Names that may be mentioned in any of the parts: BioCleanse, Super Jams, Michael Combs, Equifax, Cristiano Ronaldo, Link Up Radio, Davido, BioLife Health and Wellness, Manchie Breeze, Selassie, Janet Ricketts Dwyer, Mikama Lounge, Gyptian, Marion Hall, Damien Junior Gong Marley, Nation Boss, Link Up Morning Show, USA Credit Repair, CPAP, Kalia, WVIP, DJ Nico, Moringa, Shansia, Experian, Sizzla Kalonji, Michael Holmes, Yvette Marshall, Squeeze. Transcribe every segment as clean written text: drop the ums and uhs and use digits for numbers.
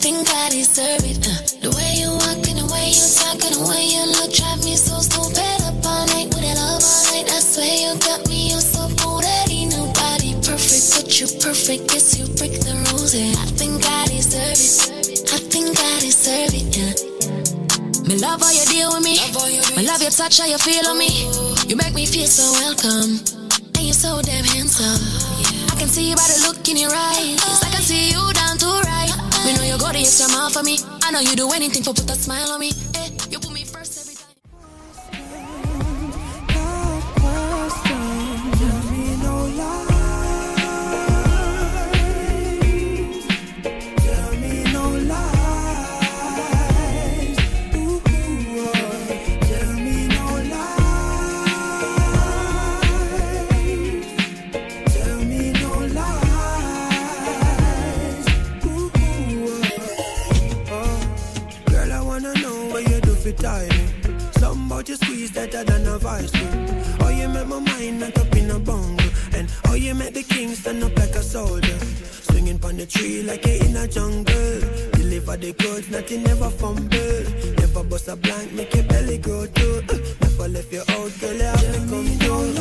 think I deserve it. The way you walk and the way you talk and the way you look drive me so stupid. Up all night with it all night. I swear you got me, you're so cool that ain't nobody perfect, but you perfect. Guess you break the rules and I think I deserve it. I think I deserve it. Me love how you deal with me. Me love your touch, how you feel on me. You make me feel so welcome. And you're so damn handsome. I can see you by the look in your eyes. I can see you down to right. We know you go the extra mile for me. I know you do anything for put a smile on me. Hey, you put me first every time. Give me no lies. Give me no lies. Ooh, give me no lies. Something about you squeeze better than a vice cream. Oh, you make my mind not up in a bongo. And oh, you make the king stand up like a soldier. Swinging pon the tree like you in a jungle. Deliver the goods, nothing never fumble. Never bust a blank, make your belly grow too. Never left you out, girl, you have to come through.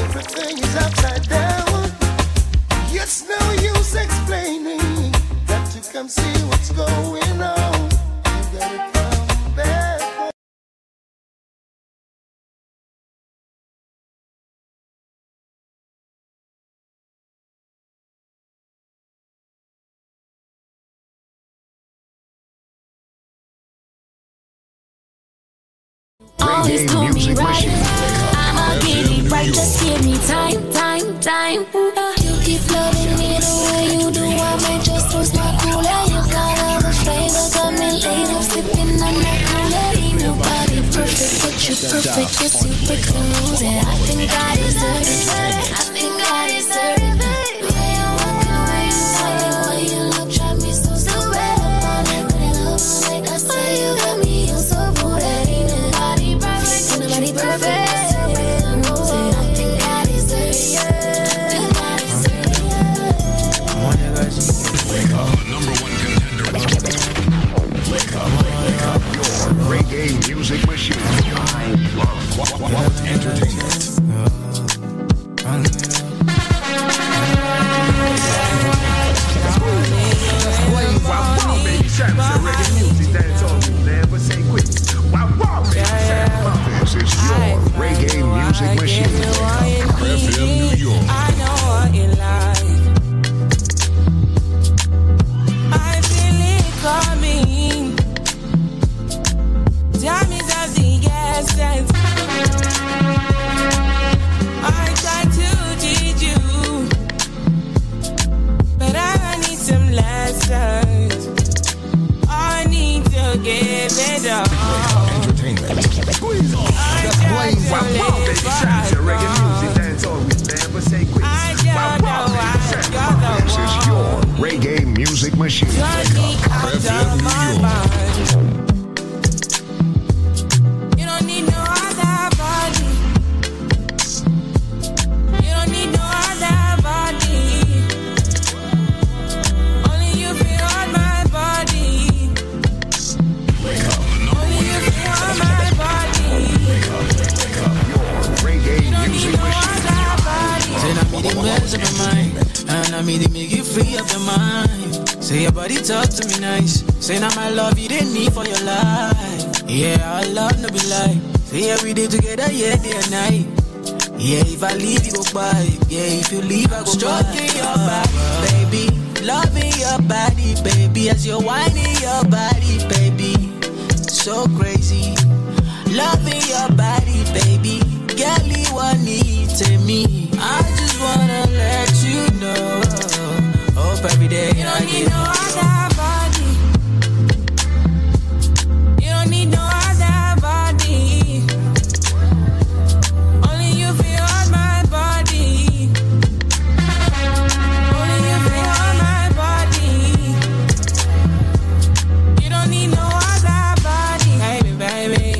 Everything is upside down. It's no use explaining. Got to come see what's going on. You gotta come back. Always call me right. I'ma get it right. Just give me time. Keep loving me the way you do. I might just lose my cooler. You got all the flavor coming late. I'm sipping on that cooler. Ain't nobody perfect, but you perfect. Yes, you break the rules, and I think I deserve it. I think I deserve it. The way you walk, the way you talk, the way you look, drive me so bad. Up all night with it all night. I swear you got me, you're so cool that ain't nobody perfect. Ain't nobody perfect. Reggae music machine. Love entertainment. Wow, baby, shout out to reggae music. That's all you never say quick. Wow, baby, shout out. This is your reggae music machine. FM New York. I know what you like. I feel it coming. Time is of the essence. I tried to teach you, but I need some lessons. I need to give it up. Entertainment. Squeeze on. Wow, reggae music. That's all we never say. Quiz. Wow, this is your reggae music machine. FM New York. And I made it make you free of your mind. Say your body talk to me nice. Say now my love you didn't need for your life. Yeah, I love no be lie. Say every day together, yeah, day and night. Yeah, if I leave you go by. Yeah, if you leave I go by. Stroking your back, baby. Loving your body, baby. As you're whining your body, baby. So crazy. Loving your body, baby. Girl, you want me, take me. I just wanna let you know. Hope every day you don't need no other body. You don't need no other body. Only you feel on my body. Only you feel on my body. You don't need no other body. Baby, baby,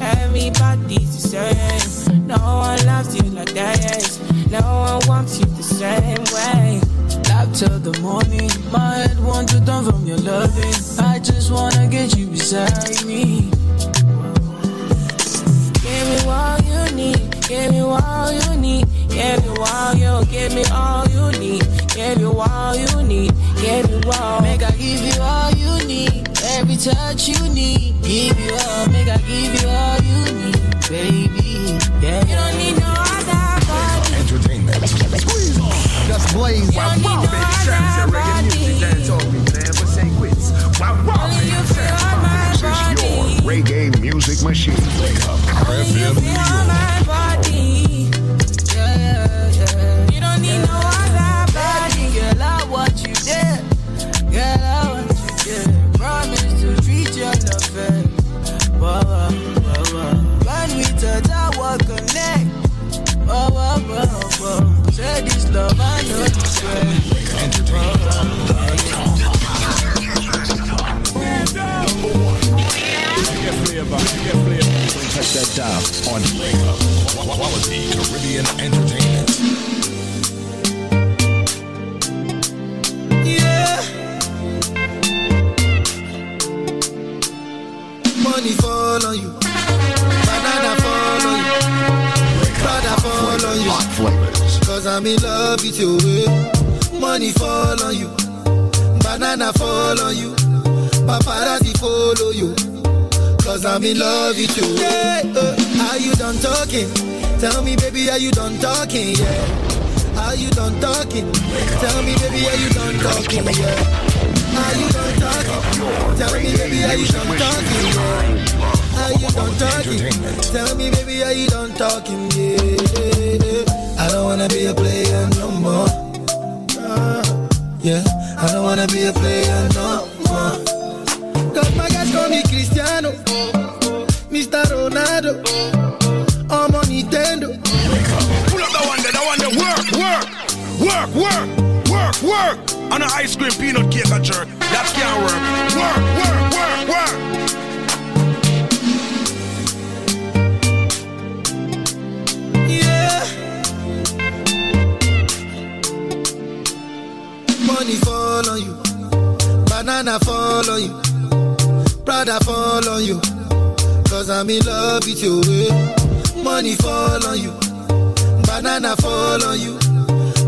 everybody's the same. No one loves you like that. know I want you the same way. Love till the morning, my head wants to turn from your loving. I just wanna get you beside me. Give me all you need, give me all you need, give me all you, give me all you need, give you all you need, give you all. Make I give you all you need, every touch you need, give you all. Make I give you all you need, baby. Yeah. You don't need no other body. Entertainment. Squeeze on. Just blaze. Wow, wow, baby. Trap your reggae music. Dance all we never say quits. Wow, wow, baby. This is your reggae music machine. Wake up. You feel my body. Yeah, yeah. You don't need no other body. Girl, I want you there. Girl, I want you there. Promise to treat you no fair. Wow. I will connect. Oh, oh, oh, oh. Say this love, I know you swear. Entertainment. Touch that dial on Link Up. Quality Caribbean Entertainment. Yeah. Money fall on you. Cause I'm in love with your way. Money fall on you, banana fall on you, paparazzi follow you. Cause I'm in love with you. Yeah, are you done talking? Tell me, baby, are you done talking? Yeah. Are you done talking? Tell me, baby, are you done talking? Yeah. Are you done talking? Tell me, baby, are you done talking? Yeah. Are you done talking? Tell me, baby, are you done talking? Yeah. I don't wanna be a player no more. Yeah, I don't wanna be a player no more. Cause my guys call me Cristiano, Mr. Ronaldo, I'm on Nintendo. Pull up the one that work. On an ice cream peanut cake and jerk. That can't work. Work. Money fall on you, banana fall on you, Prada fall on you, cause I'm in love with you. Money fall on you, banana fall on you,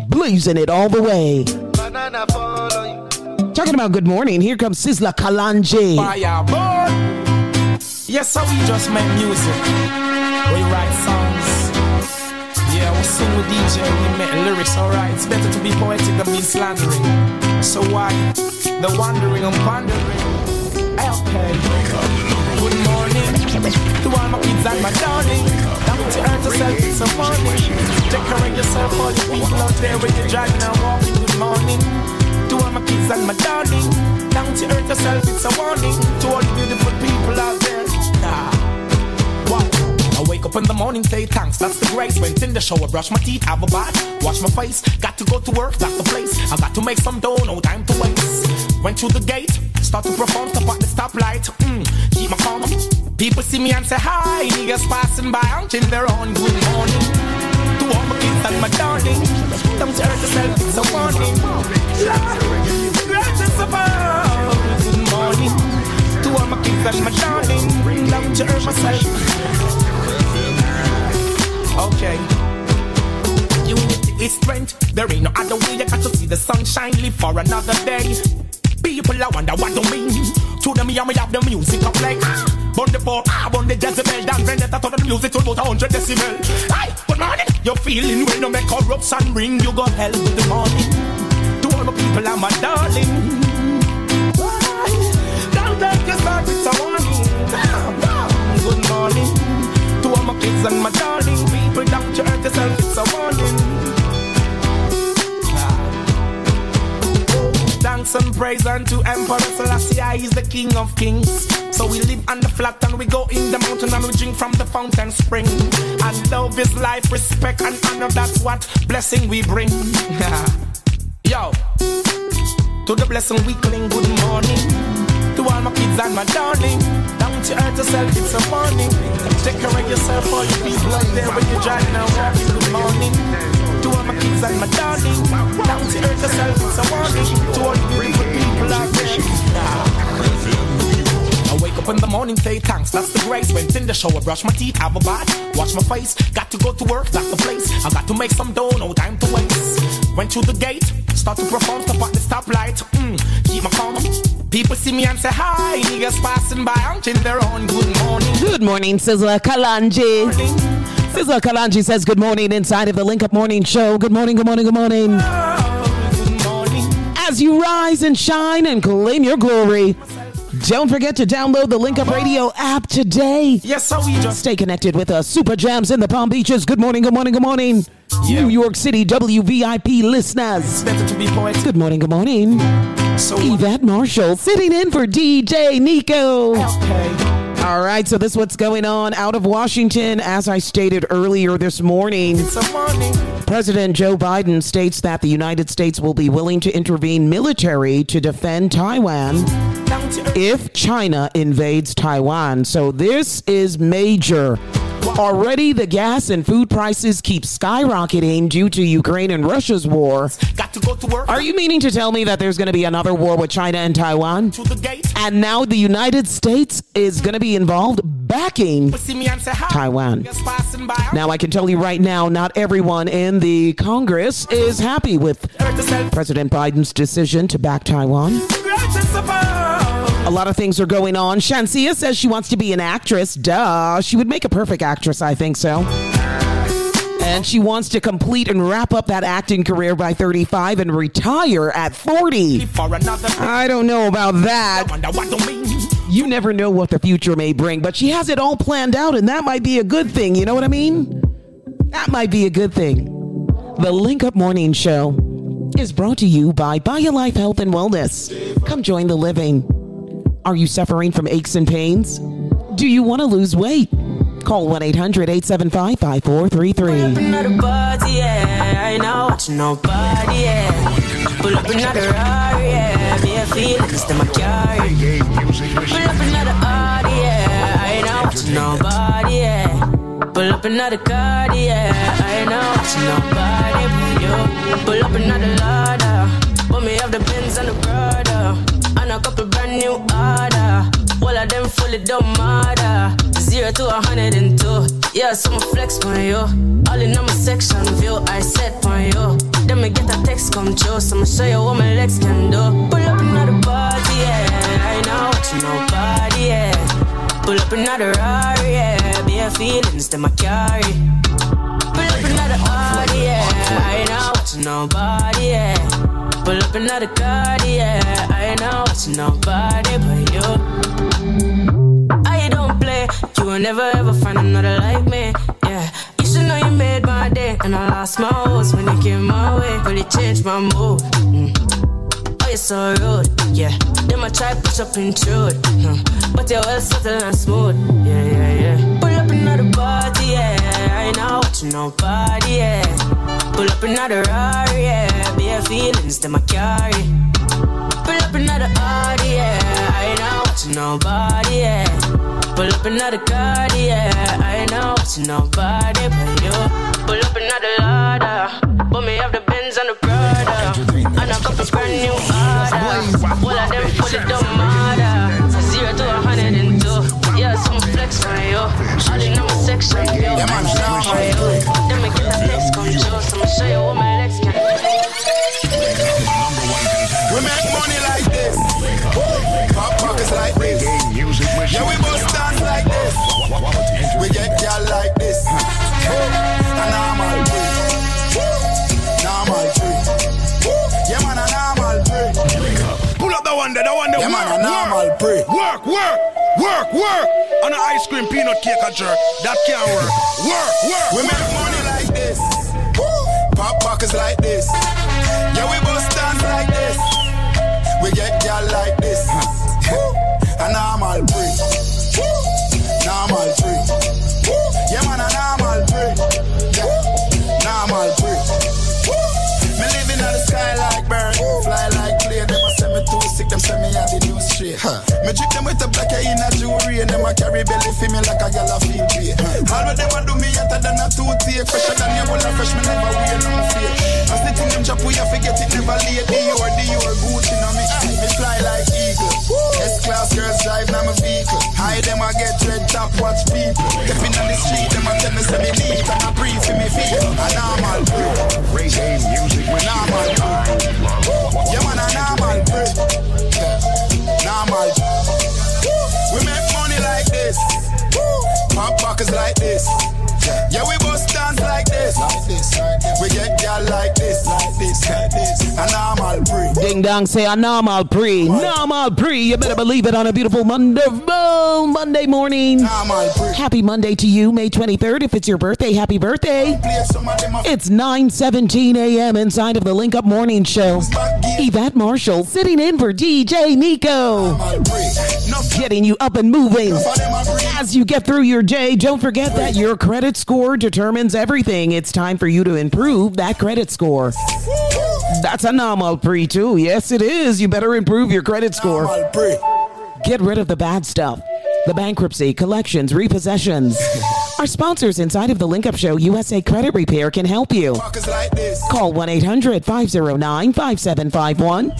Blazing it all the way. Talking about good morning, here comes Sizzla Kalonji. Yes, so we just make music. We write songs. Yeah, we sing with DJ, we make lyrics, alright. It's better to be poetic than be slandering. So why? The wandering and pondering. Okay. Good morning to all my kids and my darling. Now put your hands yourself, it's so funny. Decorate yourself for the people out there when you're driving and walking. Good morning to all my kids and my darling. Now put your hands yourself, it's a warning to all the beautiful people out there. I wake up in the morning, say thanks, that's the grace. Went in the shower, brush my teeth, have a bath, wash my face. Got to go to work, that's the place. I got to make some dough, no time to waste. Went through the gate, start to perform, stop at the stoplight. Keep my calm. People see me and say hi, niggas passing by, hunting their own. Good morning to all my kids and my darling. Don't hurt yourself, it's a warning. Life is about. Good morning to all my kids and my darling. Don't hurt myself. Okay. Unity is strength. There ain't no other way. I got to see the sunshine, live for another day. People, I wonder what do mean. To the Miami of the music I play. Burn the ball, burn the Jezebel. Down when that thought of the music to about 100 decibel. Aye, good morning. You're feeling when you make corruption ring. You go hell with the morning. To all the people, I'm a darling. Why? Don't let your start with a warning. Good morning. To all my kids and my darling. Don't you hurt yourself, it's a warning. Thanks and praise unto Emperor Selassie, he's the King of Kings. So we live on the flat and we go in the mountain and we drink from the fountain spring. And love is life, respect and honor, that's what blessing we bring. Yo, to the blessing we cling, good morning. To all my kids and my darling. Don't you hurt yourself, it's a morning. Decorate yourself for your people out there when you're driving and walking. Good morning to all my kids and my darling. Don't you hurt yourself, it's a warning to all the beautiful people out there. I wake up in the morning, say thanks, that's the grace. Went in the shower, brush my teeth, have a bath, wash my face. Got to go to work, that's the place. I got to make some dough, no time to waste. Went through the gate, start to perform, stop at the stoplight. Keep my calm. People see me and say hi, niggas passing by, hunting their own. Good morning. Good morning, Sizzla Kalonji. Sizzla Kalonji says good morning inside of the Link Up Morning Show. Good morning, good morning, good morning. Oh, good morning. As you rise and shine and claim your glory, don't forget to download the Link Up Radio app today. Yes, so we just stay connected with us. Super Jams in the Palm Beaches. Good morning, good morning, good morning. Yeah. New York City WVIP listeners. Good morning, good morning. So Yvette Marshall sitting in for DJ Nico. Okay. All right, so this is what's going on out of Washington. As I stated earlier this morning, President Joe Biden states that the United States will be willing to intervene militarily to defend Taiwan if China invades Taiwan. So this is major. Already the gas and food prices keep skyrocketing due to Ukraine and Russia's war. Got to go to work. Are you meaning to tell me that there's going to be another war with China and Taiwan? And now the United States is going to be involved backing Taiwan. Now I can tell you right now, not everyone in the Congress is happy with President Biden's decision to back Taiwan. A lot of things are going on. Shansia says she wants to be an actress. Duh. She would make a perfect actress, I think so. And she wants to complete and wrap up that acting career by 35 and retire at 40. I don't know about that. You never know what the future may bring, but she has it all planned out, and that might be a good thing. You know what I mean? That might be a good thing. The Link Up Morning Show is brought to you by BioLife Health and Wellness. Come join the living. Are you suffering from aches and pains? Do you want to lose weight? Call 1-800-875-5433. Pull up another party, yeah. I ain't watching nobody, yeah. Pull up another R, yeah. Me a feel it's the Macari. Pull up another R, yeah. I ain't watching nobody, yeah. Pull up another card, yeah. I ain't watching nobody but you. Pull up another ladder. Put me off the Benz and the Prada. And a couple brand new order. All of them fully don't matter. 0 to 102. Yeah, so I'ma flex on you. All in on my section view, I set on you. Then me get a text come true, so I'ma show you what my legs can do. Pull up another party, yeah. I ain't watching nobody, yeah. Pull up another Rari, yeah. Bare feelings that I carry. Pull up another party, yeah. I ain't watching nobody, yeah. Pull up another card, yeah. I ain't watching nobody but you. I don't play. You will never ever find another like me, yeah. You should know you made my day. And I lost my hopes when you came my way. But it changed my mood. Oh, you're so rude, yeah. Then I try push up and truth, but you're well subtle and smooth, yeah, yeah, yeah. Pull up another party, yeah. I ain't watching nobody, yeah. Pull up another R, yeah. Bare feelings that I carry. Pull up another R, yeah. I ain't watching nobody, yeah. Pull up another card, yeah. I ain't watching nobody but you. Pull up another ladder. Put me off the Benz and the Prada. And a couple brand new orders. All of them fully don't matter. 0 to 102. Yeah, so I'ma flex on you. All in my section, yo. Yeah, man, I'm let me get that next control, so I'ma show you what my legs can do. We make money like this. Pop pockets like this. Yeah, we both dance like this. We get y'all like this. And I'm all free. Normal free. Yeah, man, and I'm all free. Pull up the one there, the one there. Yeah, man, and I'm all free. Work, work. Work, work, on an ice cream, peanut cake, a jerk. That can't work. Work, work. We make money like this. Pop pockets like this. Yeah, we both dance like this. We get y'all like this. And I'm all free. Now I'm all free. Yeah, man, and I'm all free. Now I'm all free. Me living on the sky like bird, fly like plane. Them a send me too sick, them send me out the new street. Me drip them with the black hair in a jewelry. And them a carry belly for me like a gal a feel great. All of them a do me hotter than a toothache. Fresher than your whole fresh, me never wear no fake. As the thing them drop, we a forget it never late. The or Gucci, now me fly like eagle. S-class girls drive now my vehicle. I them a get red top, watch people. Stepping on the street, them a tell me say me leave. And I breathe for me feel. And I'm all free. When I'm all free. Yeah man, and I'm all free. Normal. We make money like this. Pop pockets like this. Yeah, we both dance like this. We get y'all like this. A normal pre. Ding dong say a normal pre. Normal pre. You better believe it on a beautiful Monday morning. Happy Monday to you, May 23rd. If it's your birthday, happy birthday. It's 9:17 a.m. inside of the Link Up Morning Show. Yvette Marshall sitting in for DJ Nico. Getting you up and moving. As you get through your day, don't forget that your credit score determines everything. It's time for you to improve that credit score. That's a normal pre too. Yes, it is. You better improve your credit score. Get rid of the bad stuff. The bankruptcy, collections, repossessions. Our sponsors inside of the Link Up Show, USA Credit Repair, can help you. Call 1-800-509-5751.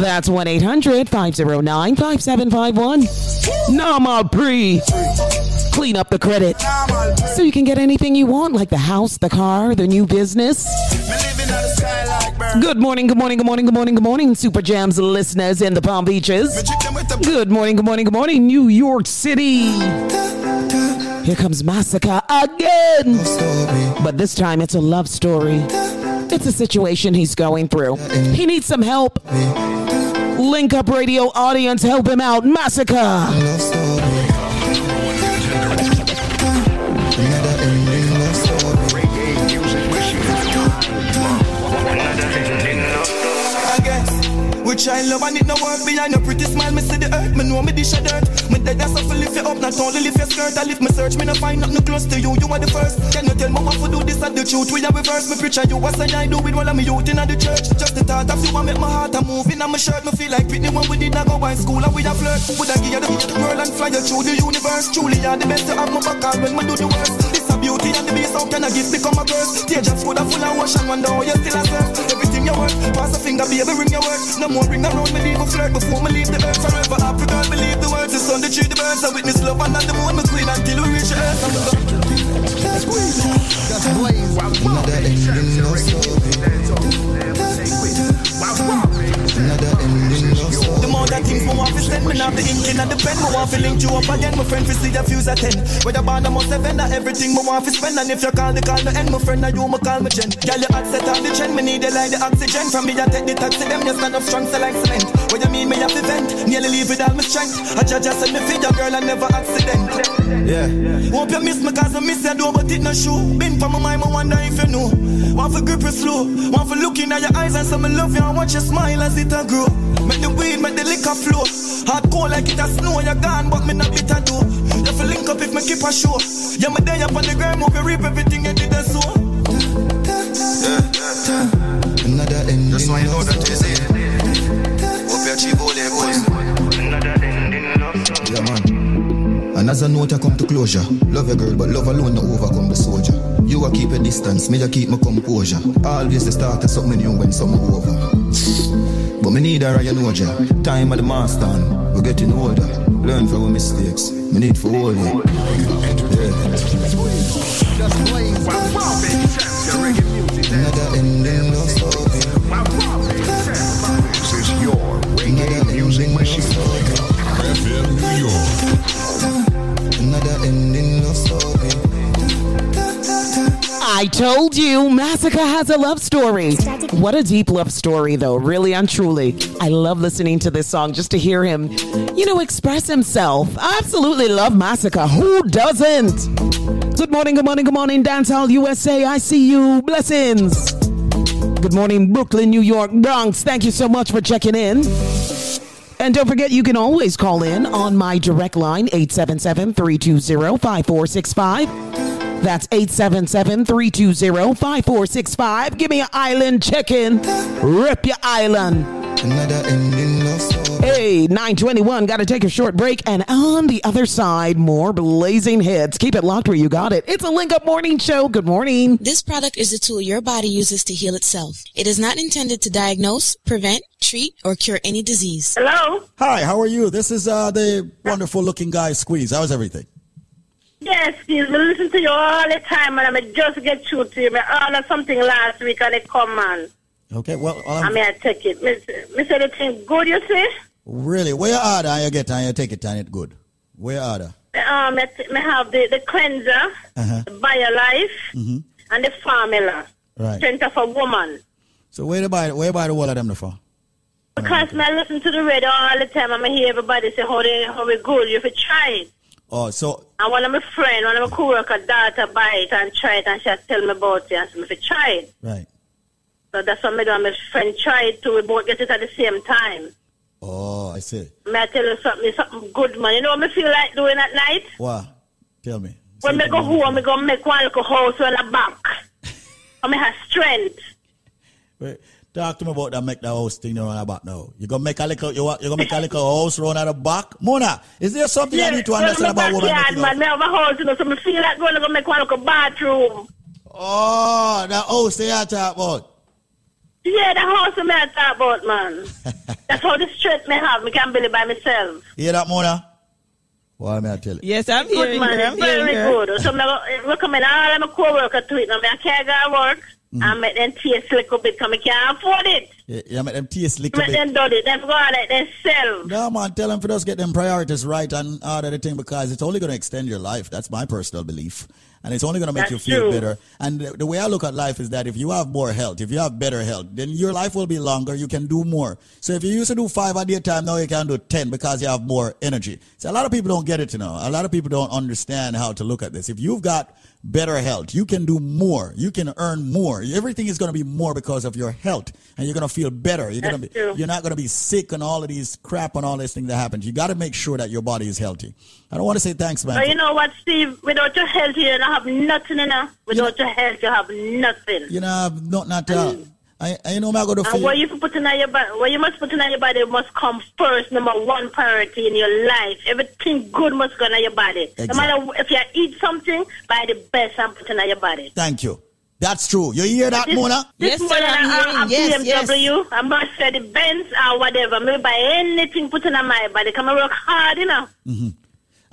That's 1-800-509-5751. Normal pre. Clean up the credit so you can get anything you want, like the house, the car, the new business. Good morning, good morning, good morning, good morning, good morning, Super Jams listeners in the Palm Beaches. Good morning, good morning, good morning, New York City. Here comes Massacre again. But this time it's a love story. It's a situation he's going through. He needs some help. Link Up Radio audience, help him out. Massacre. with child love and it no work. Behind your pretty smile, me see the earth. Me know me dish a dirt. Me dead as I feel lift you up, not only lift your skirt. I lift my search, me no find up no close to you. You are the first. Can you tell me what to do this at the truth? We are reverse. Me preacher, you what say I do with all of me youth in the church. Just the thought of you, I make my heart a move in on my shirt. Me feel like Britney when we did not go in school and we a flirt. Would I give you the world and fly you through the universe? Truly are the best to have my back out when me do the worst. This a beauty and the beast, how can I give become a curse? Tears just full of wash and wonder how you still serve. Everything you work, pass a finger, baby, ring your work. No more ring around me, leave a flirt before me leave the earth forever. I forgot, believe the words, the sun, the tree, the birds. I witness love and not the moon, my queen, until we reach earth. That's Squeeze. That's Blaze. Wow, wow. The more that things my wife is send me now, the ink in and the pen. My wife will link you up again, my friend, we see your views at 10. Whether band, I must have been everything my wife is spend. And if you call, the call, the end, my friend, now you, my call, my gen. Girl, you had set on the trend, me need the light, the oxygen. From me, I take the taxi, them, you stand up strong, so like cement. What you mean, me have to vent, nearly leave with all my strength. I judge, I send me feed, your girl, I never accident. Yeah. Hope you miss me, cause I miss you, though, but it no shoe. Been for my mind, I wonder if you know. One for grip is slow, one for looking at your eyes, and some love you, and watch you smile as it a grow. Make the weed, make the liquor flow. Hard cold like it a snow, you're gone, but me not bitter do. You feel link up if me keep a show. Yeah, me day up on the ground, we reap everything you did and so. That's why you know that you say it. Hope you achieve all your goals. Yeah, man. And as a note, I come to closure. Love your girl, but love alone not overcome the soldier. You a keep a distance, me a keep my composure. Always the start of something new when something over. But me need a Ryan Oja. Time of the master, we're getting older. Learn from our mistakes, me need for all you. Another ending of story. This is your reggae music machine. FM New York. Another ending of story. I told you, Massacre has a love story. What a deep love story, though, really and truly. I love listening to this song just to hear him, you know, express himself. I absolutely love Massacre. Who doesn't? Good morning, good morning, good morning, Dancehall USA. I see you. Blessings. Good morning, Brooklyn, New York, Bronx. Thank you so much for checking in. And don't forget, you can always call in on my direct line, 877-320-5465. That's 877-320-5465. Give me an island check-in. Rip your island. Hey, 921. Got to take a short break. And on the other side, more blazing hits. Keep it locked where you got it. It's a Link Up Morning Show. Good morning. This product is a tool your body uses to heal itself. It is not intended to diagnose, prevent, treat, or cure any disease. Hello. Hi, how are you? This is the wonderful looking guy, Squeeze. How's everything? Yes, please. I listen to you all the time, and I just get through to you. I ordered something last week, and it come on. Okay, well... I take it. I said the thing good, you see? Really? Where you order, and you get and you take it, and it's good. Where you order? I have the cleanser, the BioLife, and the formula. Right. Center for woman. So where do you buy the whole of them for? Because I listen to the radio all the time, and I hear everybody say how it's good. You have to try it. Oh, so... And one of my friends, one of my co-workers, daughter buy it and try it, and she'll tell me about it, and she said, try it. Right. So that's what I do, and my friend try it too. We both get it at the same time. Oh, I see. May I tell you something good, man? You know what I feel like doing at night? What? Tell me. When I go home, I go make one little house on the back. And I have strength. Wait. Talk to me about that make the house thing around the back now. You gonna make a little house round at the back? Mona, is there something I need to understand about women? Yeah, man, I have a house, you know, so I feel like going to make one like a bathroom. Oh, that house they are talking about. Yeah, the house I'm talking about, man. That's how the strength me have. Me can't build it by myself. Hear that, Mona? Why may I tell you? Yes, I'm good, hearing man. I'm very good. So I recommend all my co-workers to it. Now I can't go to work. I make them taste a little bit because I can't afford it. Yeah, I make them taste a little bit. Make them do it. Them go out like themselves. No, man, tell them for us get them priorities right and all that thing because it's only going to extend your life. That's my personal belief. And it's only going to make you feel better. And the way I look at life is that if you have more health, if you have better health, then your life will be longer. You can do more. So if you used to do 5 a day time, now you can do 10 because you have more energy. So a lot of people don't get it, you know. A lot of people don't understand how to look at this. If you've got better health. You can do more. You can earn more. Everything is going to be more because of your health, and you're going to feel better. You're going to be, you're not going to be sick and all of these crap and all these things that happens. You got to make sure that your body is healthy. I don't want to say thanks, man. But you know what, Steve? Without your health, you don't have nothing, you know? Without your health, you have nothing. You know, I know I'm going to feel. And what you put in your body, what you must put in your body must come first, number one priority in your life. Everything good must go in your body. Exactly. No matter if you eat something, buy the best and put in your body. Thank you. That's true. You hear that, Mona? This morning I'm BMW. I'm Mercedes Benz or whatever. Maybe buy anything put in my body. Come and work hard, you know. Mm-hmm.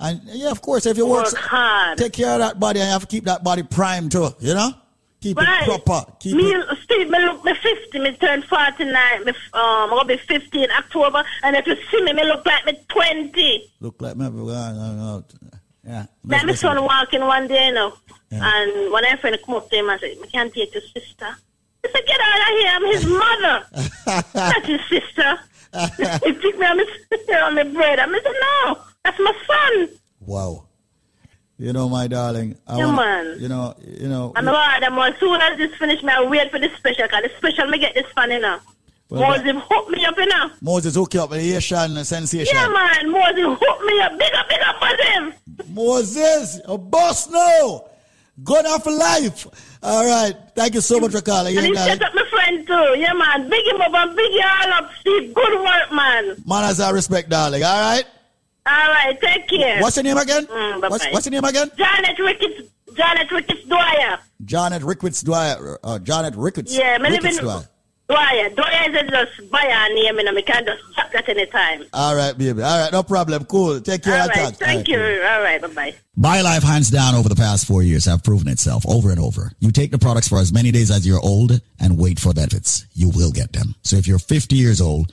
And yeah, of course, if you work hard, take care of that body, and you have to keep that body primed too, you know? Keep it proper. Keep me, it. Steve, me look, me 50, me turned 49, I'm going to be 50 in October, and if you see me, me look like me 20. Look like me, yeah. Like my son walking one day, you know, and one of my friends come up to him and said, I can't take your sister. I said, get out of here, I'm his mother. That's his sister. He took me on my sister, on my brother. I said, no, that's my son. Wow. You know, my darling. You know. I'm glad. As soon as this finish, me, I wait for this special. Cause the special, me get this fun, you know. Well, Moses hook me up, you know. Moses hook you up with the Asian sensation. Yeah, man. Moses hook me up. Big up Moses. Moses, a boss now. Good off life. All right. Thank you so much for calling. And you set up my friend too. Yeah, man. Big him up and big you all up, Steve. Good work, man. Man, as I respect, darling. All right. All right, take care. What's your name again? What's your name again? Janet Ricketts Dwyer. Janet Ricketts Dwyer. Janet Ricketts. Yeah, my name is Dwyer. Dwyer is just by her name, and I can't just stop that any time. All right, baby. All right, no problem. Cool. Take care. All right, thank you. All right, bye-bye. BioLife, hands down, over the past 4 years, have proven itself over and over. You take the products for as many days as you're old and wait for benefits. You will get them. So if you're 50 years old,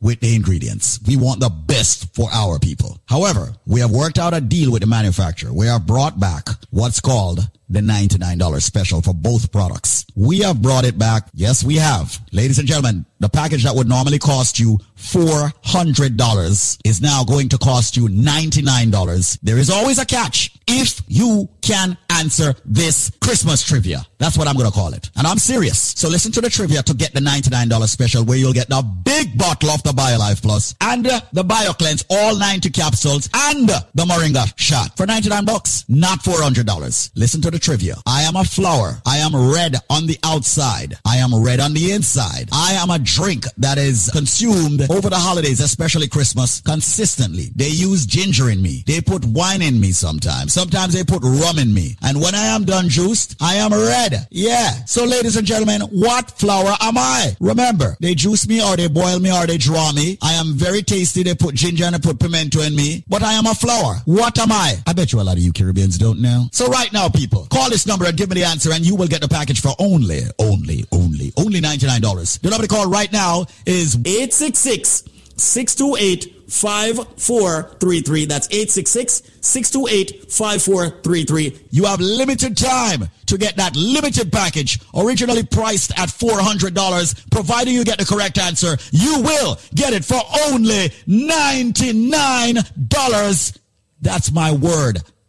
with the ingredients. We want the best for our people. However, we have worked out a deal with the manufacturer. We have brought back what's called the $99 special for both products. We have brought it back. Yes, we have. Ladies and gentlemen, the package that would normally cost you $400 is now going to cost you $99. There is always a catch if you can answer this Christmas trivia. That's what I'm going to call it. And I'm serious. So listen to the trivia to get the $99 special, where you'll get the big bottle of the BioLife Plus and the BioCleanse, all 90 capsules, and the Moringa shot for $99, not $400. Listen to the trivia. I am a flower. I am red on the outside. I am red on the inside. I am a drink that is consumed over the holidays, especially Christmas, consistently. They use ginger in me. They put wine in me sometimes. Sometimes they put rum in me. And when I am done juiced, I am red. Yeah. So ladies and gentlemen, what flower am I? Remember, they juice me or they boil me or they draw me. I am very tasty. They put ginger and they put pimento in me. But I am a flower. What am I? I bet you a lot of you Caribbeans don't know. So right now, people, call this number and give me the answer, and you will get the package for only $99. The number to call right now is 866-628-5433. That's 866-628-5433. You have limited time to get that limited package, originally priced at $400. Providing you get the correct answer, you will get it for only $99. That's my word.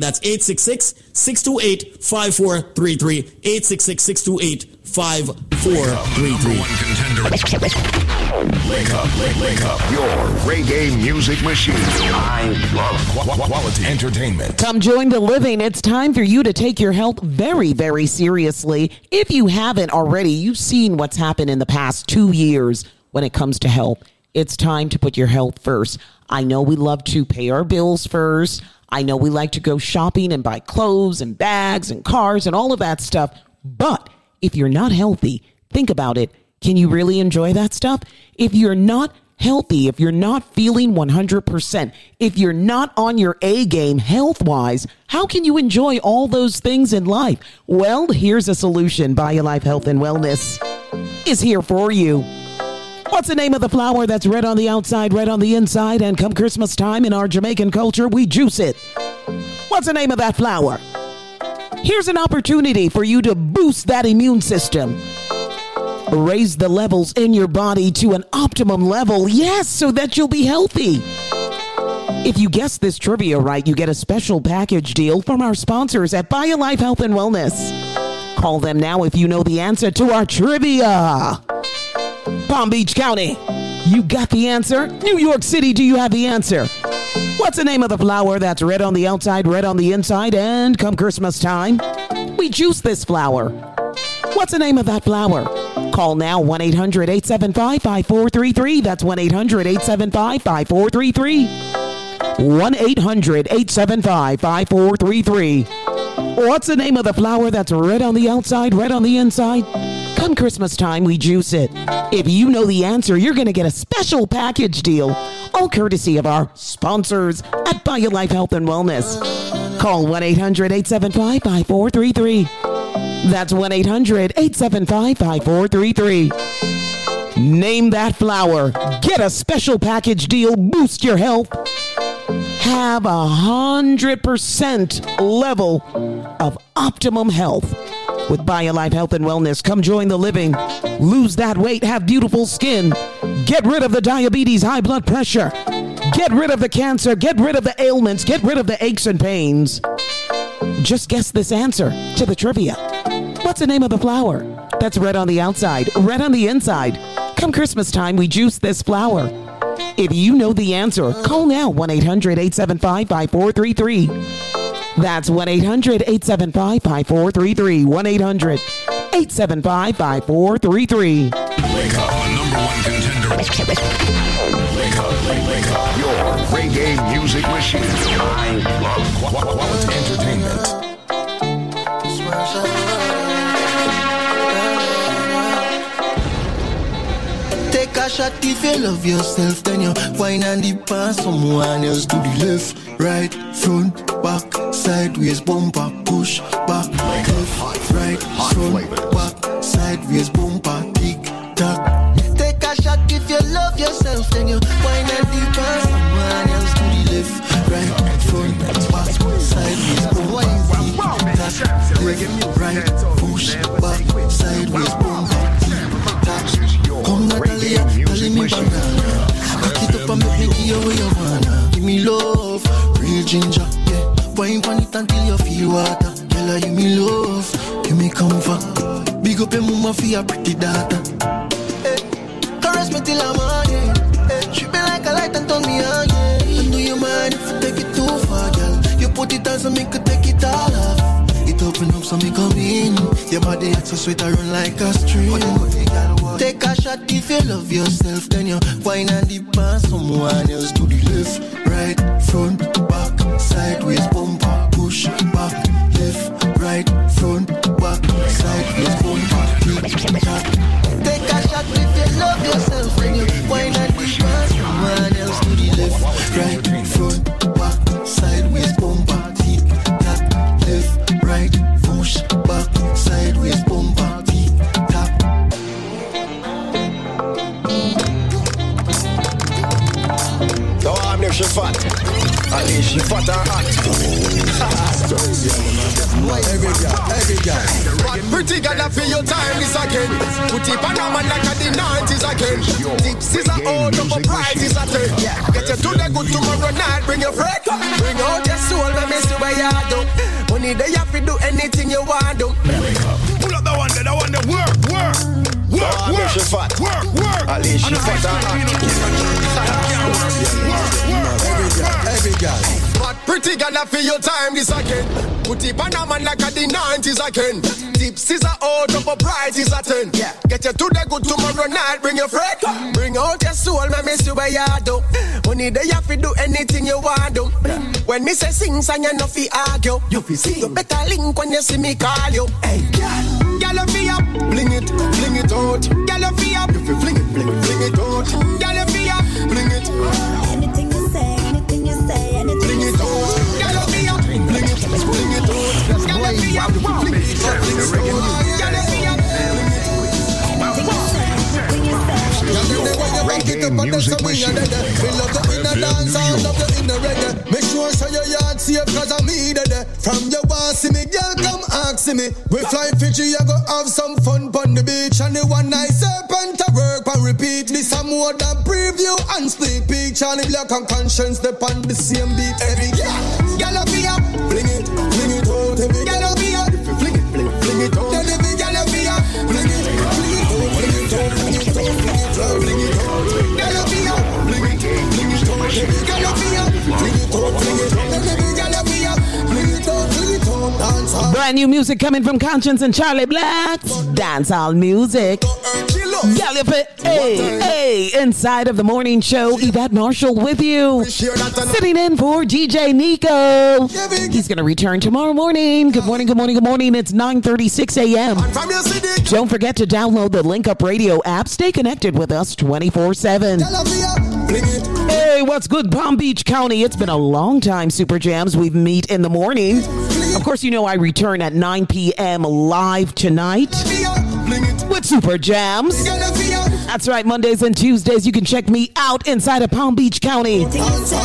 That's 866-628-5433. 866-628-5433. One contender. Wake up. Your reggae music machine. I love quality entertainment. Come join the living. It's time for you to take your health very, very seriously. If you haven't already, you've seen what's happened in the past 2 years when it comes to health. It's time to put your health first. I know we love to pay our bills first. I know we like to go shopping and buy clothes and bags and cars and all of that stuff. But if you're not healthy, think about it. Can you really enjoy that stuff? If you're not healthy, if you're not feeling 100%, if you're not on your A game health-wise, how can you enjoy all those things in life? Well, here's a solution. BioLife Health and Wellness is here for you. What's the name of the flower that's red on the outside, red on the inside, and come Christmas time in our Jamaican culture, we juice it? What's the name of that flower? Here's an opportunity for you to boost that immune system. Raise the levels in your body to an optimum level, yes, so that you'll be healthy. If you guess this trivia right, you get a special package deal from our sponsors at BioLife Health and Wellness. Call them now if you know the answer to our trivia. Palm Beach County, you got the answer? New York City, do you have the answer? What's the name of the flower that's red on the outside, red on the inside, and come Christmas time, we juice this flower? What's the name of that flower? Call now, 1-800-875-5433. That's 1-800-875-5433. 1-800-875-5433. What's the name of the flower that's red on the outside, red on the inside? Come Christmas time, we juice it. If you know the answer, you're going to get a special package deal, all courtesy of our sponsors at BioLife Health and Wellness. Call 1-800-875-5433. That's 1-800-875-5433. Name that flower. Get a special package deal. Boost your health. Have 100% level of optimum health with BioLife Health and Wellness. Come join the living. Lose that weight. Have beautiful skin. Get rid of the diabetes, high blood pressure. Get rid of the cancer. Get rid of the ailments. Get rid of the aches and pains. Just guess this answer to the trivia. What's the name of the flower that's red on the outside, red on the inside? Come Christmas time, we juice this flower. If you know the answer, call now, 1-800-875-5433. That's 1-800-875-5433. 1-800-875-5433. Wake up, the number one contender. Wake up. Your reggae music machine. I love quality entertainment. Take a shot if you love yourself, then you whine and dip on someone else to the left, right, front, back, sideways, bumper, push, back, left, right, front, back, sideways, bumper, tick, tack. Take a shot if you love yourself, then you whine and dip on someone else to the left, right, front, back, sideways, bumper, tick, tack. Reggae, right, push, back, sideways, boom, boom. Come na Kalia, Kalia me banana. Back it up and make me give away your mana. Give me love, real ginger, yeah. Wine on it until you feel water. Girl, I give me love, give me comfort. Big up your mama for your pretty daughter. Hey, caress me till I'm on, yeah. She be like a light and turn me on, yeah. Don't do your mind if you take it too far, girl. You put it on so me could take it all off. It open up so me come in. Your body acts so sweet, I run like a stream. Take a shot if you love yourself. Then you wine and dip on someone else. To the left, right, front, back, sideways, bumper, push, back, left, right, front, back, sideways, bumper, kick, back. Take a shot if you love yourself. Then you wine and dip on someone else. To the left, right, front, back, sideways, bumper, kick, back, left, right, push, back, sideways, bumper, tick, tap. Now I'm there, she fat. I mean, she fat and hot. Every guy. But pretty gonna feel your time is again. Put it on a man like a the 90s again. Tips is a old, double price is a third. Get you to the good tomorrow night, bring your friend. Bring out your soul, let me see where you are doing. Money they have to do anything you want to. Pull up the one that work. Alicia fat and hot. Every guy. But pretty gonna feel your time this again. Put it on a man like a the 90s again. Tips is a old, double price is a 10. Get you to the good tomorrow night, bring your friend. Bring out your soul, man, miss you where you do. Money they have to do anything you want to. When me say sing, sang you no fi argue. You fi see, you better link when you see me call you. Hey, girl, girl, fi up, fling it out. Girl, fi up, you fi fling it out. Girl, fi up, fling it. Anything you say, anything you say, anything fling you say. Girl, fi up, fling it out. Girl, fi up, fling it out. Girl, fi up, fling it out. Reggae music machine. We love the inner dance, I love the inner reggae. Make sure so your yard safe cause I'm needed. From your one see me, girl come ask me. We fly Fiji, you go have some fun on the beach. And the one night serpent to work and repeat. This a more than preview and split picture. And if you can conscience the pan the same beat. Every girl, girl up here, fling it out. Every girl up here, fling it out. Every girl up here, fling it out. Brand new music coming from Conscience and Charlie Black's dancehall music. Hey, inside of the morning show, Yvette Marshall with you, sitting in for DJ Nico. He's going to return tomorrow morning. Good morning. It's 9:36 a.m. Don't forget to download the Link Up Radio app. Stay connected with us 24/7. Hey, what's good, Palm Beach County? It's been a long time, Super Jams. We meet in the morning. Of course, you know I return at 9 p.m. live tonight with Super Jams. That's right, Mondays and Tuesdays, you can check me out inside of Palm Beach County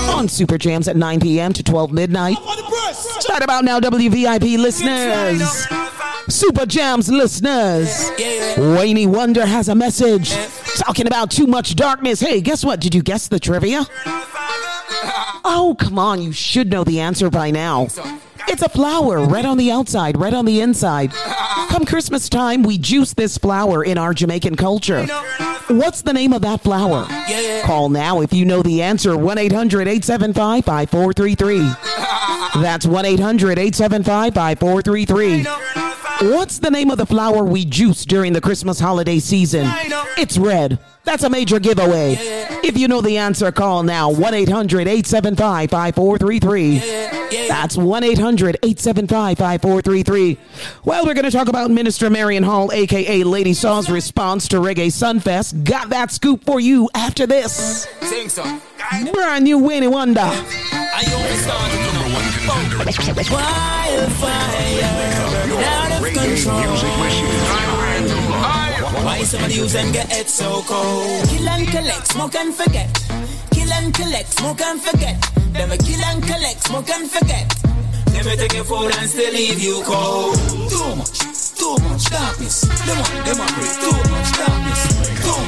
on Super Jams at 9 p.m. to 12 midnight. Right about now, WVIP listeners, Super Jams listeners, Wayne Wonder has a message talking about too much darkness. Hey, guess what? Did you guess the trivia? Oh, come on, you should know the answer by now. It's a flower, red on the outside, red on the inside. Come Christmas time, we juice this flower in our Jamaican culture. What's the name of that flower? Call now if you know the answer, 1-800-875-5433. That's 1-800-875-5433. What's the name of the flower we juice during the Christmas holiday season? It's red. That's a major giveaway. If you know the answer, call now, 1-800-875-5433. That's 1-800-875-5433. Well, we're going to talk about Minister Marion Hall, a.k.a. Lady Saw's response to Reggae Sunfest. Got that scoop for you after this. Brand new Wayne Wonder. Why somebody use and get it so cold? Kill and collect, smoke and forget. Kill and collect, smoke and forget. Them a kill and collect, smoke and forget. Let me take your phone and still leave you cold. Too much darkness. Them a break. Too much darkness. Too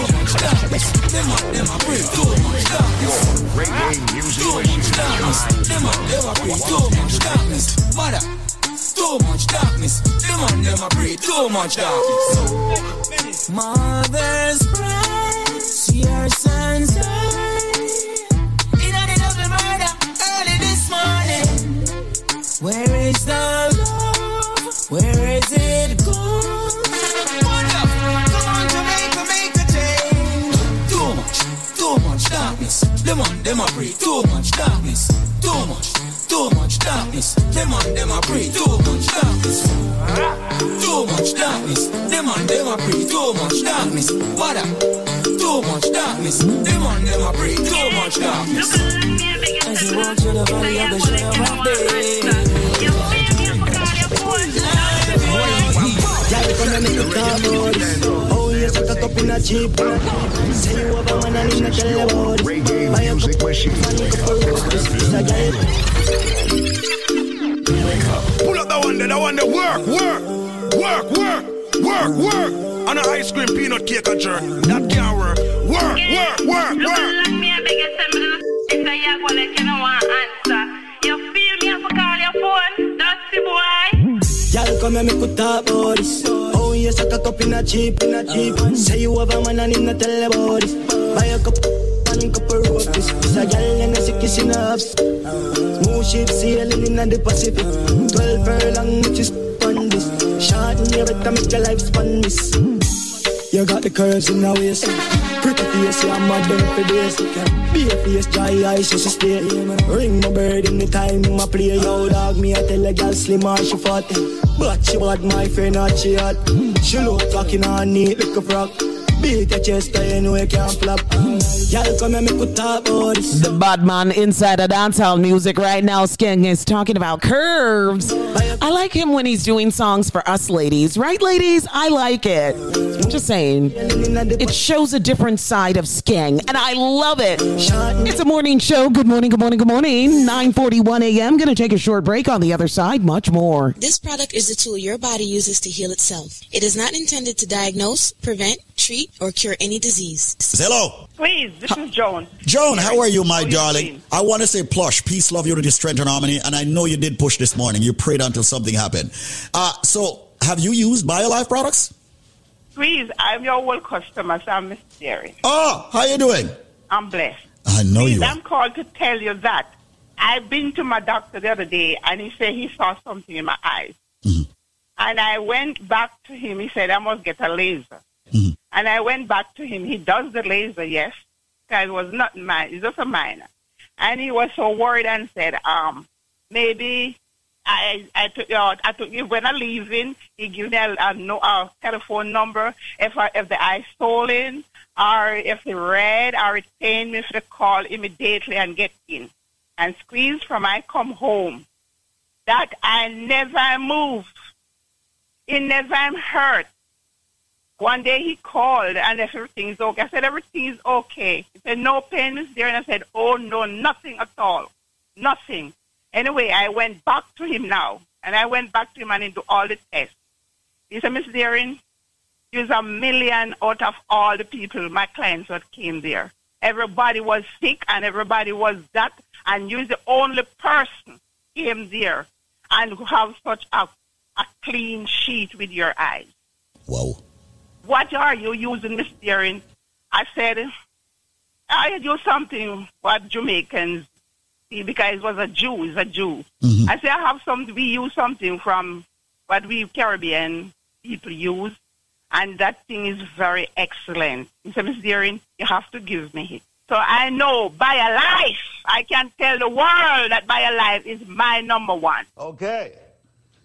much darkness. Them a break. Too much darkness. Reggae music. Too much darkness. Them a break. Too much darkness. Mother. Too much darkness. Them a break. Too much darkness. Mother's praise your son's eyes. In a little bit murder early this morning. Where is the Lord? Where is it gone? Come on, Jamaica, make a change. Too much darkness. Them a breathe. Too much darkness. Too much darkness. Them a breathe. Too much darkness. Too much darkness. Them a breathe. Too much darkness. Mother. Too much darkness. Them a breathe. Too much darkness. As you walk through the valley of the shadow of day. Ya le conectamos, hoy está todo pina chipa. Se llevaba una niña que le voy. Vayan con pull up that one that work. On an ice cream peanut cake and jerk. That can't work. Work. Look me biggest similar. It's a yak wallet you don't want answer. You feel me for call your phone. That's the boy. Ya le come a mi cuta Boris. Oh, yes, I got up in a jeep, in a jeep. Say you have a man and in a teleboris. Buy a cup and a cup of roasties. It's a gal and a sickies in a house. Smooth ship sailing in the Pacific. 12 furlong, which is on this. Short and you better make your life span this. You got the curves in the waist. Pretty face, yeah, I'm mad them for days. Be a face, dry eyes, so she stay. Ring my bird in the time, my play. Yo, dog, me, I tell a gal slim or she fat. But she bad, my friend, not she hot. She look talking on neat like a frog. Beat your chest, you know you can't flop. Y'all come and make a talk about this. The bad man inside of dancehall music right now, Skeng, is talking about curves. I like him when he's doing songs for us ladies. Right, ladies? I like it. I'm just saying. It shows a different side of Skeng, and I love it. It's a morning show. Good morning. 9:41 a.m. Gonna take a short break. On the other side, much more. This product is the tool your body uses to heal itself. It is not intended to diagnose, prevent, treat, or cure any disease. Hello. Please, this is Joan. Joan, how are you, my darling? I want to say plush, peace, love, unity, strength, and harmony. And I know you did push this morning. You prayed until something happened. So, have you used BioLife products? Please, I'm your old customer, so I'm Miss Jerry. Oh, how are you doing? I'm blessed. I know you are. I'm called to tell you that I've been to my doctor the other day, and he said he saw something in my eyes. Mm-hmm. And I went back to him. He said, I must get a laser. Mm-hmm. And I went back to him. He does the laser, yes, because it was not mine. It's just a minor. And he was so worried and said, maybe I took when I leave in, he gave me a telephone number if the eye stolen or if it red or it pain me to call immediately and get in. And Squeeze from I come home. That I never moved. It never hurt. One day he called and everything's okay. I said, everything's okay. He said, no pain is there. And I said, oh, no, nothing at all. Nothing. Anyway, I went back to him now. And I went back to him and he did all the tests. He said, Miss Deering, you're a million out of all the people, my clients that came there. Everybody was sick and everybody was that. And you're the only person who came there and who have such a clean sheet with your eyes. Wow. What are you using, Miss Deering? I said, I do something what Jamaicans see because it was a Jew, is a Jew. Mm-hmm. I said, I have something, we use something from what we Caribbean people use, and that thing is very excellent. He said, Miss Deering, you have to give me it. So I know BioLife. I can tell the world that BioLife is my number one. Okay.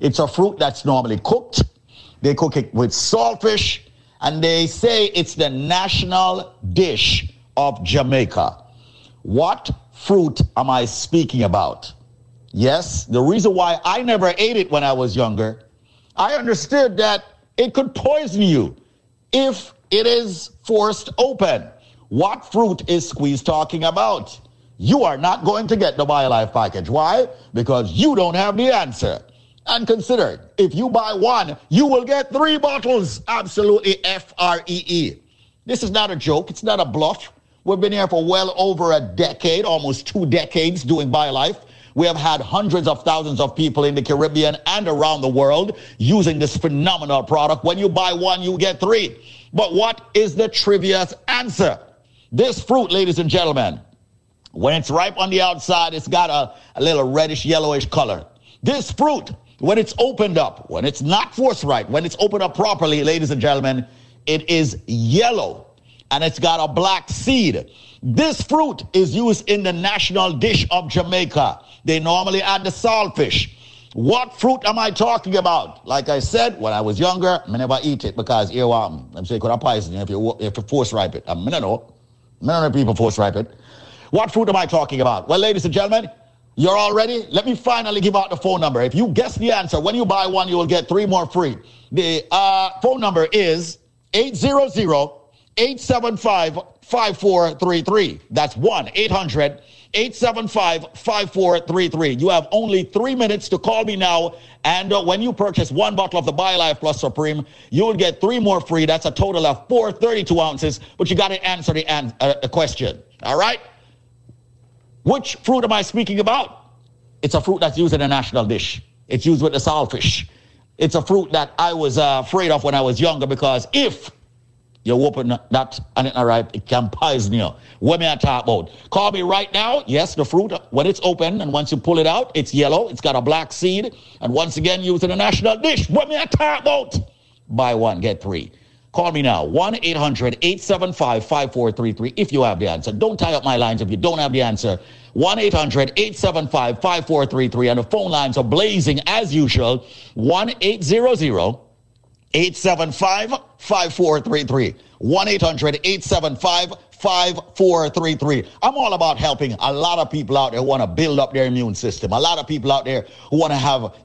It's a fruit that's normally cooked. They cook it with saltfish, and they say it's the national dish of Jamaica. What fruit am I speaking about? Yes, the reason why I never ate it when I was younger, I understood that it could poison you if it is forced open. What fruit is Squeeze talking about? You are not going to get the BioLife package. Why? Because you don't have the answer. And consider, if you buy 1, you will get 3 bottles. Absolutely free. This is not a joke. It's not a bluff. We've been here for well over a decade, almost 2 decades doing BioLife. We have had hundreds of thousands of people in the Caribbean and around the world using this phenomenal product. When you buy 1, you get 3. But what is the trivia's answer? This fruit, ladies and gentlemen, when it's ripe on the outside, it's got a little reddish, yellowish color. This fruit, when it's opened up, when it's not forthright, when it's opened up properly, ladies and gentlemen, it is yellow and it's got a black seed. This fruit is used in the national dish of Jamaica. They normally add the saltfish. What fruit am I talking about? Like I said, when I was younger, I never eat it because I'm saying could I poison if you force ripe it. I mean, no people force ripe it. What fruit am I talking about? Well, ladies and gentlemen, you're all ready? Let me finally give out the phone number. If you guess the answer, when you buy 1, you will get 3 more free. The phone number is 800-875-5433. That's 1-800-875-5433. You have only 3 minutes to call me now. And when you purchase 1 bottle of the BioLife Plus Supreme, you will get 3 more free. That's a total of 4 32 ounces. But you got to answer the question. All right? Which fruit am I speaking about? It's a fruit that's used in a national dish. It's used with the saltfish. It's a fruit that I was afraid of when I was younger because if you open that and it's not ripe, it can poison you. What may I talk about? Call me right now. Yes, the fruit, when it's open and once you pull it out, it's yellow. It's got a black seed. And once again, used in a national dish. What may I talk about? Buy 1, get 3. Call me now, 1-800-875-5433 if you have the answer. Don't tie up my lines if you don't have the answer. 1-800-875-5433. And the phone lines are blazing as usual, 1-800-875-5433. 1-800-875-5433. I'm all about helping a lot of people out there who want to build up their immune system. A lot of people out there who want to have,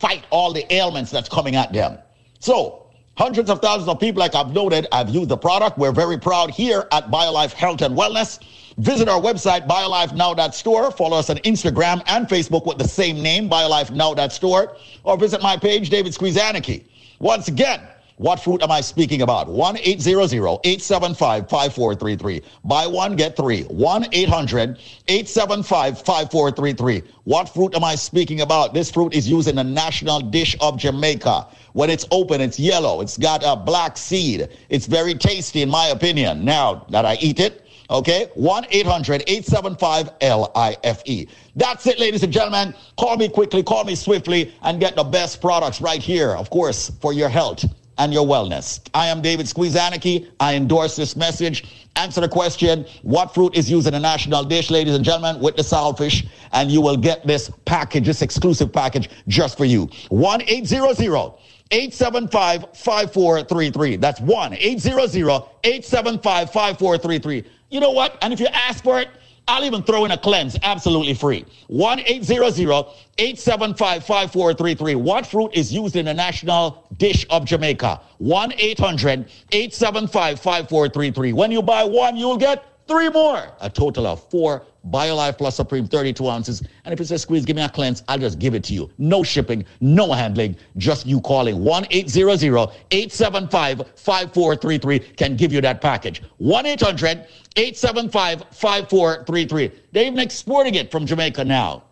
fight all the ailments that's coming at them. So, hundreds of thousands of people, like I've noted, have used the product. We're very proud here at BioLife Health and Wellness. Visit our website, biolifenow.store. Follow us on Instagram and Facebook with the same name, biolifenow.store. Or visit my page, David Squeeze Anarchy. Once again, what fruit am I speaking about? 1-800-875-5433. Buy 1, get 3. 1-800-875-5433. What fruit am I speaking about? This fruit is used in the national dish of Jamaica. When it's open, it's yellow. It's got a black seed. It's very tasty, in my opinion, now that I eat it. Okay, 1-800-875-LIFE. That's it, ladies and gentlemen. Call me quickly, call me swiftly, and get the best products right here, of course, for your health and your wellness. I am David Squeeze Anarchy. I endorse this message. Answer the question, what fruit is used in a national dish, ladies and gentlemen, with the saltfish, and you will get this package, this exclusive package just for you. 1-800-875-5433. That's 1-800-875-5433. You know what? And if you ask for it, I'll even throw in a cleanse absolutely free. 1-800-875-5433. What fruit is used in the national dish of Jamaica? 1-800-875-5433. When you buy one, you'll get three more. A total of four BioLife Plus Supreme 32 ounces. And if it says squeeze, give me a cleanse, I'll just give it to you. No shipping, no handling, just you calling. 1-800-875-5433 can give you that package. 1-800-875-5433. They're even exporting it from Jamaica now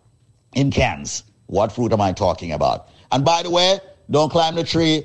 in cans. What fruit am I talking about? And by the way, don't climb the tree,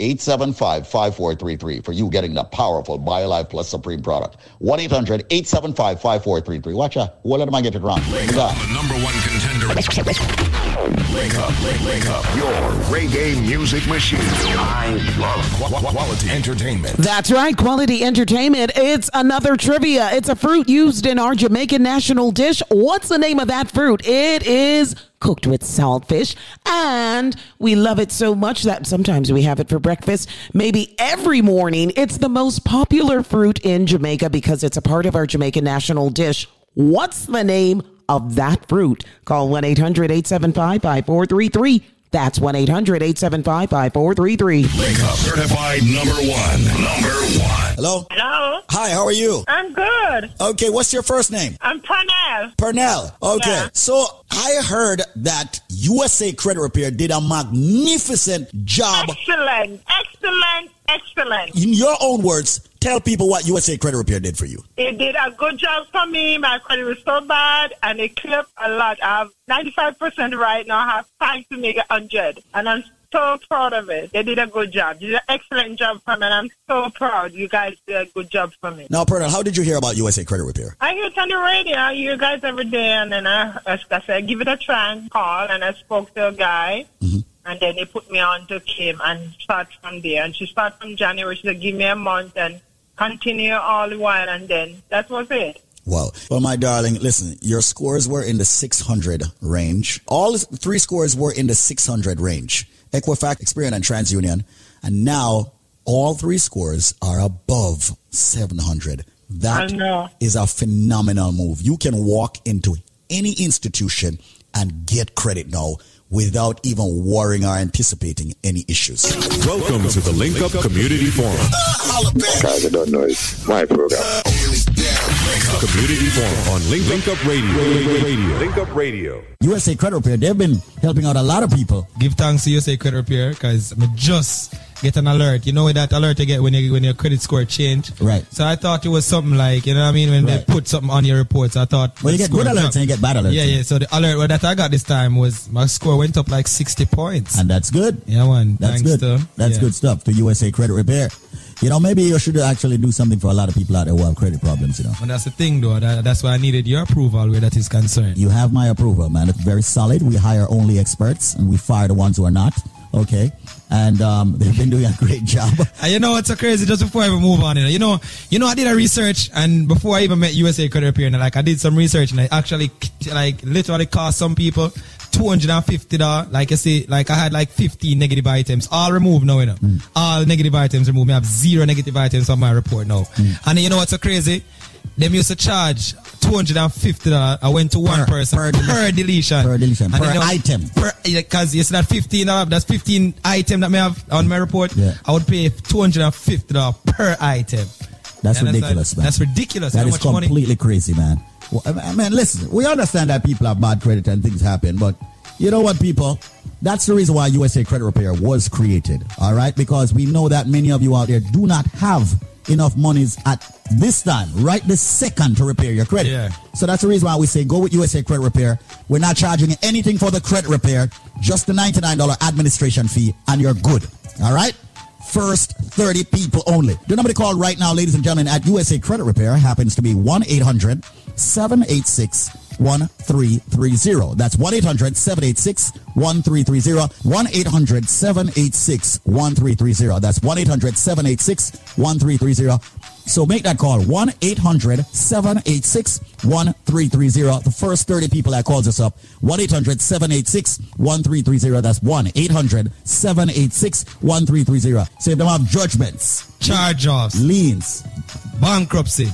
875-5433 for you getting the powerful BioLife Plus Supreme product. 1-800-875-5433. Watch out. What let I get it wrong? Link Up, the number one contender. Link up. Your reggae music machine. I love quality entertainment. That's right. Quality entertainment. It's another trivia. It's a fruit used in our Jamaican national dish. What's the name of that fruit? It is cooked with saltfish, and we love it so much that sometimes we have it for breakfast, maybe every morning. It's the most popular fruit in Jamaica because it's a part of our Jamaican national dish. What's the name of that fruit? Call 1-800-875-5433. That's 1-800-875-5433. Link Up certified number one. Hello? Hello? Hi, how are you? I'm good. Okay, what's your first name? I'm Pernell. Pernell. Okay. Yeah. So I heard that USA Credit Repair did a magnificent job. Excellent. In your own words, tell people what USA Credit Repair did for you. It did a good job for me. My credit was so bad, and it clipped a lot. I have 95% right now. I have time to make 100, and I'm so proud of it. They did a good job. They did an excellent job for me, and I'm so proud. You guys did a good job for me. Now, Pernell, how did you hear about USA Credit Repair? I hear it on the radio. I hear you guys every day, and then I said, give it a try and call, and I spoke to a guy. Mm-hmm. And then they put me on to Kim and start from there. And she started from January. She said, give me a month and continue all the while. And then that was it. Wow. Well, my darling, listen, your scores were in the 600 range. All three scores were in the 600 range. Equifax, Experian, and TransUnion. And now all three scores are above 700. That is a phenomenal move. You can walk into any institution and get credit now without even worrying or anticipating any issues. Welcome to the Link Up Community Forum. Guys, I don't know. It's my program. Community Forum on Link Up Radio. USA Credit Repair, they've been helping out a lot of people. Give thanks to USA Credit Repair because I just get an alert. You know that alert you get when your credit score changed? Right. So I thought it was something like, you know what I mean, when they put something on your reports, I thought... Well, you get good alerts and you get bad alerts. Yeah. So the alert that I got this time was my score went up like 60 points. And that's good. Yeah, man. That's good. Good stuff to USA Credit Repair. You know, maybe you should actually do something for a lot of people out there who have credit problems, you know. And that's the thing, though. That's why I needed your approval where that is concerned. You have my approval, man. It's very solid. We hire only experts and we fire the ones who are not. Okay. And they've been doing a great job. And you know what's so crazy? Just before I even move on, you know, I did a research, and before I even met USA Credit Repair, like I did some research, and I actually literally cost some people $250. Like I say, like I had like 15 negative items, all removed now. You know, all negative items removed. I have 0 negative items on my report now. And you know what's so crazy? They used to charge $250. I went to one person per deletion. Per item. Because you see that $15, that's 15 item that may have on my report. Yeah. I would pay $250 per item. That's ridiculous, man. That's ridiculous. That is completely crazy, man. Well, I mean, listen, we understand that people have bad credit and things happen, but you know what, people? That's the reason why USA Credit Repair was created, all right? Because we know that many of you out there do not have enough monies at this time, right this second, to repair your credit. Yeah. So that's the reason why we say go with USA Credit Repair. We're not charging anything for the credit repair, just the $99 administration fee, and you're good. All right? First 30 people only. The number to call right now, ladies and gentlemen, at USA Credit Repair happens to be 1-800-786 1330. That's 1-800-786-1330. 1-800-786-1330. That's 1-800-786-1330. So make that call, 1-800-786-1330. The first 30 people that calls us up, 1-800-786-1330. That's 1-800-786-1330. So if they have judgments, charge-offs, liens, bankruptcy,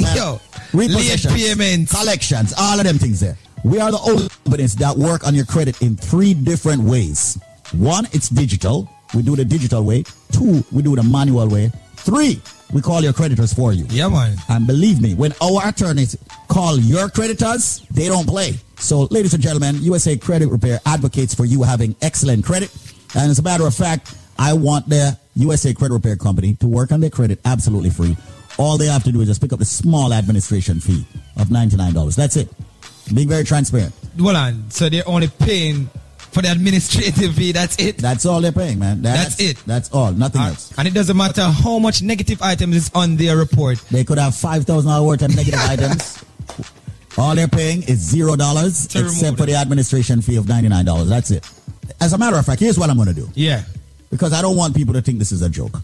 repossessions, late payments, collections, all of them things there. We are the only companies that work on your credit in three different ways. One, it's digital. We do the digital way. Two, we do the manual way. Three, we call your creditors for you. Yeah, man. And believe me, when our attorneys call your creditors, they don't play. So, ladies and gentlemen, USA Credit Repair advocates for you having excellent credit. And as a matter of fact, I want the USA Credit Repair Company to work on their credit absolutely free. All they have to do is just pick up the small administration fee of $99. That's it. Being very transparent. Well, on. So they're only paying for the administrative fee, that's it. That's all they're paying, man. That's it. That's all. Nothing else. And it doesn't matter how much negative items is on their report. They could have $5,000 worth of negative items. All they're paying is $0, except for the administration fee of $99. That's it. As a matter of fact, here's what I'm going to do. Yeah. Because I don't want people to think this is a joke.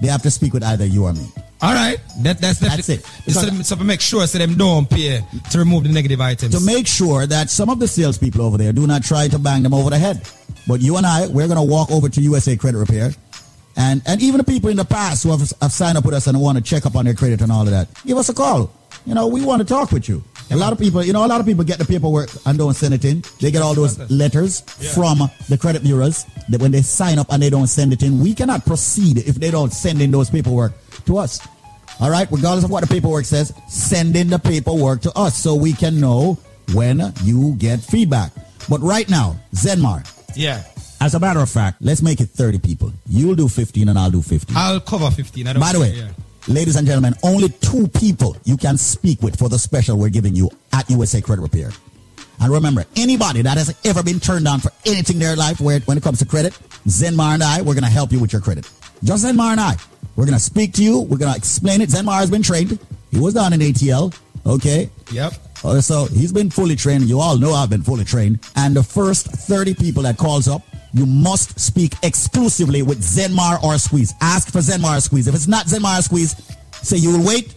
They have to speak with either you or me. All right. That's it. So to make sure so them don't pay to remove the negative items. To make sure that some of the salespeople over there do not try to bang them over the head. But you and I, we're going to walk over to USA Credit Repair. And even the people in the past who have signed up with us and want to check up on their credit and all of that, give us a call. You know, we want to talk with you. A lot of people get the paperwork and don't send it in. They get all those letters from the credit bureaus that when they sign up and they don't send it in. We cannot proceed if they don't send in those paperwork to us. All right? Regardless of what the paperwork says, send in the paperwork to us so we can know when you get feedback. But right now, Zenmar. Yeah. As a matter of fact, let's make it 30 people. You'll do 15 and I'll do 15. I'll cover 15. By the way, ladies and gentlemen, only two people you can speak with for the special we're giving you at USA Credit Repair. And remember, anybody that has ever been turned down for anything in their life when it comes to credit, Zenmar and I, we're going to help you with your credit. Just Zenmar and I. We're going to speak to you. We're going to explain it. Zenmar has been trained. He was down in ATL. Okay? Yep. So he's been fully trained. You all know I've been fully trained. And the first 30 people that calls up, you must speak exclusively with Zenmar or Squeeze. Ask for Zenmar or Squeeze. If it's not Zenmar or Squeeze, say you will wait.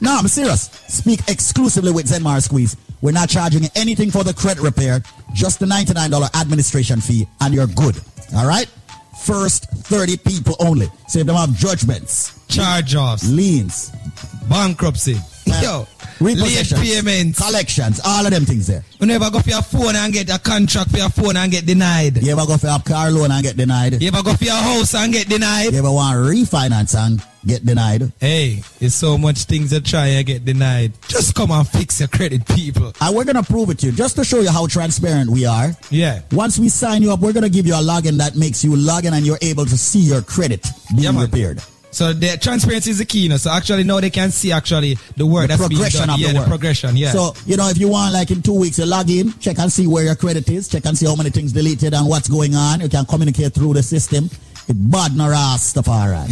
No, I'm serious. Speak exclusively with Zenmar or Squeeze. We're not charging anything for the credit repair, just the $99 administration fee, and you're good. All right? First 30 people only. So if they have judgments, charge-offs, liens, bankruptcy, late payments, collections, all of them things there. You never go for your phone and get a contract for your phone and get denied. You ever go for a car loan and get denied. You ever go for your house and get denied. You ever want refinance and get denied. Hey, there's so much things you try and get denied. Just come and fix your credit, people. And we're going to prove it to you, just to show you how transparent we are. Yeah. Once we sign you up, we're going to give you a login that makes you login and you're able to see your credit being repaired. So the transparency is the key, you know. So actually now they can see actually the work that's being done. The progression. So, you know, if you want, like in 2 weeks, you log in, check and see where your credit is, check and see how many things deleted and what's going on. You can communicate through the system. It's bad nor ass stuff, all right.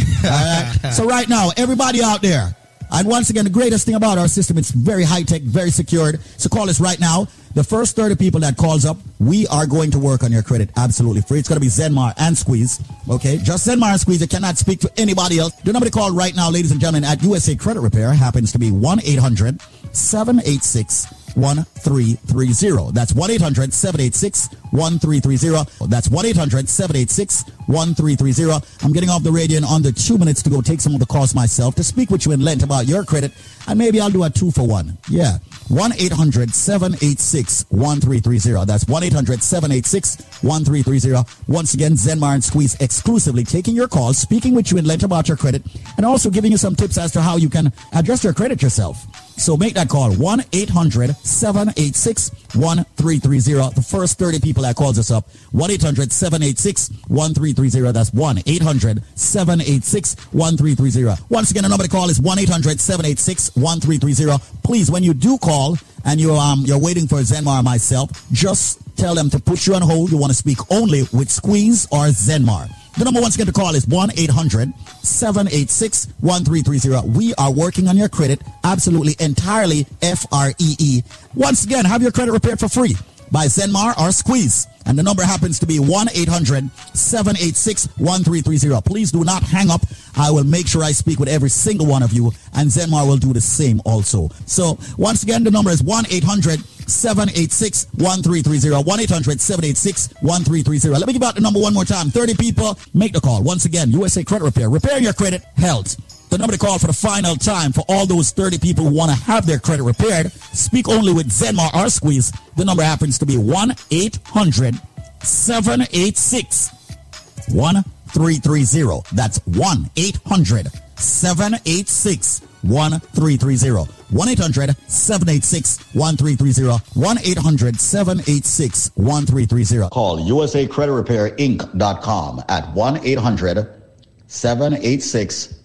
So right now, everybody out there, and once again, the greatest thing about our system, it's very high-tech, very secured. So call us right now. The first 30 people that calls up, we are going to work on your credit absolutely free. It's going to be Zenmar and Squeeze. Okay? Just Zenmar and Squeeze. You cannot speak to anybody else. The number to call right now, ladies and gentlemen, at USA Credit Repair happens to be 1-800-786-1330. That's 1-800-786-1330. That's 1-800-786-1330. I'm getting off the radio in under 2 minutes to go take some of the calls myself to speak with you in length about your credit. And maybe I'll do a 2-for-1. Yeah. 1-800-786-1330. That's 1-800-786-1330. Once again, Zenmar and Squeeze exclusively taking your calls, speaking with you in length about your credit, and also giving you some tips as to how you can address your credit yourself. So make that call, 1-800-786-1330. The first 30 people that calls us up, 1-800-786-1330. That's 1-800-786-1330. Once again, the number to call is 1-800-786-1330. Please, when you do call and you're waiting for Zenmar or myself, just tell them to put you on hold. You want to speak only with Squeeze or Zenmar. The number once again to call is 1-800-786-1330. We are working on your credit absolutely entirely free. Once again, have your credit repaired for free by Zenmar or Squeeze. And the number happens to be 1-800-786-1330. Please do not hang up. I will make sure I speak with every single one of you. And Zenmar will do the same also. So, once again, the number is 1-800-786-1330. 1-800-786-1330. Let me give out the number one more time. 30 people, make the call. Once again, USA Credit Repair. Repair your credit, health. The number to call for the final time for all those 30 people who want to have their credit repaired. Speak only with Zenmar or Squeeze. The number happens to be 1-800-786-1330. That's 1-800-786-1330. 1-800-786-1330. 1-800-786-1330. Call USA Credit Repair Inc.com at 1-800-786-1330.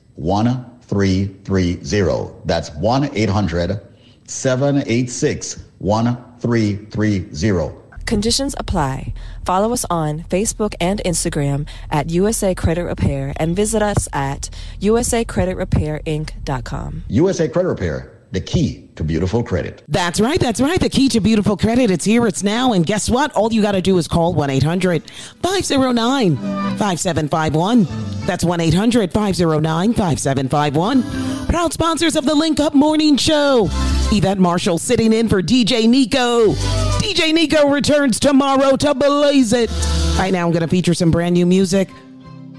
That's 1-800-786-1330. Conditions apply. Follow us on Facebook and Instagram at USA Credit Repair and visit us at usacreditrepairinc.com. USA Credit Repair, the key to beautiful credit. That's right. That's right. The key to beautiful credit. It's here. It's now. And guess what? All you got to do is call 1-800-509-5751. That's 1-800-509-5751. Proud sponsors of the Link Up Morning Show. Yvette Marshall sitting in for DJ Nico. DJ Nico returns tomorrow to blaze it. Right now, I'm going to feature some brand new music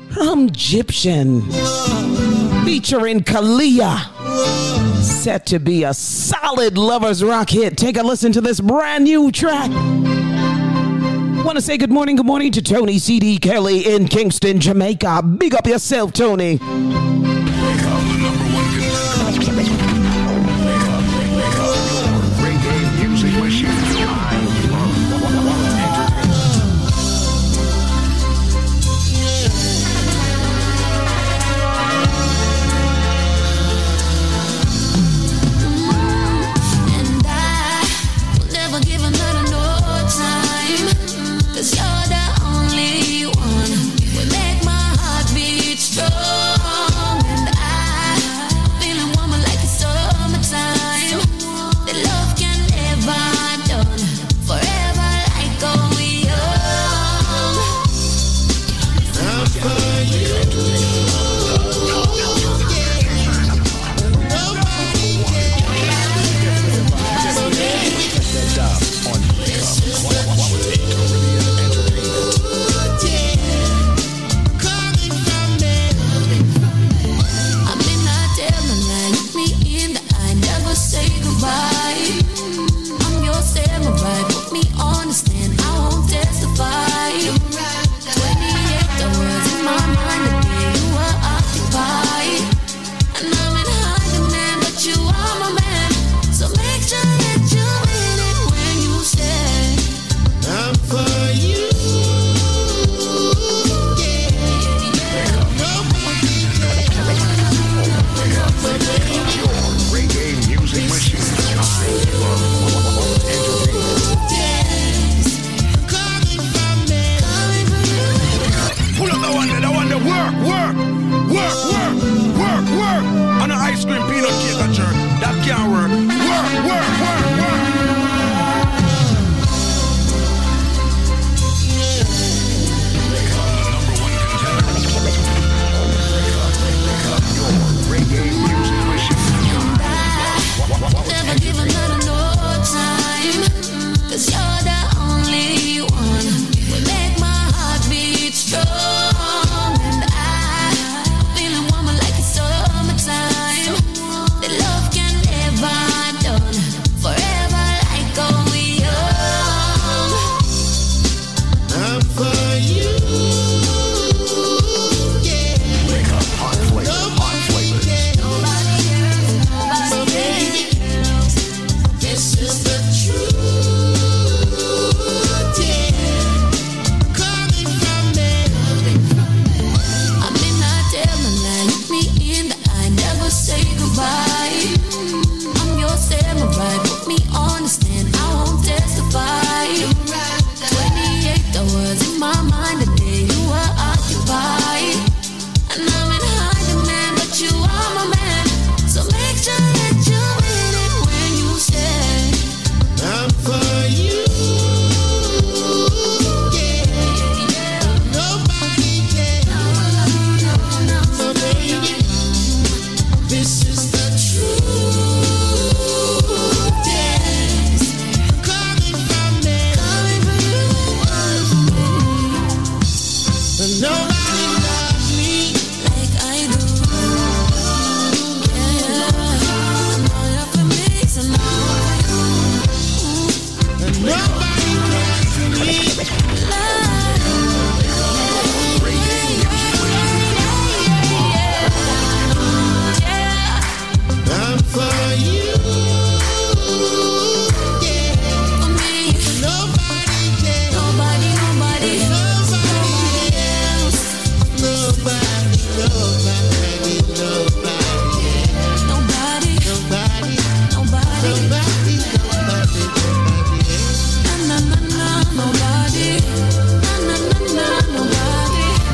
from Gyptian, featuring Kalia. Set to be a solid lovers rock hit. Take a listen to this brand new track. Want to say good morning to Tony CD Kelly in Kingston, Jamaica. Big up yourself, Tony. Wake up, the number one contender. Wake up, reggae music with you. I love entertainment. Right. 28 the words in my mind to be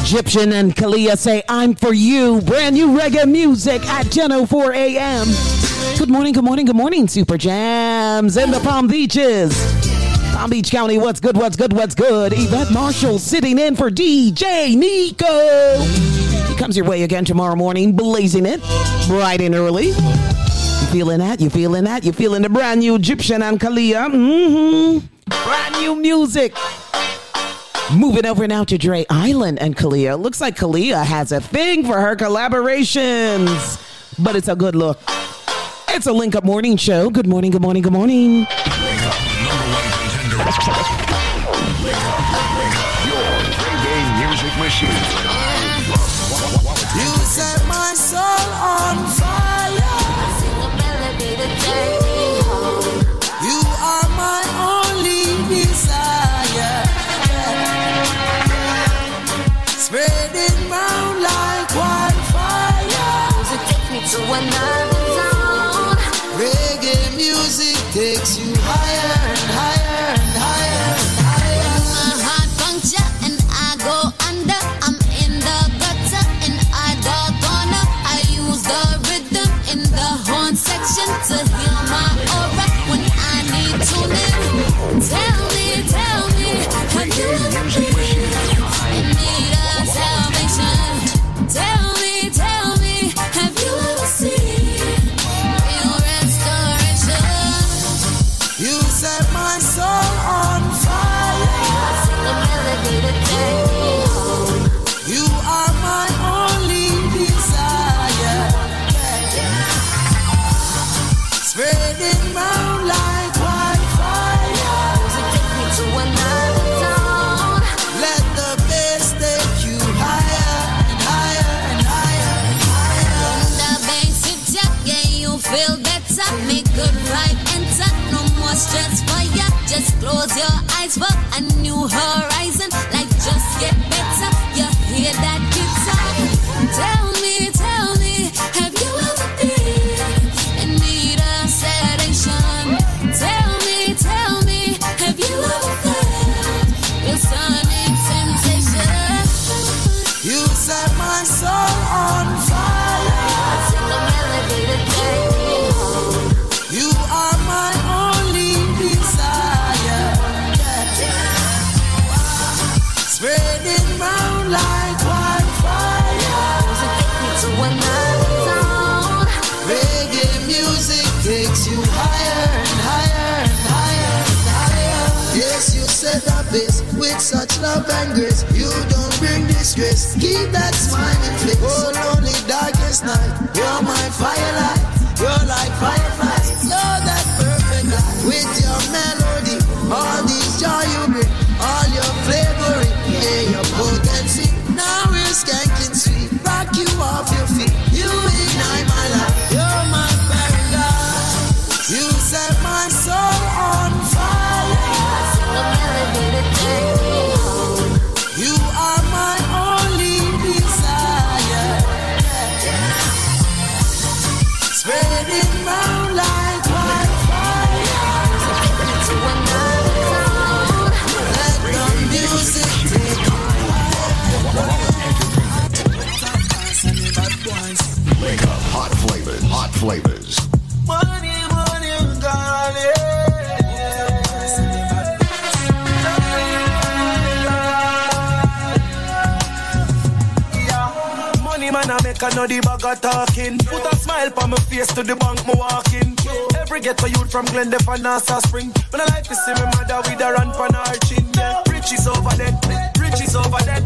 Gyptian and Kalia say, I'm for you. Brand new reggae music at 10:04 a.m. Good morning, good morning, good morning, Super Jams in the Palm Beaches. Palm Beach County, what's good, what's good, what's good? Yvette Marshall sitting in for DJ Nico. He comes your way again tomorrow morning, blazing it bright and early. You feeling that? You feeling that? You feeling the brand new Gyptian and Kalia? Mm-hmm. Brand new music. Moving over now to Dre Island and Kalia. Looks like Kalia has a thing for her collaborations, but it's a good look. It's a Link Up Morning Show. Good morning, good morning, good morning. Link Up, number one contender. Link Up, your reggae music machine. You set my soul on fire. Sing a melody to take me home. You are my only desire. Spreading round like wildfire. Music takes me to another zone. Reggae music takes you higher and higher and higher and higher. When my heart puncture and I go under. I'm in the gutter and I dog on up. I use the rhythm in the horn section to heal my aura when I need tuning. Tell me, have you ever been in need of salvation? Tell me, have you ever seen real restoration? You set my soul on fire. I sing a melody to take me home. You are my only desire. Spreading round like wildfire. Music take me to another zone. Let the feel better, make good right enter. No more stress for ya. Just close your eyes for a new horizon. Life just get better. You hear that guitar? Tell me, have you ever been in need of sedation? Tell me, have you ever felt your sonic temptation? You set my soul on fire. I sing a melody to take me home. You are my only desire. Spreading round like wildfire. Music takes me to another zone. Reggae music takes you higher and higher and higher and higher. Yes, you set the pace with such love and grace. You don't bring disgrace. Keep that smile in place. Oh, lonely darkest night, you're my firelight. You're like fireflies. You're that perfect light. With your melody, all these joy you bring, all your flavoring, yeah, your potency. Now we're Skeng and sweet. Rock you off your feet. You ignite my life. You're my paradise. You set my soul on fire. I sing a melody to take me home. You are my only desire. Spreading round like wildfire. To another zone. Let the music take you. Link Up, hot flavors, hot flavors. Money, money, darling. Man, I make another bugger talking. Put a smile on my face to the bank, me walking. Every ghetto youth from Glendale and Nassau Spring. When I like to see my mother with her hand on her chin. Riches over there, riches over there.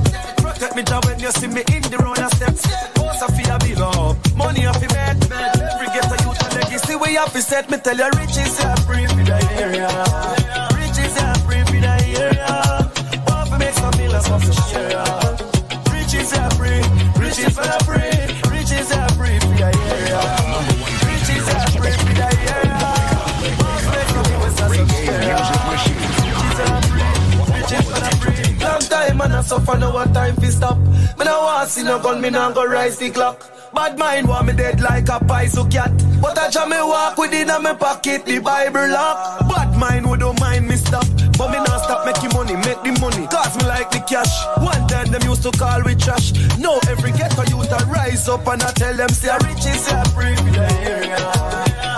Let me job when you see me in the round of steps. Post a fee a bill up, money a fee met. Every get a youth a legacy way up is set. Me tell you riches are free for the area. Riches are free for the area. Want to make some millions for the share. Riches are free, riches for the free. Man, I suffer now what time fi stop. Me no want see no gun, me no go rise the clock. Bad mind want me dead like a paizo cat. But I jam me walk within a me pocket, the Bible lock. Bad mind who don't mind me stop. But me no stop making money, make the money. Cause me like the cash. One time them used to call we trash. Now every ghetto youth a rise up and I tell them say riches are free for the area.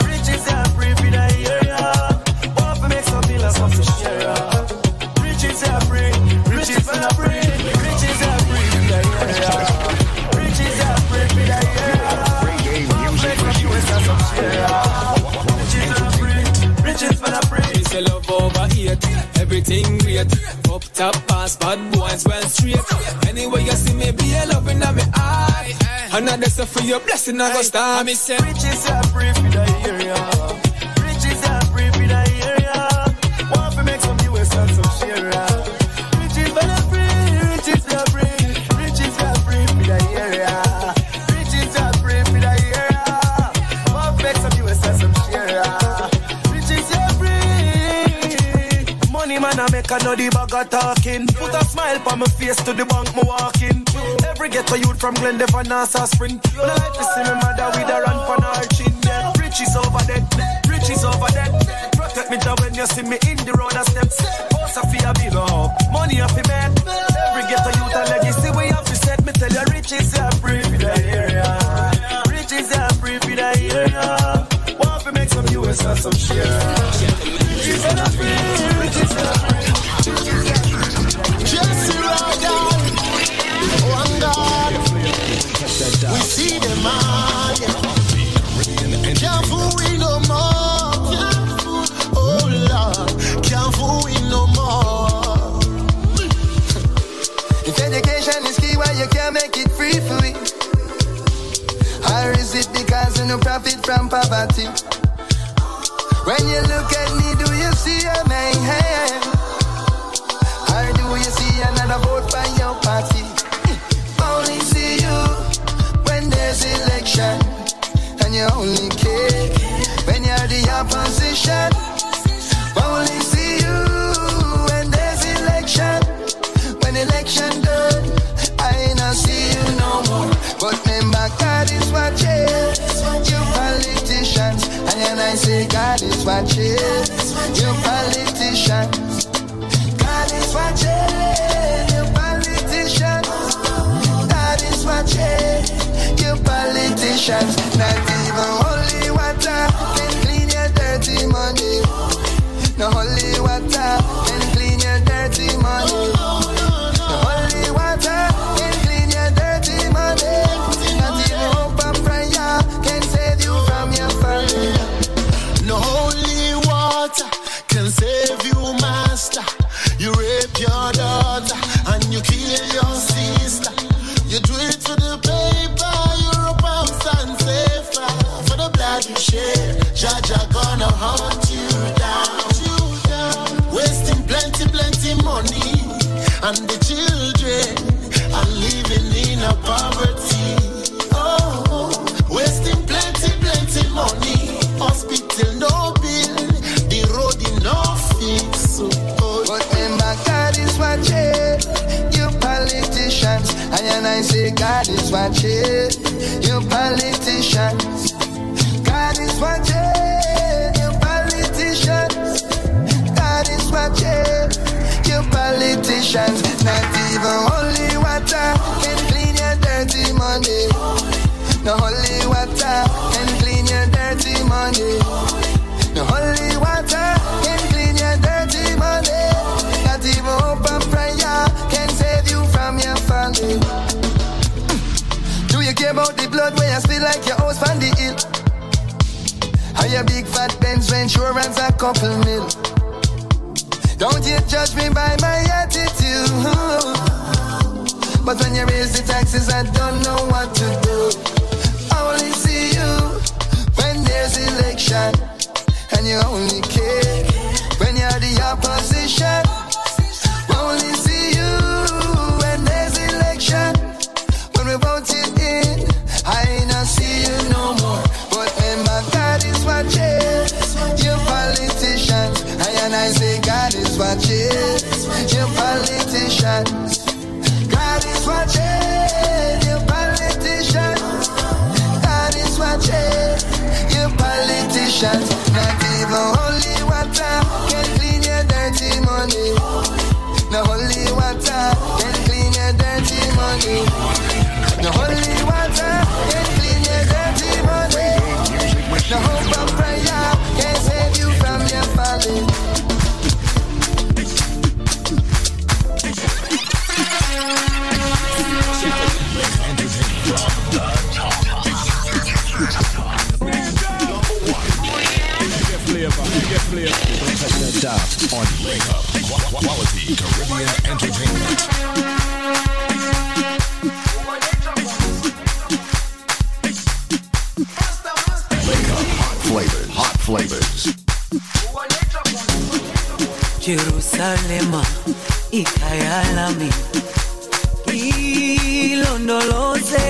Riches are free for the area. Want to make some millions off the share. Riches are free. Riches are free, riches are free, riches are free, riches are free, riches love over here, everything great, up top pass, bad boys well straight, anyway you see me be a loving on me eye, and I just for your blessing I go start, riches are free for the area, riches are free for the area, want to make some US and some share. I know the bag of talking. Put a smile on my face to the bank, me walking. Every ghetto youth from Glendale and Nassau Spring. When I like to see my mother with her hand on her chin. Yeah, riches over there, riches over there. Protect me job when you see me in the road of steps. Post a fee a bill up, money a fee met. Every ghetto youth a legacy way up to set. Me tell you riches are free for the area. Riches are free for the area. Want to make some US and some share. Riches are free, riches are free. Jesse Royal, Wonder, we see the man. Can't fool we no more. Oh Lord, can't fool we no more. If education is key, why you can't make it free for we? Or is it because you no profit from poverty? When you look at me, do you see a man hand? Or do you see another vote by your party? Only see you when there's election. And you only care when you're the opposition. Only see you when there's election. When election done, I ain't not see you no more. But remember God is watching you politicians. And then I say God is watching you politicians. God is watching you politicians. God is watching you politicians. Not even holy water can clean your dirty money. No holy water can clean your dirty money. No holy water can clean your dirty money. Not even hope and prayer can save you from your family. No holy water can save you, master. You rape your daughter and you kill your sister. You do it for the paper, you're a pumps and safer. For the blood you share, Jaja gonna hunt you down. Wasting plenty money and the children are living in a poverty. Oh, wasting plenty money. Hospital no bill, the road in no fix. God is watching you politicians, and I say God is watching you politicians. God is watching you politicians. God is watching you politicians. Not even holy water can clean your dirty money. No holy water can clean your dirty money. No holy water can clean your dirty money. Even hope and prayer can save you from your family. Do you care about the blood when you spill like your house from the hill? How your big fat Benz when insurance a couple mil? Don't you judge me by my attitude. But when you raise the taxes, I don't know what to do. I only see you when there's election, and you only care when you're the opposition. I only see you when there's election, when we vote you in, I ain't not see you no more. But when my God is watching, you politicians, and I say God is watching, you politicians. God is watching, you politicians. God is watching, you politicians. Not even holy water can clean your dirty money. No holy water can clean your dirty money. No holy water can clean your dirty money. No hope of prayer can save you from your folly. On Link Up, quality Caribbean entertainment. Link Up, hot flavors. Jerusalem, ikayalami, ilondoloze,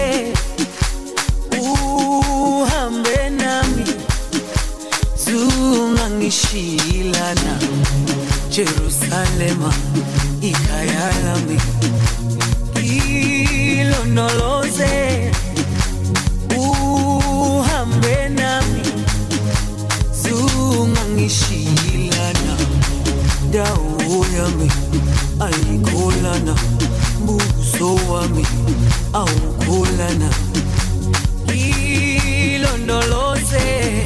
uhambe nami, zungangishilana. Jerusalem, ikayalami, ilondoloze, uhambe nami, zungangishilana. Dao yami, alikolana, buso wami, aukolana, ilondoloze,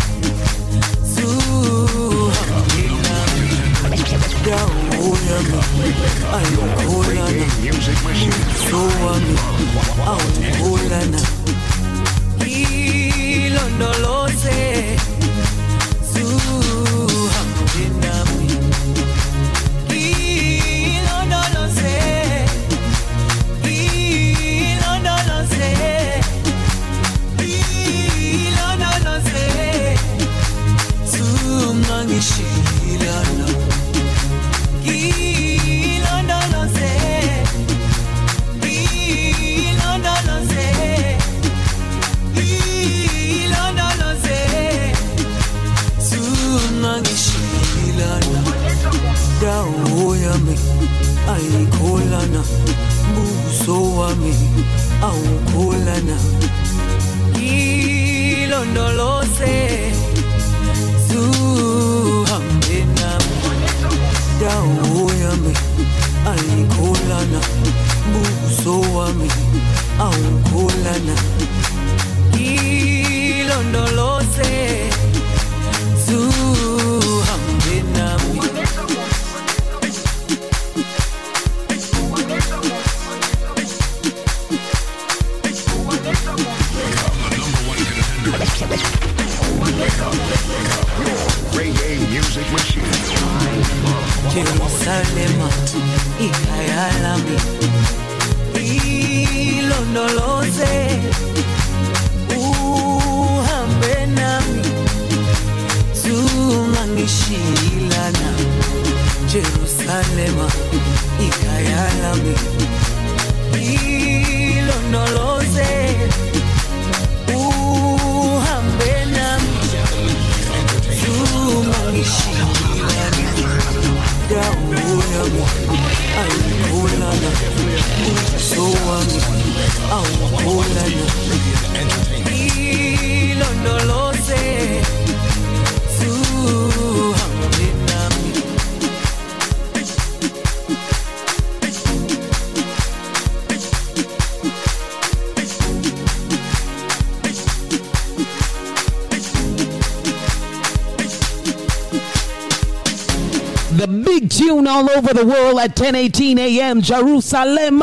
All over the world at 10:18 a.m. Jerusalem.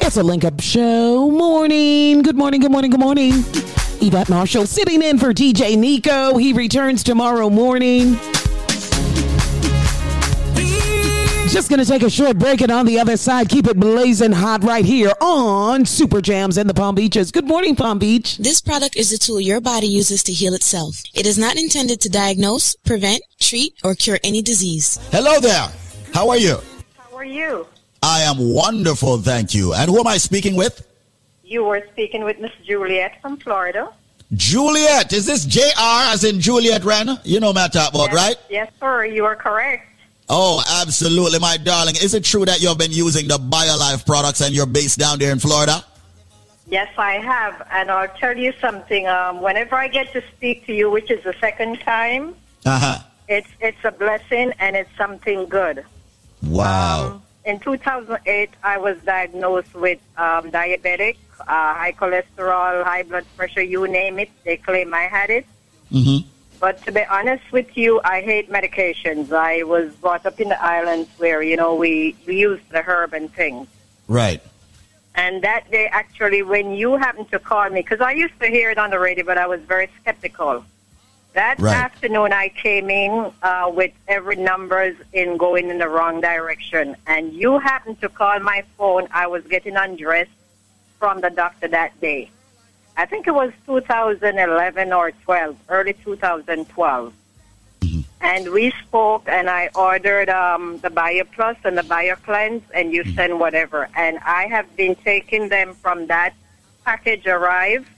It's a Link Up show. Good morning. Yvette Marshall sitting in for DJ Nico. He returns tomorrow morning. Just going to take a short break, and on the other side, keep it blazing hot right here on Super Jams in the Palm Beaches. Good morning, Palm Beach. This product is a tool your body uses to heal itself. It is not intended to diagnose, prevent, treat, or cure any disease. Hello there. How are you? How are you? I am wonderful, thank you. And who am I speaking with? You were speaking with Miss Juliet from Florida. Juliet, is this JR as in Juliet Renner? You know my talk about, yes, right? Yes, sir, you are correct. Oh, absolutely, my darling. Is it true that you've been using the BioLife products and you're based down there in Florida? Yes, I have. And I'll tell you something. Whenever I get to speak to you, which is the second time, it's a blessing and it's something good. Wow. In 2008, I was diagnosed with diabetic, high cholesterol, high blood pressure, you name it. They claim I had it. Mm-hmm. But to be honest with you, I hate medications. I was brought up in the islands where, you know, we use the herb and things. Right. And that day, actually, when you happened to call me, because I used to hear it on the radio, but I was very skeptical. That afternoon, I came in with every numbers in going in the wrong direction. And you happened to call my phone. I was getting undressed from the doctor that day. I think it was 2011 or 12, early 2012. Mm-hmm. And we spoke, and I ordered the Bio Plus and the Bio Cleanse, and you send whatever. And I have been taking them from that package arrived.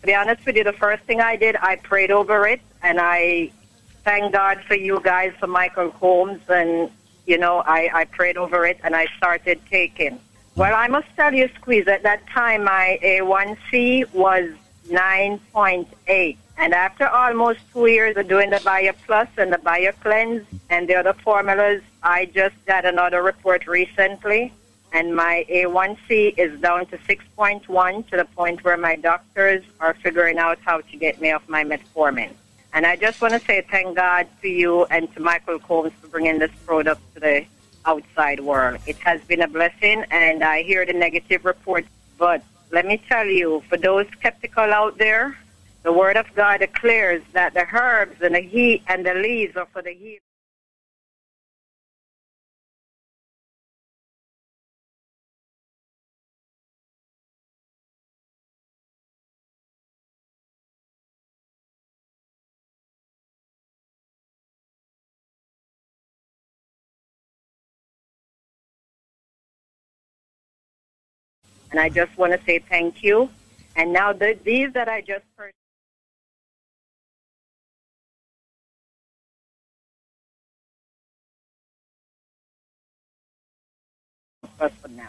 To be honest with you, the first thing I did, I prayed over it, and I thank God for you guys, for Michael Holmes, and, you know, I prayed over it, and I started taking. Well, I must tell you, Squeeze, at that time, my A1C was 9.8, and after almost 2 years of doing the Bio Plus and the Bio Cleanse and the other formulas, I just got another report recently. And my A1C is down to 6.1 to the point where my doctors are figuring out how to get me off my metformin. And I just want to say thank God to you and to Michael Combs for bringing this product to the outside world. It has been a blessing, and I hear the negative reports. But let me tell you, for those skeptical out there, the Word of God declares that the herbs and the heat and the leaves are for the heat. And I just want to say thank you. And now these that I just purchased.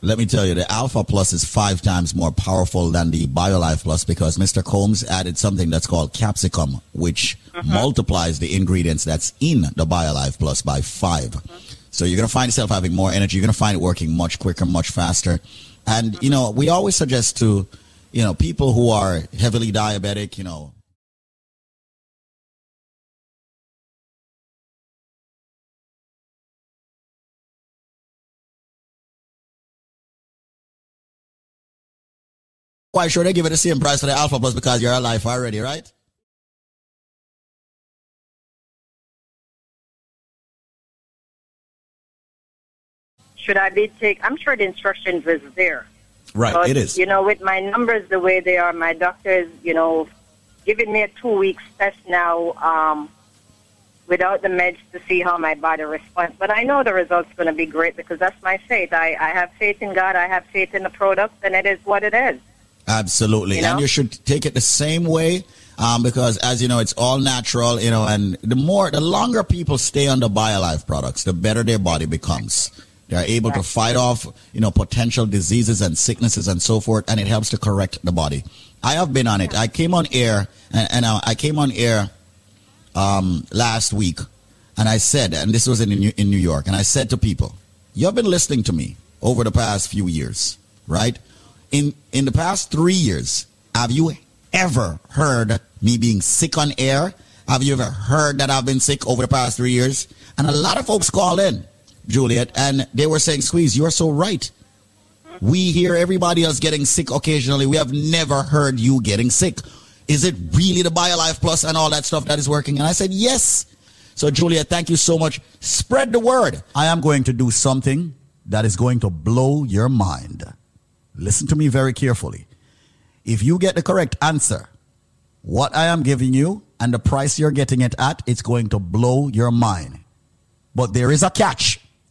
Let me tell you, the Alpha Plus is 5 times more powerful than the BioLife Plus because Mr. Combs added something that's called capsicum, which multiplies the ingredients that's in the BioLife Plus by 5. So you're going to find yourself having more energy. You're going to find it working much quicker, much faster. And, you know, we always suggest to, you know, people who are heavily diabetic, you know. Why should they give it the same price for the Alpha Plus because you're alive already, right? Should I be taking? I'm sure the instructions is there. Right, but, it is. You know, with my numbers the way they are, my doctor is, you know, giving me a 2-week test now without the meds to see how my body responds. But I know the result's going to be great because that's my faith. I have faith in God. I have faith in the product, and it is what it is. Absolutely. You know? And you should take it the same way. Because as you know, it's all natural, you know, and the longer people stay on the BioLife products, the better their body becomes. They're able to fight off, you know, potential diseases and sicknesses and so forth, and it helps to correct the body. I have been on it. I came on air, and I came on air last week, and I said, and this was in New York, and I said to people, you've been listening to me over the past few years, right? In the past 3 years, have you ever heard me being sick on air? Have you ever heard that I've been sick over the past 3 years? And a lot of folks call in, Juliet, and they were saying, Squeeze, you're so right. We hear everybody else getting sick occasionally. We have never heard you getting sick. Is it really the BioLife Plus and all that stuff that is working? And I said, yes. So, Julia, thank you so much. Spread the word. I am going to do something that is going to blow your mind. Listen to me very carefully. If you get the correct answer, what I am giving you and the price you're getting it at, it's going to blow your mind. But there is a catch.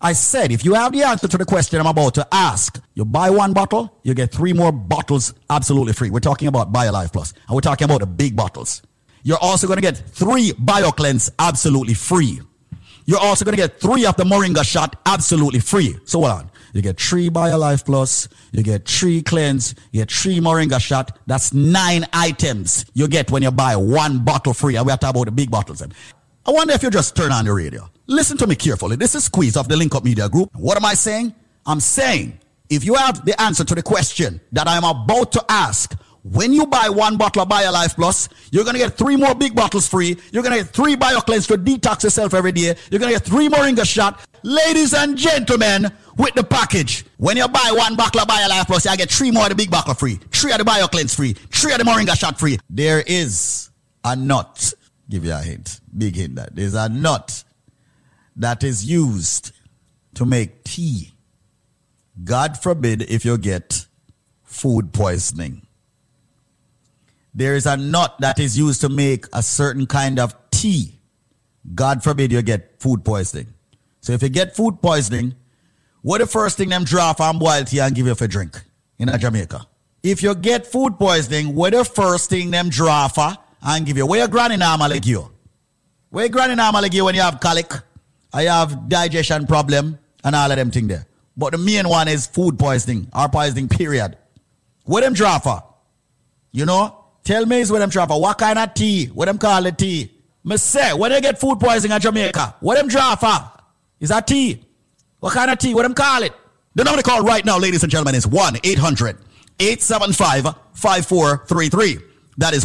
I said, if you have the answer to the question I'm about to ask, you buy one bottle, you get three more bottles absolutely free. We're talking about BioLife Plus, and we're talking about the big bottles. You're also going to get three BioCleanse absolutely free. You're also going to get three of the Moringa shot absolutely free. So hold on. You get three BioLife Plus, you get three Cleanse, you get three Moringa shot. That's 9 items you get when you buy one bottle free. And we have to talk about the big bottles. I wonder if you just turn on the radio. Listen to me carefully. This is Squeeze of the Link Up Media Group. What am I saying? I'm saying if you have the answer to the question that I'm about to ask, when you buy one bottle of BioLife Plus, you're going to get three more big bottles free. You're going to get three BioCleanse to detox yourself every day. You're going to get three Moringa shot. Ladies and gentlemen, with the package, when you buy one bottle of BioLife Plus, you get three more of the big bottle free, three of the BioCleanse free, three of the Moringa shot free. There is a nut. Give you a hint. Big hint that. There's a nut that is used to make tea. God forbid if you get food poisoning. There is a nut that is used to make a certain kind of tea. God forbid you get food poisoning. So if you get food poisoning, what the first thing them draw from boil tea and give you for drink in Jamaica? If you get food poisoning, what the first thing them draw for and give you? Where your granny normally give you? Where your granny normally give you when you have colic? I have digestion problem and all of them thing there. But the main one is food poisoning or poisoning period. What them draw for? You know? Tell me is what them draw for. What kind of tea? What them call it tea? Me say, when they get food poisoning in Jamaica, what them draw for? Is that tea? What kind of tea? What them call it? The number to call right now, ladies and gentlemen, is 1-800-875-5433. That is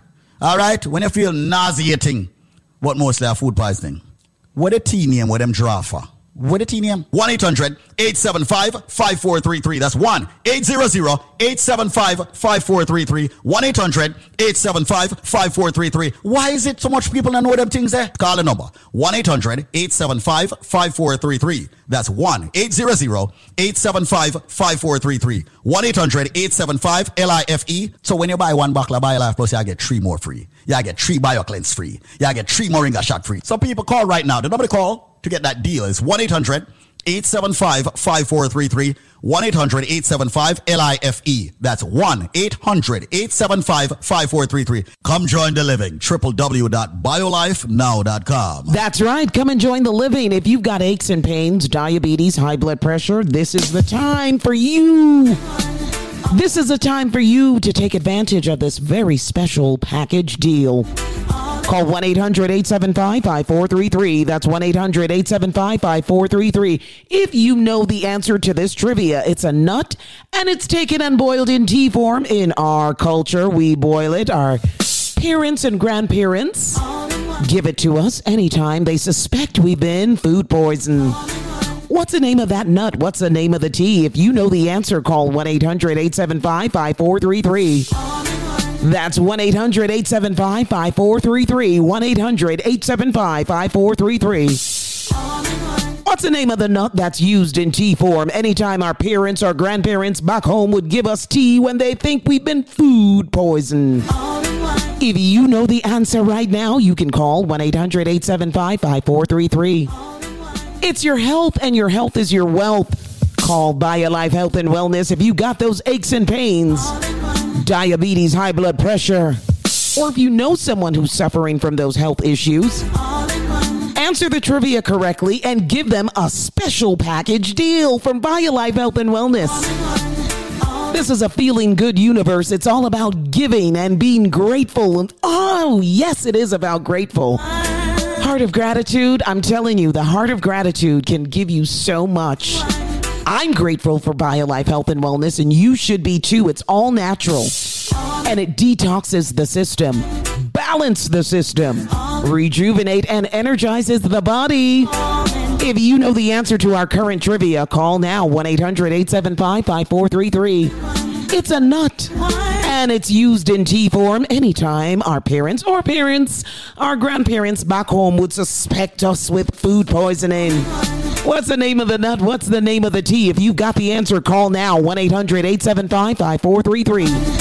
all right, when you feel nauseating, what mostly are food poisoning. What a tea name with them draw for. What a tea name. 1-800-875-5433. That's 1-800-875-5433. 1-800-875-5433. Why is it so much people don't know them things there? Call the number. 1-800-875-5433. That's 1-800-875-5433. 1-800-875-LIFE. So when you buy one bottle of BioLife Plus, you get three more free. You get three BioCleanse free. You get three Moringa shot free. So people, call right now. The number to call to get that deal is 1-800-875-5433. 1-800-875-LIFE. That's 1-800-875-5433. Come join the living. www.biolifenow.com. That's right. Come and join the living. If you've got aches and pains, diabetes, high blood pressure, this is the time for you. This is the time for you to take advantage of this very special package deal. Call 1-800-875-5433. That's 1-800-875-5433. If you know the answer to this trivia, it's a nut, and it's taken and boiled in tea form. In our culture, we boil it. Our parents and grandparents give it to us anytime they suspect we've been food poisoned. What's the name of that nut? What's the name of the tea? If you know the answer, call 1-800-875-5433. That's 1-800-875-5433, 1-800-875-5433. What's the name of the nut that's used in tea form? Anytime our parents or grandparents back home would give us tea when they think we've been food poisoned. If you know the answer right now, you can call 1-800-875-5433. It's your health, and your health is your wealth. Call BioLife Health and Wellness if you got those aches and pains, diabetes, high blood pressure, or if you know someone who's suffering from those health issues. Answer the trivia correctly and give them a special package deal from BioLife Health and Wellness. This is a feeling good universe. It's all about giving and being grateful. And oh, yes, it is about grateful. Heart of gratitude. I'm telling you, the heart of gratitude can give you so much. I'm grateful for BioLife Health and Wellness, and you should be too. It's all natural, and it detoxes the system, balance the system, rejuvenate and energizes the body. If you know the answer to our current trivia, call now, 1-800-875-5433. It's a nut, and it's used in tea form anytime our parents, our grandparents back home would suspect us with food poisoning. What's the name of the nut? What's the name of the tea? If you've got the answer, call now, 1-800-875-5433.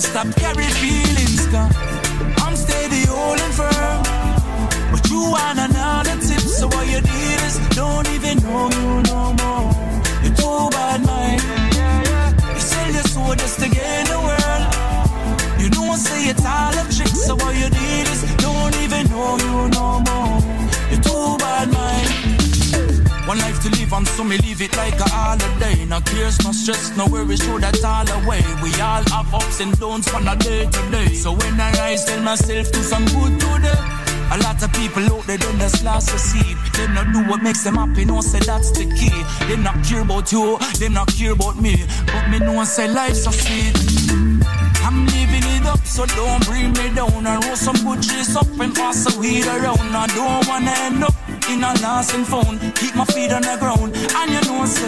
feelings, stop carry feelings, girl. I'm steady holding firm, but you want another tip, so what you did is don't even know you no more. You're too bad, man. You sell your soul just to gain the world. You know I say it's all a trick, so what you did is don't even know you no more. You're too bad, man. One life to live and so me leave it like a holiday. No cares, no stress, no worries, throw that all away. We all have ups and downs from a day to day. So when I rise, tell myself do some good today. A lot of people out there don't just last receive. They not do what makes them happy, no say that's the key. They not care about you, they not care about me. But me know say life's a sweet. I'm living it up, so don't bring me down. I roll some good trees up and pass the weed around. I don't wanna end up in a lasting phone, keep my feet on the ground, and you know, sir,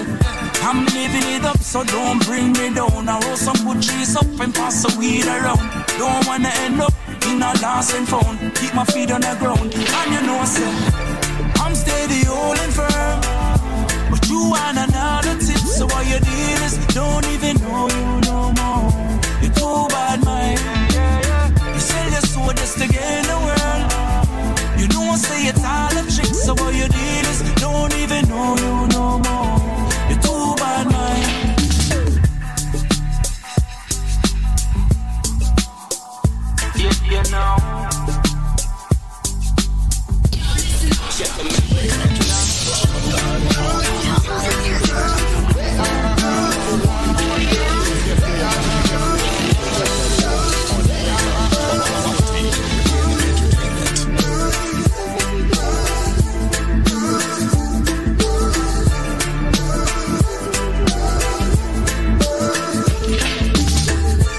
I'm living it up, so don't bring me down. I roll some good trees up and pass the weed around. Don't wanna end up in a lasting phone, keep my feet on the ground, and you know, sir, I'm steady holding firm, but you want another tip, so what you did is don't even know you no more. You're too bad, man. You sell your soul just to gain the world. You don't say it's all a trick, so what you did is don't even know you no more. You're too bad, man. You know.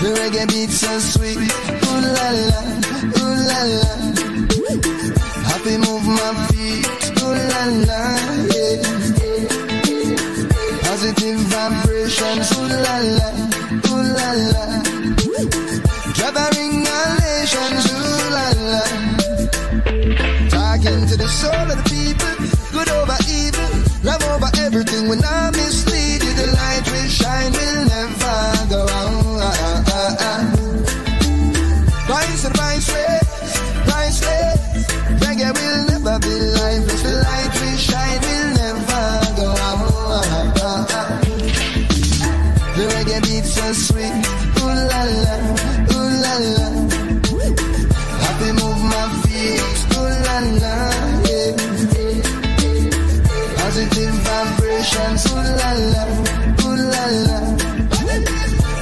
Reggae beats so sweet, ooh la la, happy move my feet, ooh la la, yeah. Positive vibrations, ooh la la, gathering our nations, ooh la la. Talking to the soul of the people, good over evil, love over everything. When I mislead you, the light will shine, will never go out. Priceless, reggae will never be lifeless. The light we shine will never go out. The reggae beats are sweet, ooh la la, happy move my feet, ooh la la, yeah. Positive vibrations, ooh la la,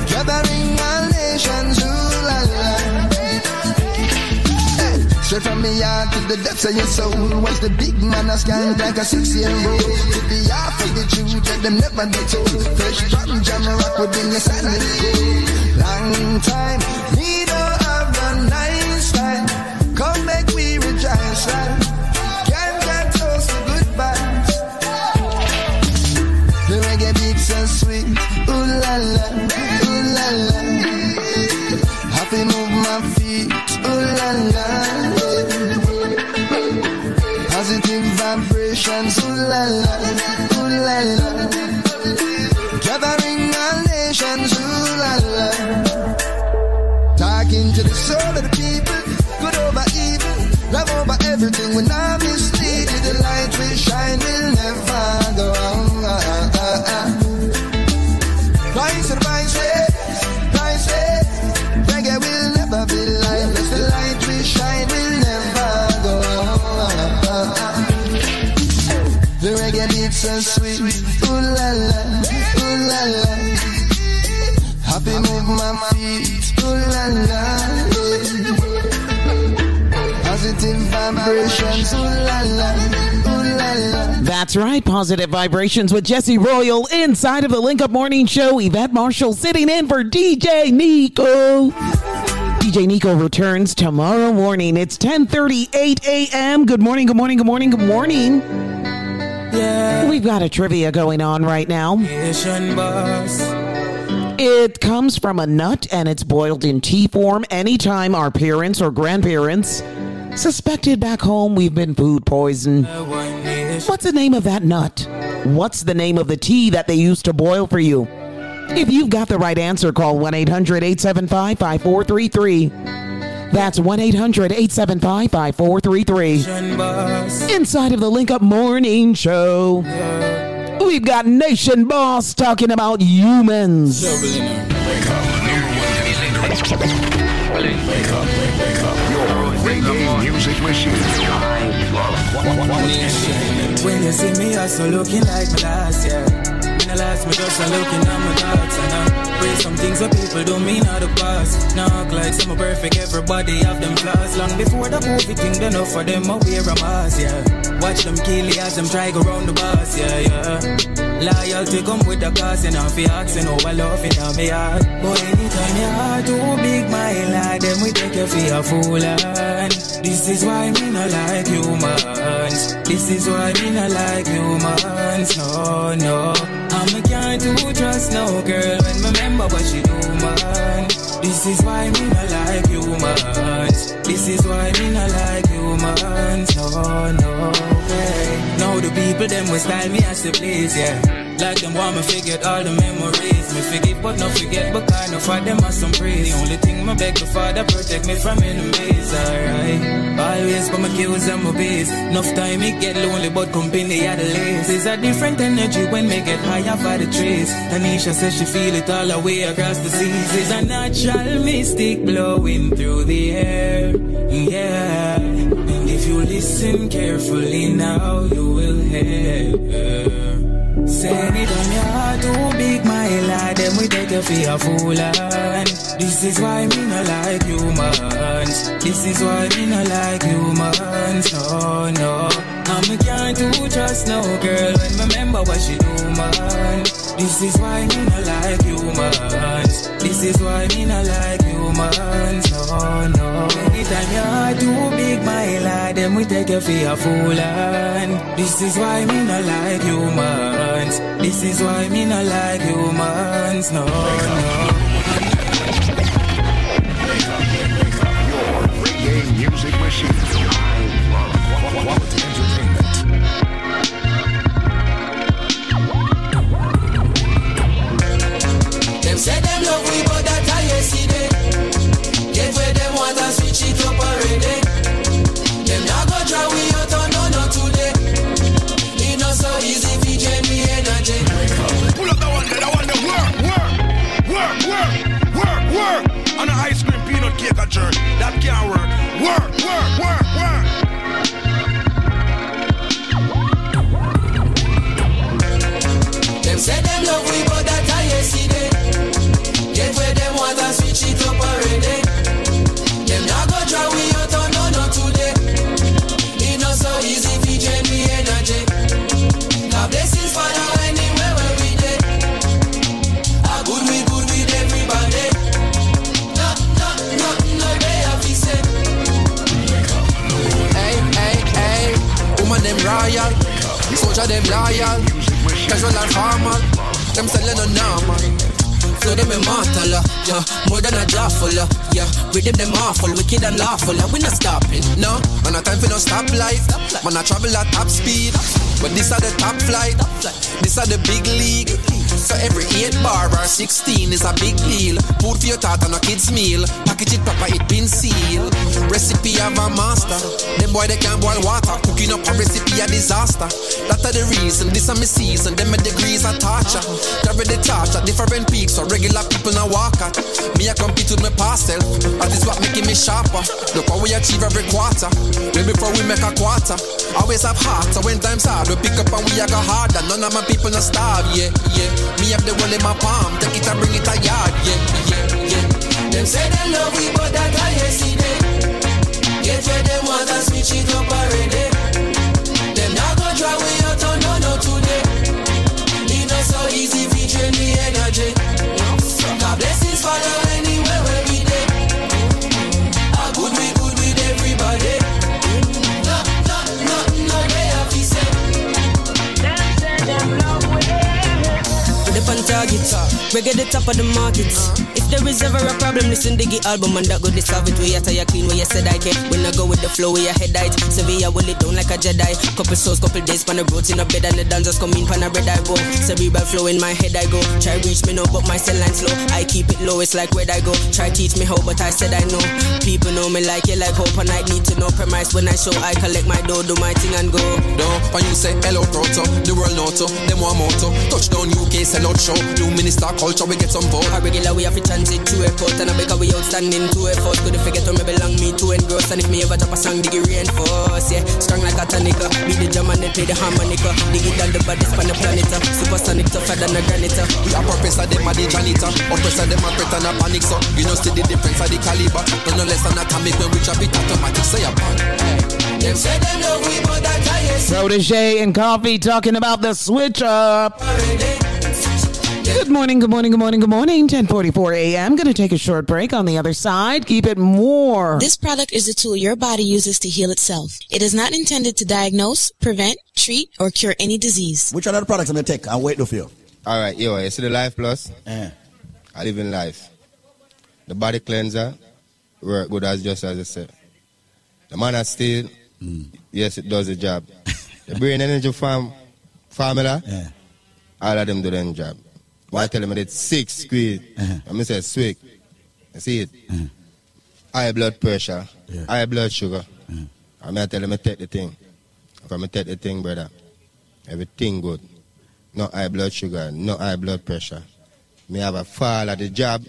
gathering all nations, ooh la la. Straight from me heart to the depths of your soul. Once the big man has scanned like a 6-year-old. To be half of the truth that them never be told. Fresh from jam rock within your sanity. Long time, need all of the nice time. Come make we rejoice life. Can't get close to good vibes. The reggae beats are sweet, ooh la la, ooh la la. Happy move my feet, ooh la la. Positive vibrations, ooh la la, gathering all nations, ooh la la. Talking to the soul of the people, good over evil, love over everything. When I mislead you, the light will shine, will never go out. Priceless, reggae will never be lifeless. The light will shine, will never go out. The reggae beats so sweet, ooh la la, happy move my feet, ooh la la, yeah. Positive vibrations, ooh la la. That's right, Positive Vibrations with Jesse Royal inside of the Link Up Morning Show. Yvette Marshall sitting in for DJ Nico. DJ Nico returns tomorrow morning. It's 10:38 a.m. Good morning. Yeah. We've got a trivia going on right now. Nation Boss. It comes from a nut and it's boiled in tea form. Anytime our parents or grandparents suspected back home we've been food poisoned. What's the name of that nut? What's the name of the tea that they used to boil for you? If you've got the right answer, call 1-800-875-5433. That's 1-800-875-5433. Inside of the Link Up Morning Show, we've got Nation Boss talking about humans. When you see me, I so looking like my last year. My last, me just looking at my thoughts. And I pray some things that people don't mean out of past. Knock like some perfect, everybody have them flaws. Long before the COVID thing, they know for them I wear a mask, yeah. Watch them kill you as them try go round the boss, yeah, yeah. Loyalty come with the cost, and I'm asking how I love it on my heart. But anytime your heart too big, my lad, then we take you for a fool. And this is why me not like humans. This is why me not like humans. No, no, I can't do trust no girl when I remember what she do, man. This is why me not like humans. This is why me not like humans. No, no way. Now the people them will style me as the place, yeah. Like them want me forget all the memories. Me forgive but no forget, but kind of for them as some praise. The only thing my beg the Father protect me from enemies, alright. Always for my kills and my base. Enough time it get lonely but company at the least. It's a different energy when me get higher for the trees. Tanisha says she feel it all the way across the seas. It's a natural mystic blowing through the air, yeah. And if you listen carefully now you will hear. Send it on your heart too big, my lad, then we take you for a fool. And this is why me not like humans. This is why me not like humans. No, no, I can't do trust no girl when remember what she do, man. This is why me not like humans. This is why me not like humans. No, no, anytime your heart too big, my lad, then we take you for a fool. And this is why me not like humans. This is why me not like humans, no, no. Your reggae music machine. I love quality entertainment. Them say them love we, but that I yesterday. Get where them want and switch it up already. Them not go try we out on no, no today. It not so easy. Pull up that one, the work. On an ice cream peanut cake a jerk, that can't work. Work. Them say them love we, but that I yesterday. Get where them want and switch it up already. Them not go try we out on no, no today. It not so easy to change the energy. God blessings for the them royal, soldier them loyal, casual and formal, them selling on normal, flow them immortal, yeah, more than a jawful, yeah, rhythm them awful, wicked and lawful, and we not stopping, no, man a time for no stop life, man a travel at top speed, but this are the top flight, this are the big league. So every 8 bar or 16 is a big deal. Food for your tata and a kid's meal. Package it proper, it been sealed. Recipe of a master. Them boy they can't boil water. Cooking up a recipe a disaster. That's the reason, this a me season. Them my degrees are torture. Carry the torch at different peaks. So regular people now walk at. Me I compete with my parcel. That is what making me sharper. Look how we achieve every quarter. Way before we make a quarter. Always have heart. So when time's hard we pick up and we a go harder. None of my people no starve, yeah. Me have the world in my palm, take it and bring it a yard, yeah. Them say them love we, but that I yesterday. Get where them want and switch it up already. Them not gonna try we out on no today. It not so easy to drain the energy. God blessings follow anywhere where we day. I good with everybody. No, they have to say. Them say them love we. On target, reggae the top of the market. If there is ever a problem, listen to the album and that go dissolve it. Way I tell you clean, where you said I can. When I go with the flow, where your head died. Severe, I will it down like a Jedi. Couple souls, couple days, pan the roads in a bed and the dancers come in, pan a red I go. Cerebral flow in my head I go. Try reach me now, but my cell line's slow. I keep it low, it's like where I go. Try teach me how, but I said I know. People know me like you, like hope, and I need to know premise when I show. I collect my dough, do my thing and go. Dope, and you say hello, proto. The world noto, them one moto. Touchdown UK, sell out show. New minister culture, we get some vote. A regular we have to transit to airport, and I because we outstanding to effort. Could you forget where me belong, me to engross, and if me ever drop a song, dig it reinforce. Yeah, strong like a tonica. Be the drum and they play the harmonica. Dig it down the baddest on the planet. Supersonic tougher than a granite. We are professor, them are the janitor. Oppressor, them are threat and a panic, so you know still the difference of the caliber. No less than a comic when we chop it automatic, say a them say them love we, but I try. Protégé and Coffee talking about the switch up. Good morning, good morning, good morning, good morning. 10:44 a.m. Going to take a short break. On the other side, keep it more. This product is a tool your body uses to heal itself. It is not intended to diagnose, prevent, treat, or cure any disease. Which other products I'm going to take? I'm waiting for you. All right, yo, you see the Life Plus? I live in life. The body cleanser, work good as just as I said. The man has steel, yes, it does the job. The brain energy formula, all of them do their job. Why tell them it's 6 squid? I mean, say swig. You see it? High blood pressure, high blood sugar. I mean, I tell them I take the thing. If I take the thing, brother, everything good. No high blood sugar, no high blood pressure. Me have a fall at the job,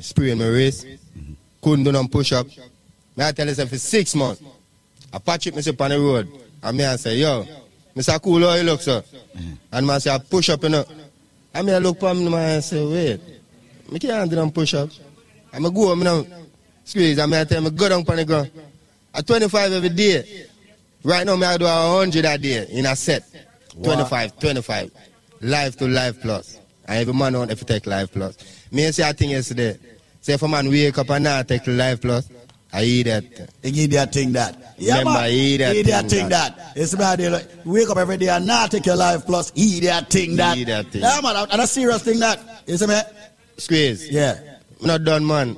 sprain my wrist, couldn't do no push up. Me I tell you for 6 months. I patch it myself on the road. And me I say, yo, Mr. Cool, how you look, sir? And I say, I push up, you know. And me I look for him and say, wait, I can't do no push up. And I go home, you know, squeeze, and I tell me, go down on the ground. At 25 every day. Right now, I do 100 a day in a set. Wow. 25. Life to Life Plus. And every man on if you take Life Plus. Me say a thing yesterday. Say if a man wake up and not take Life Plus, I eat that. You eat that thing that. Yeah, remember, man. Eat that thing that. It's about like, wake up every day and not take your Life Plus. Eat that thing. Yeah, man. And a serious thing that. You see me? Squeeze. Yeah. I'm not done, man.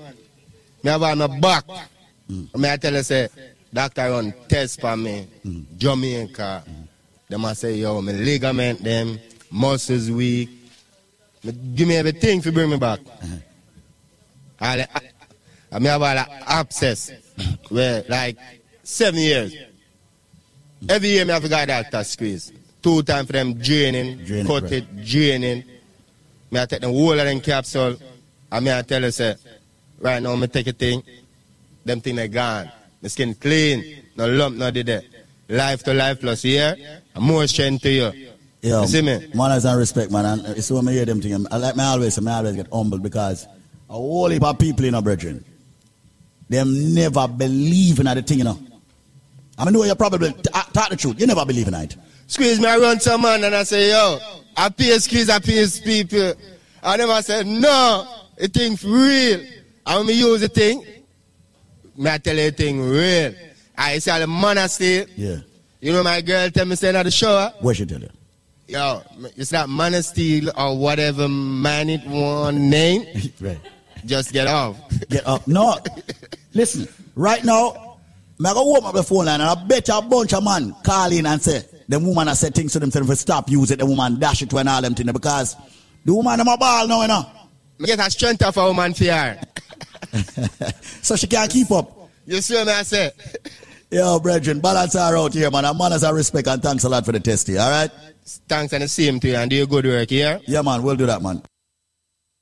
I have on my back. I tell you, say, doctor run test for me. Jamaica. Them I say, yo, my ligament, them, muscles weak. Give me everything to bring me back. I may have an abscess where like 7 years. Every year I have to go to doctor squeeze. 2 times for them draining, cut it, draining. I take the whole of them capsule and I tell you, say, right now I take a thing, them thing are gone. My skin clean, no lump, no did that. Life to Life Plus, yeah? And more strength to you. Yo, you see me? Manners and respect, man. And it's so when I hear them things. I always get humbled because a whole heap of people in our brethren, them never believe in the thing, you know. I mean, no, you probably talk the truth. You never believe in it. Squeeze me, I run to a man and I say, yo, I pay squeeze, I pay people. I never said, no, the thing's real. And when I use the thing, I tell you the thing real. I see how the man I stay. Yeah. You know my girl tell me saying at the show. What she tell you? Yo, it's not Man of Steel or whatever man it one name. Right. Just get off. Get up. No. Listen, right now, I go warm up the phone line and I bet you a bunch of man call in and say, the woman has said things to themselves to stop using it, the woman dash it when all them things because the woman them a ball now, you know. I get a strength of a woman fear. So she can't keep up. You see what I say? Yo, brethren, balance her out here, man. And manners and respect, and thanks a lot for the test here, all right? Thanks and the same to you, and do your good work here. Yeah, man, we'll do that, man.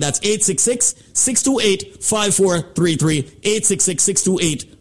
That's 866-628-5433.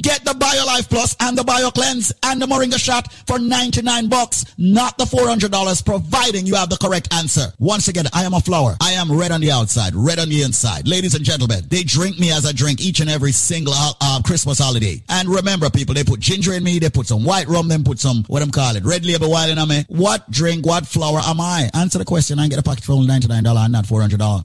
Get the BioLife Plus and the BioCleanse and the Moringa shot for $99, not the $400, providing you have the correct answer. Once again, I am a flower. I am red on the outside, red on the inside. Ladies and gentlemen, they drink me as I drink each and every single Christmas holiday. And remember, people, they put ginger in me, they put some white rum, then put some, red label wine in me. What drink, what flower am I? Answer the question and get a package for only $99 and not $400.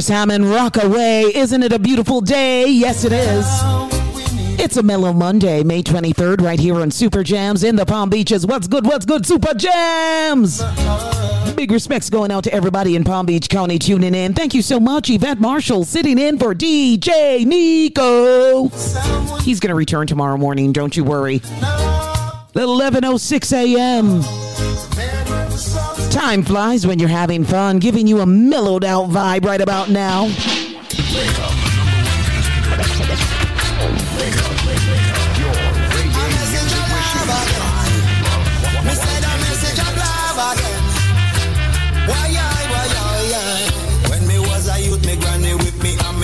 Salmon rock away. Isn't it a beautiful day? Yes, it is. It's a mellow Monday, May 23rd, right here on Super Jams in the Palm Beaches. What's good? What's good? Super Jams. Big respects going out to everybody in Palm Beach County tuning in. Thank you so much. Yvette Marshall sitting in for DJ Nico. He's going to return tomorrow morning. Don't you worry. At 11:06 a.m. Time flies when you're having fun. Giving you a mellowed out vibe right about now.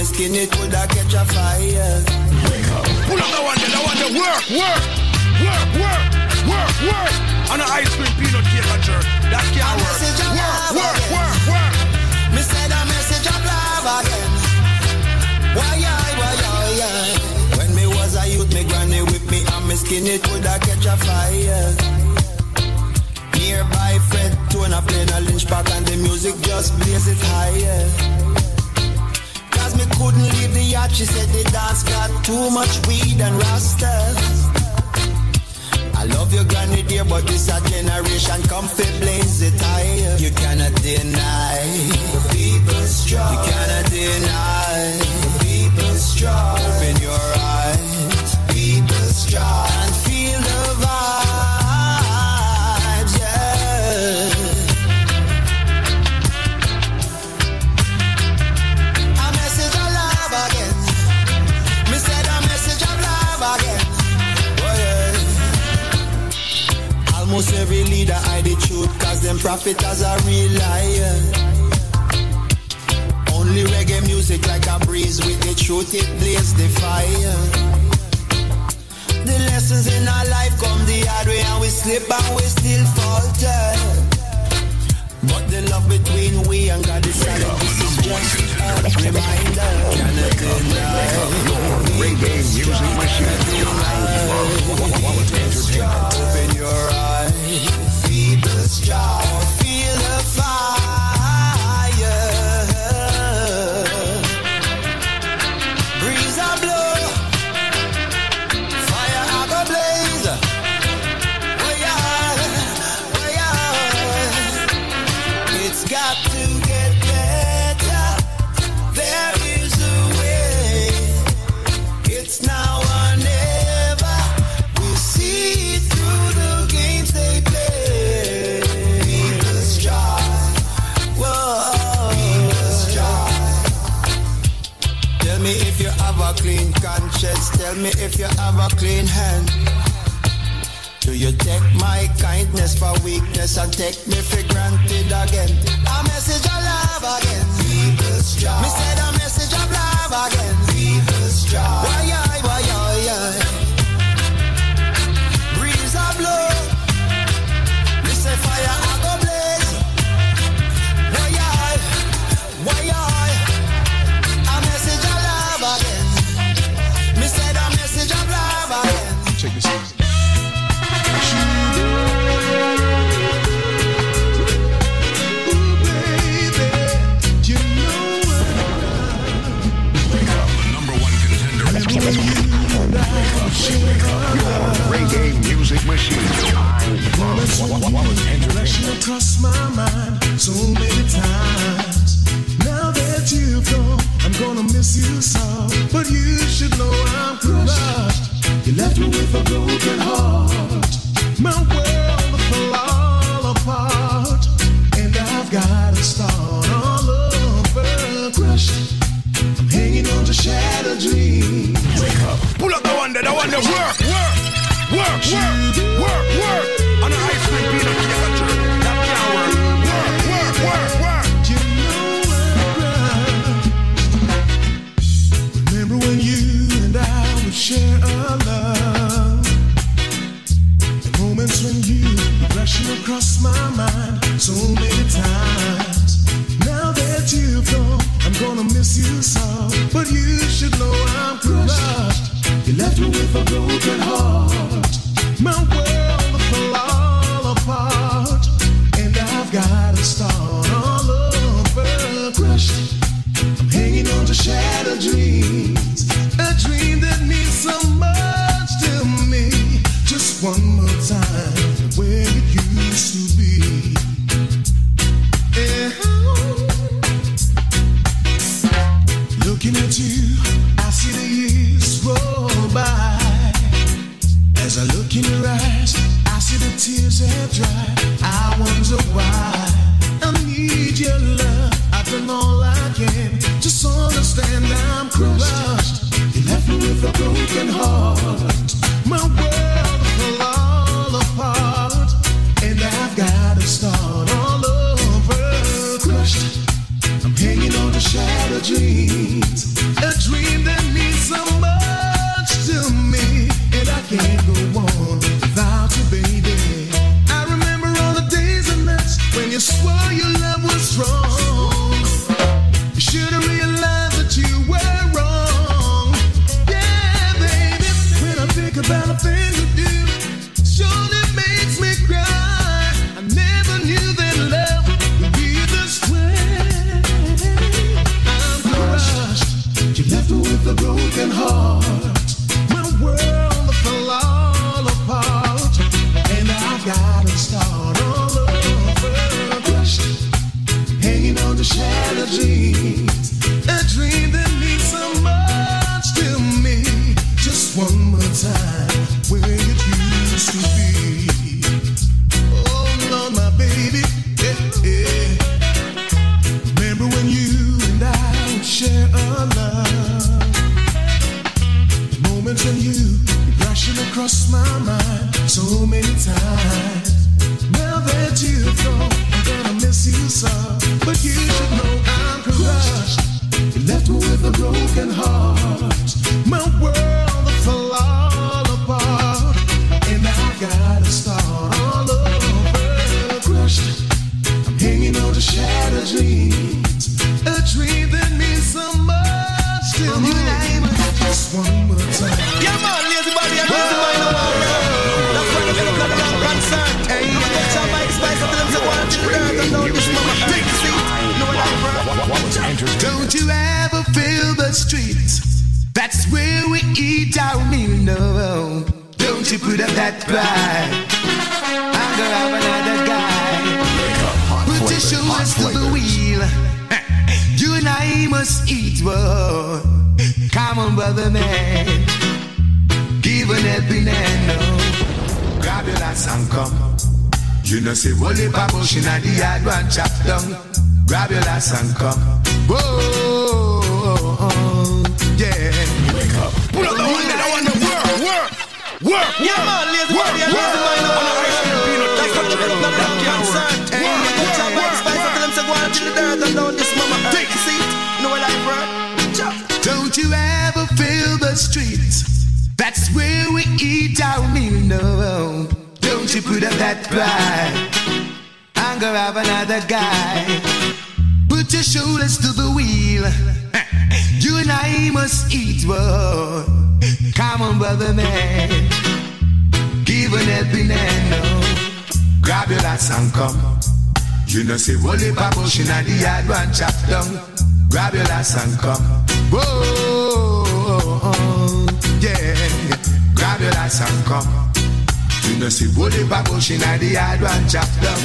Skin it would I catch a fire. Wake up. Pull up the one that I want to work. On an ice cream peanut cake and jerk. That can't work. Work. Me said a message of love again. Why I. When me was a youth, me granny whipped me and me skin it would I catch a fire. Nearby Fred tune up playing a lynch park and the music just blazes higher. Me couldn't leave the yacht, she said the dance got too much weed and rasta. I love your granny dear, but this a generation comfy blaze it higher. You cannot deny the people's joy. You cannot deny the people's joy. Open your eyes, people's joy, and feel the vibes, yeah. Almost every leader hide the truth, cause them profiters are real liar. Only reggae music like a breeze, with the truth it blaze the fire. The lessons in our life come the hard way, and we slip and we still falter. But the love between we and God is solid, this is just a reminder. Reggae music machine, I love entertainment. Open your eyes. Feed the star, feel the fire. Breeze a blow, fire a go blaze. Way out. It's got to get better. There is a way. It's now or never. We'll see it through the games they play. Clean conscience, tell me if you have a clean hand. Do you take my kindness for weakness and take me for granted again? A message of love again. People's job. Me said a message of love again. People's job. Why I. Breeze a blow. Me say fire I go blaze. Why I. Check this out. Reggae music machine. I crossed my mind so many times. Now that you've gone, I'm gonna miss you so. But you should know I'm crushed. You left me with a broken heart. My world will fall apart. And I've got to start all over. Crushed. I'm hanging on to shattered dreams. Wake up. Pull up the one that I want to work. On an ice cream peanut cake. That can't work. Work. You know I cried. Remember when you and I would share a love. Crossed my mind so many times. Now that you've gone, I'm gonna miss you so. But you should know I'm crushed. You left me with a broken heart. My world will fall apart. And I've gotta start all over. Crushed. I'm hanging on to shattered dreams. A dream that means so much to me. Just one more time. Where it used to be. dreams, a dream that means so much to me. Just one more time, where it used to be. Oh Lord, my baby, yeah, yeah. Remember when you and I would share our love, the moments when you rushing across my mind so many times. Now that you've gone, I'm gonna miss you so. But you should know I'm crushed. You left me with a broken heart. My world fell all apart, and I gotta start all over. Crushed, I'm hanging on to shattered dreams, a dream that means so much to me. Just one more time. Yeah, man, lazy body, I'm losing my mind. Hey, don't you ever feel the streets? That's where we eat our meal. No, don't you put up that pride. I go have another guy. Put your shoulders to the wheel. You and I must eat. Whoa. Come on, brother man. Give an helping hand. No. Grab your ass and come. You know, say, Wally Babo, she not the hard one, chop down. Grab your lass and come. Whoa, yeah. Wake up. Put up the one that I want to work. Yeah, man, lazy body, I lose my mind. On the ice cream peanut, that's what you get up that concert. Hey, I'm spice up them, so go on to the dirt and down this mama. Take a seat, know what I brought? Chop. Don't you ever feel the streets? That's where we eat our meal, no. Don't you put up that pride. I'm gonna have another guy. Put your shoulders to the wheel. You and I must eat. Whoa. Come on, brother man. Give an helping hand. No. Grab your lass and come. You know, say, Wally Babo, she not the hard one, chop down. Grab your lass and come. Whoa, yeah. Grab your lass and come. You know, see, Woody Babo, she not the hard one, chop down.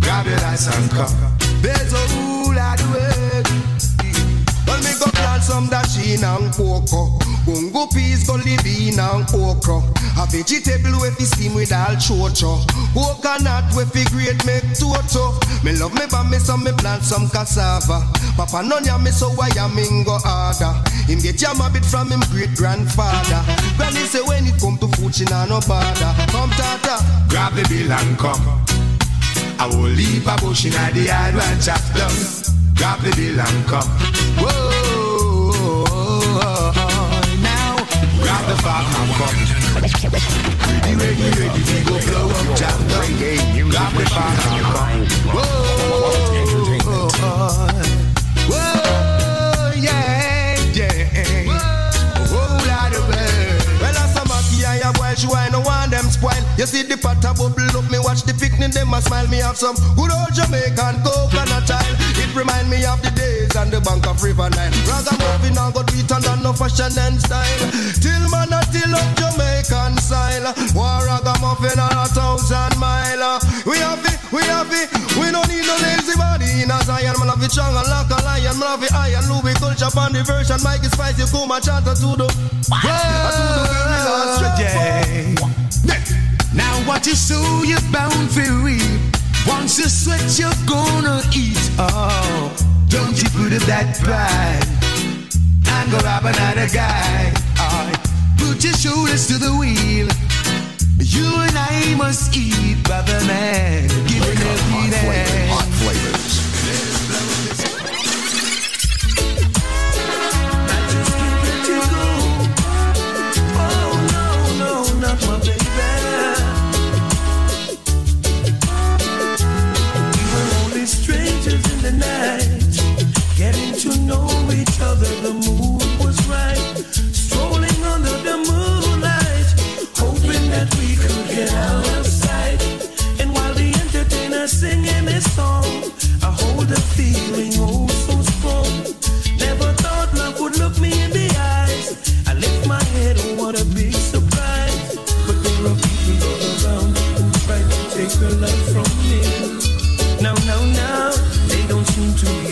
Grab your ass and come. There's a whole lot of work. Well, me go plant some dashin and cocoa. Ungo peas, go living and okra. A vegetable with the steam with all chocho. Coconut with the great make toto. Me love me bambi, so me plant some cassava. Papa none ya me, so why ya mingo harder? Him get jam a bit from him great-grandfather. Granny say when it come to food, she nah no bother. Come, tata. Grab the bill and come. I will leave a bush in the hard one, chop down. Grab the bill and come. Whoa, now. Grab the farm and come. Ready, we go blow up, chop down. Grab the farm and come. Whoa, yeah. Whoa, lot of work. Well, I saw Maki and your boy, she ain't no one them spoil. You see the patter bubble up, me watch the picnic, them a smile. Me have some good old Jamaican coconut oil. It remind me of the days on the bank of River Nile. Rather moving and go tweet and no fashion and style. Till man a till up Jamaican style. War ragamuffin on 1,000 mile. We have it. We don't need no lazy body. In a Zion, man have it strong and like a lion. Man have it high and Louis culture on the version. Mike is spicy, cool, my chatter to the... Now what you sow, you're bound to reap. Once you sweat, you're gonna eat. Oh, don't you put up that pride. I'm gonna rob another guy. Oh, put your shoulders to the wheel. You and I must eat, brother man. Give it a beat. Hot flavors. The night, getting to know each other, the mood was right. Strolling under the moonlight, hoping that we could get out of sight. And while the entertainer's singing his song, I hold a feeling oh so strong. Never thought love would look me in the eyes. I lift my head, oh what a big surprise. But there are people all around me who try to take the love from me. Now. To you.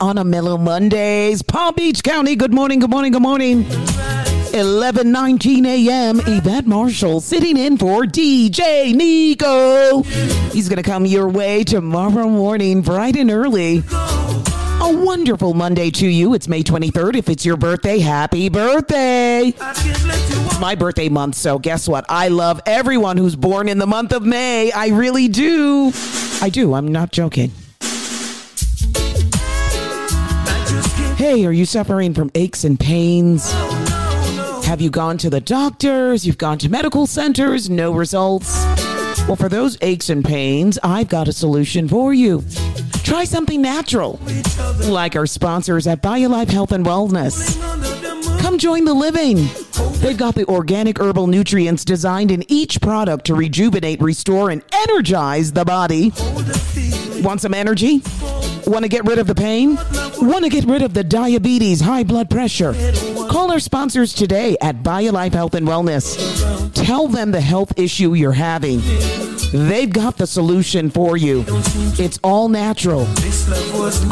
On a Mellow Mondays, Palm Beach County. Good morning, good morning, good morning. 11:19 a.m. Yvette Marshall sitting in for DJ Nico. He's going to come your way tomorrow morning, bright and early. A wonderful Monday to you. It's May 23rd. If it's your birthday, happy birthday. It's my birthday month, so guess what? I love everyone who's born in the month of May. I really do. I do. I'm not joking. Hey, are you suffering from aches and pains? Have you gone to the doctors? You've gone to medical centers? No results? Well, for those aches and pains, I've got a solution for you. Try something natural, like our sponsors at BioLife Health and Wellness. Come join the living. They've got the organic herbal nutrients designed in each product to rejuvenate, restore, and energize the body. Want some energy? Want to get rid of the pain? Want to get rid of the diabetes, high blood pressure? Call our sponsors today at BioLife Health and Wellness. Tell them the health issue you're having. They've got the solution for you. It's all natural.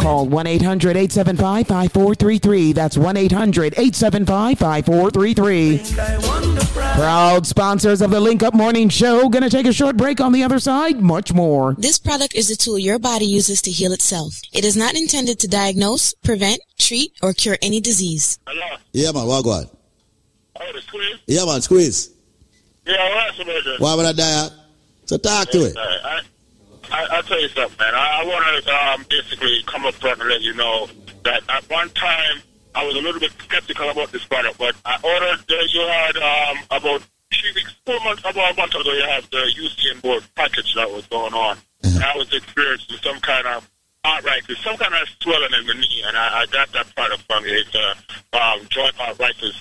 Call 1-800-875-5433. That's 1-800-875-5433. Proud sponsors of the Link Up Morning Show. Gonna take a short break. On the other side, much more. This product is a tool your body uses to heal itself. It is not intended to diagnose, prevent, treat, or cure any disease. Hello? Yeah, man, what go on? Oh, the Squeeze? Yeah, man, Squeeze. Yeah, what? Why would I die? So talk to it. I'll tell you something, man. I want to basically come up front and let you know that at one time I was a little bit skeptical about this product, but I ordered you had about 3 weeks, 4 months, about a month ago, you had the UCM board package that was going on. Uh-huh. And I was experiencing some kind of arthritis, some kind of swelling in the knee, and I got that product from you. It's joint arthritis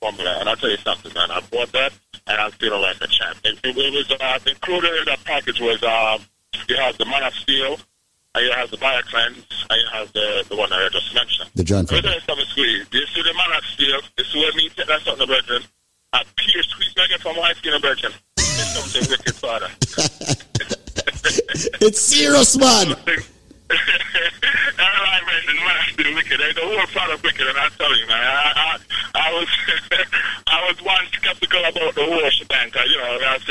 formula, and I'll tell you something, man. I bought that, and I'm feeling like a champ. It was included in that package was you have the Man of Steel, and you have the BioCleanse, and you have the one that I just mentioned. The John. Let me tell you something, Squeeze. You see the Man of Steel, you see what I mean? That's something, brethren. I pure squeeze nugget from my skin, brethren. It's something wicked, father. It's serious, man. Alright, man, the Man of Steel wicked. The whole product wicked, and I tell you, man, I was I was one skeptical about the whole shebang, you know, that's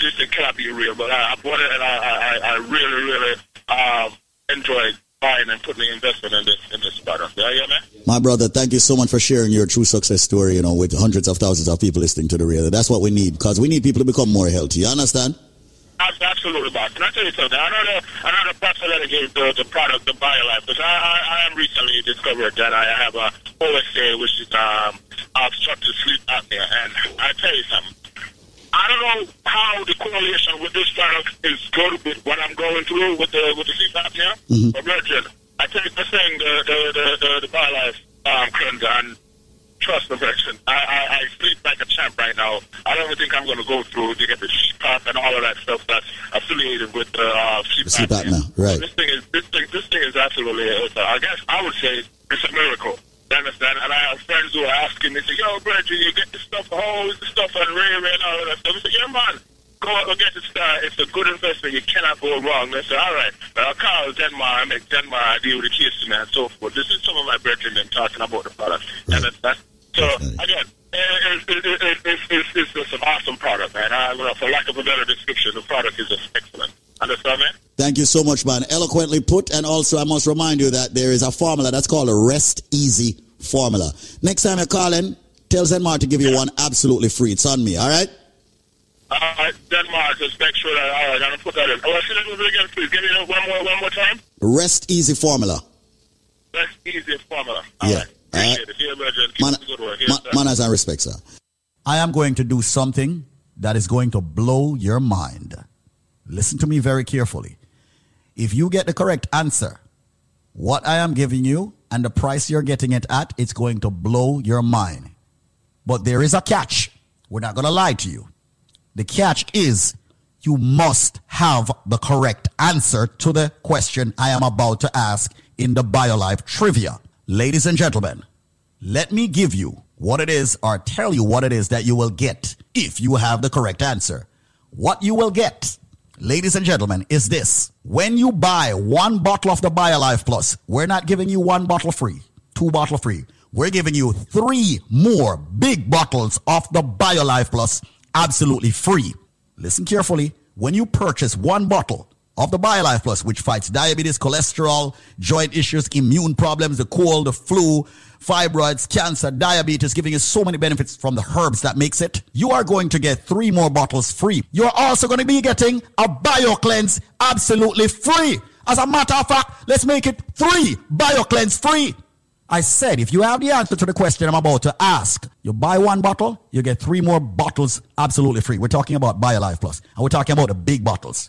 this thing cannot be real, but I bought it, and I really enjoyed buying and putting the investment in this product. Yeah, yeah, man. My brother, thank you so much for sharing your true success story, you know, with hundreds of thousands of people listening to the radio. That's what we need, because we need people to become more healthy. You understand? Absolutely, boss. Can I tell you something? I know the person that gave the product, the BioLife, because I recently discovered that I have a OSA, which is obstructive sleep apnea, and I tell you something. I don't know how the correlation with this product is good with what I'm going through with the sleep apnea. Mm-hmm. But Virgin, I take the thing, the BioLife cleanser, and trust the Virgin. I sleep like a champ right now. I don't think I'm going to go through to get the CPAP and all of that stuff that's affiliated with the sleep apnea. Right. So this thing is absolutely. I guess I would say it's a miracle. Understand? And I have friends who are asking me, say, yo, Bridget, you get this stuff, all this stuff, and Ray and all that stuff. I say, yeah, man, go out and get this stuff. It's a good investment. You cannot go wrong. I said, all right, I'll call Zenmar. I make Zenmar. I deal with the kids and so forth. This is some of my brethren talking about the product. Right. And that's, so, again, it's an awesome product, man. For lack of a better description, the product is excellent. Understand, man? Thank you so much, man. Eloquently put. And also, I must remind you that there is a formula that's called a Rest Easy formula. Next time you call in, tell Zenmar to give you one absolutely free. It's on me, all right? Zenmar, just make sure that, all right, I'm going to put that in. Oh, should I do it again, please? Give me one more time. Rest Easy formula. Rest Easy formula. All right. Appreciate it. Here, legend. Keep it good work. Here, manners and respect, sir. I am going to do something that is going to blow your mind. Listen to me very carefully. If you get the correct answer, what I am giving you and the price you're getting it at, it's going to blow your mind. But there is a catch. We're not going to lie to you. The catch is you must have the correct answer to the question I am about to ask in the BioLife trivia. Ladies and gentlemen, let me give you what it is or tell you what it is that you will get if you have the correct answer. What you will get, ladies and gentlemen, is this. When you buy one bottle of the BioLife Plus, we're not giving you one bottle free, two bottle free. We're giving you three more big bottles of the BioLife Plus absolutely free. Listen carefully. When you purchase one bottle of the BioLife Plus, which fights diabetes, cholesterol, joint issues, immune problems, the cold, the flu, fibroids, cancer, diabetes, giving you so many benefits from the herbs that makes it, you are going to get three more bottles free. You're also going to be getting a BioCleanse absolutely free. As a matter of fact, let's make it three BioCleanse free. I said, if you have the answer to the question I'm about to ask, you buy one bottle, you get three more bottles absolutely free. We're talking about BioLife Plus, and we're talking about the big bottles.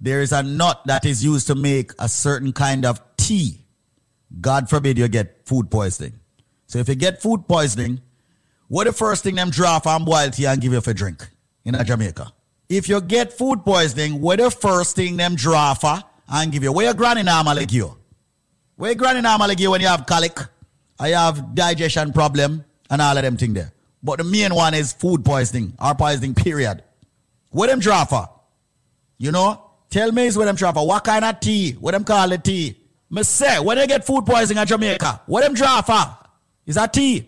There is a nut that is used to make a certain kind of tea. God forbid you get food poisoning. So if you get food poisoning, what the first thing them draw from boil tea and give you for drink in Jamaica? If you get food poisoning, what the first thing them draw for and give you? Where your granny normally give you? Where your granny normally give you when you have colic? I have digestion problem and all of them thing there. But the main one is food poisoning or poisoning period. What them draw for? You know? Tell me is what them draw for. What kind of tea? What them call the tea? Me say, when they get food poisoning at Jamaica, what them draw for? Is that tea?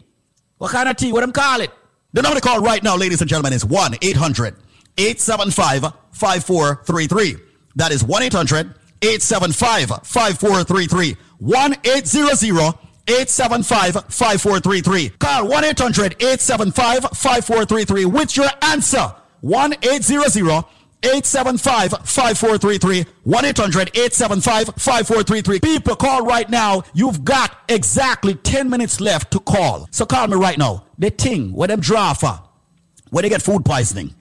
What kind of tea? What them call it? The number to call right now, ladies and gentlemen, is 1-800-875-5433. That is 1-800-875-5433. 1-800-875-5433. Call 1-800-875-5433 with your answer. 1-800-875-5433. 1-800-875-5433. People, call right now. You've got exactly 10 minutes left to call. So call me right now. The thing where them draw for, when they get food poisoning,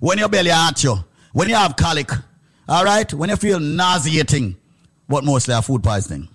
when your belly hurts you, when you have colic, all right, when you feel nauseating, what mostly are food poisoning.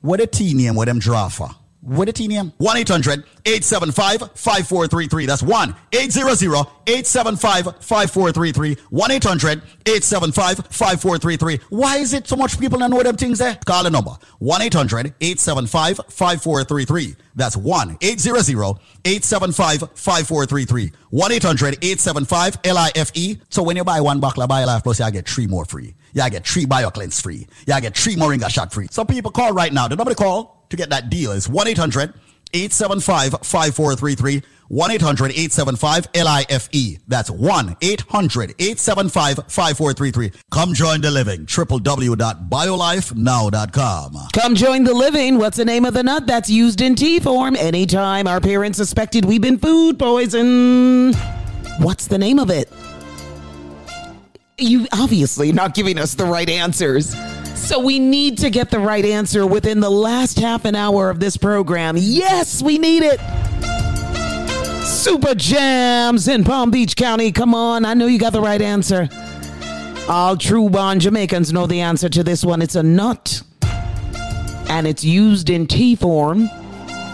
What a tea name where them draw for. What a tea name. 1-800-875-5433. That's 1-800-875-5433. 1-800-875-5433. Why is it so much people don't know them things there? Call the number. 1-800-875-5433. That's 1-800-875-5433. 1-800-875-LIFE. So when you buy one bottle of BioLife Plus, you get three more free. You get three BioCleanse free. You get three Moringa shot free. So people, call right now. The number to call to get that deal is 1-800 875-5433. 1-800-875-LIFE. That's 1-800-875-5433. Come join the living. www.biolifenow.com. Come join the living. What's the name of the nut that's used in tea form anytime our parents suspected we've been food poisoned? What's the name of it? You obviously not giving us the right answers. So we need to get the right answer within the last half an hour of this program. Yes, we need it. Super Jams in Palm Beach County. Come on, I know you got the right answer. All true-born Jamaicans know the answer to this one. It's a nut, and it's used in tea form.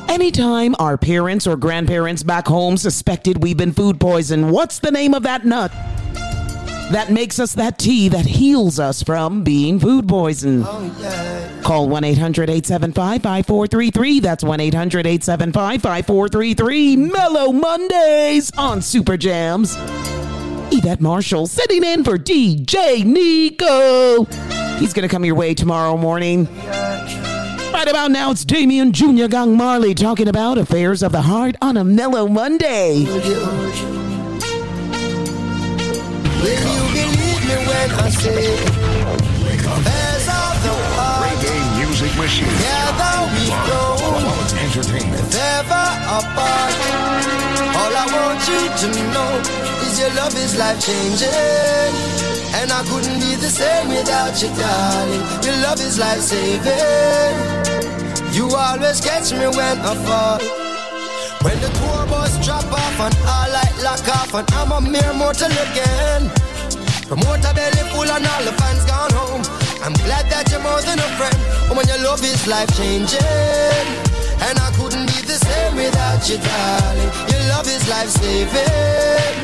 Anytime our parents or grandparents back home suspected we've been food poisoned, what's the name of that nut that makes us that tea that heals us from being food poisoned? Oh, yeah. Call 1-800-875-5433. That's 1-800-875-5433. Mellow Mondays on Super Jams. Yvette Marshall sitting in for DJ Nico. He's going to come your way tomorrow morning. Right about now, it's Damien Junior Gong Marley talking about affairs of the heart on a Mellow Monday. Will you believe me when I say, affairs of the heart, together we flow, never apart. All I want you to know is your love is life-changing, and I couldn't be the same without you, darling. Your love is life-saving. You always catch me when I fall. When the tour bus drop off and all light lock off and I'm a mere mortal again. Promoter belly full and all the fans gone home. I'm glad that you're more than a friend. But when your love is life-changing, and I couldn't be the same without you, darling. Your love is life-saving.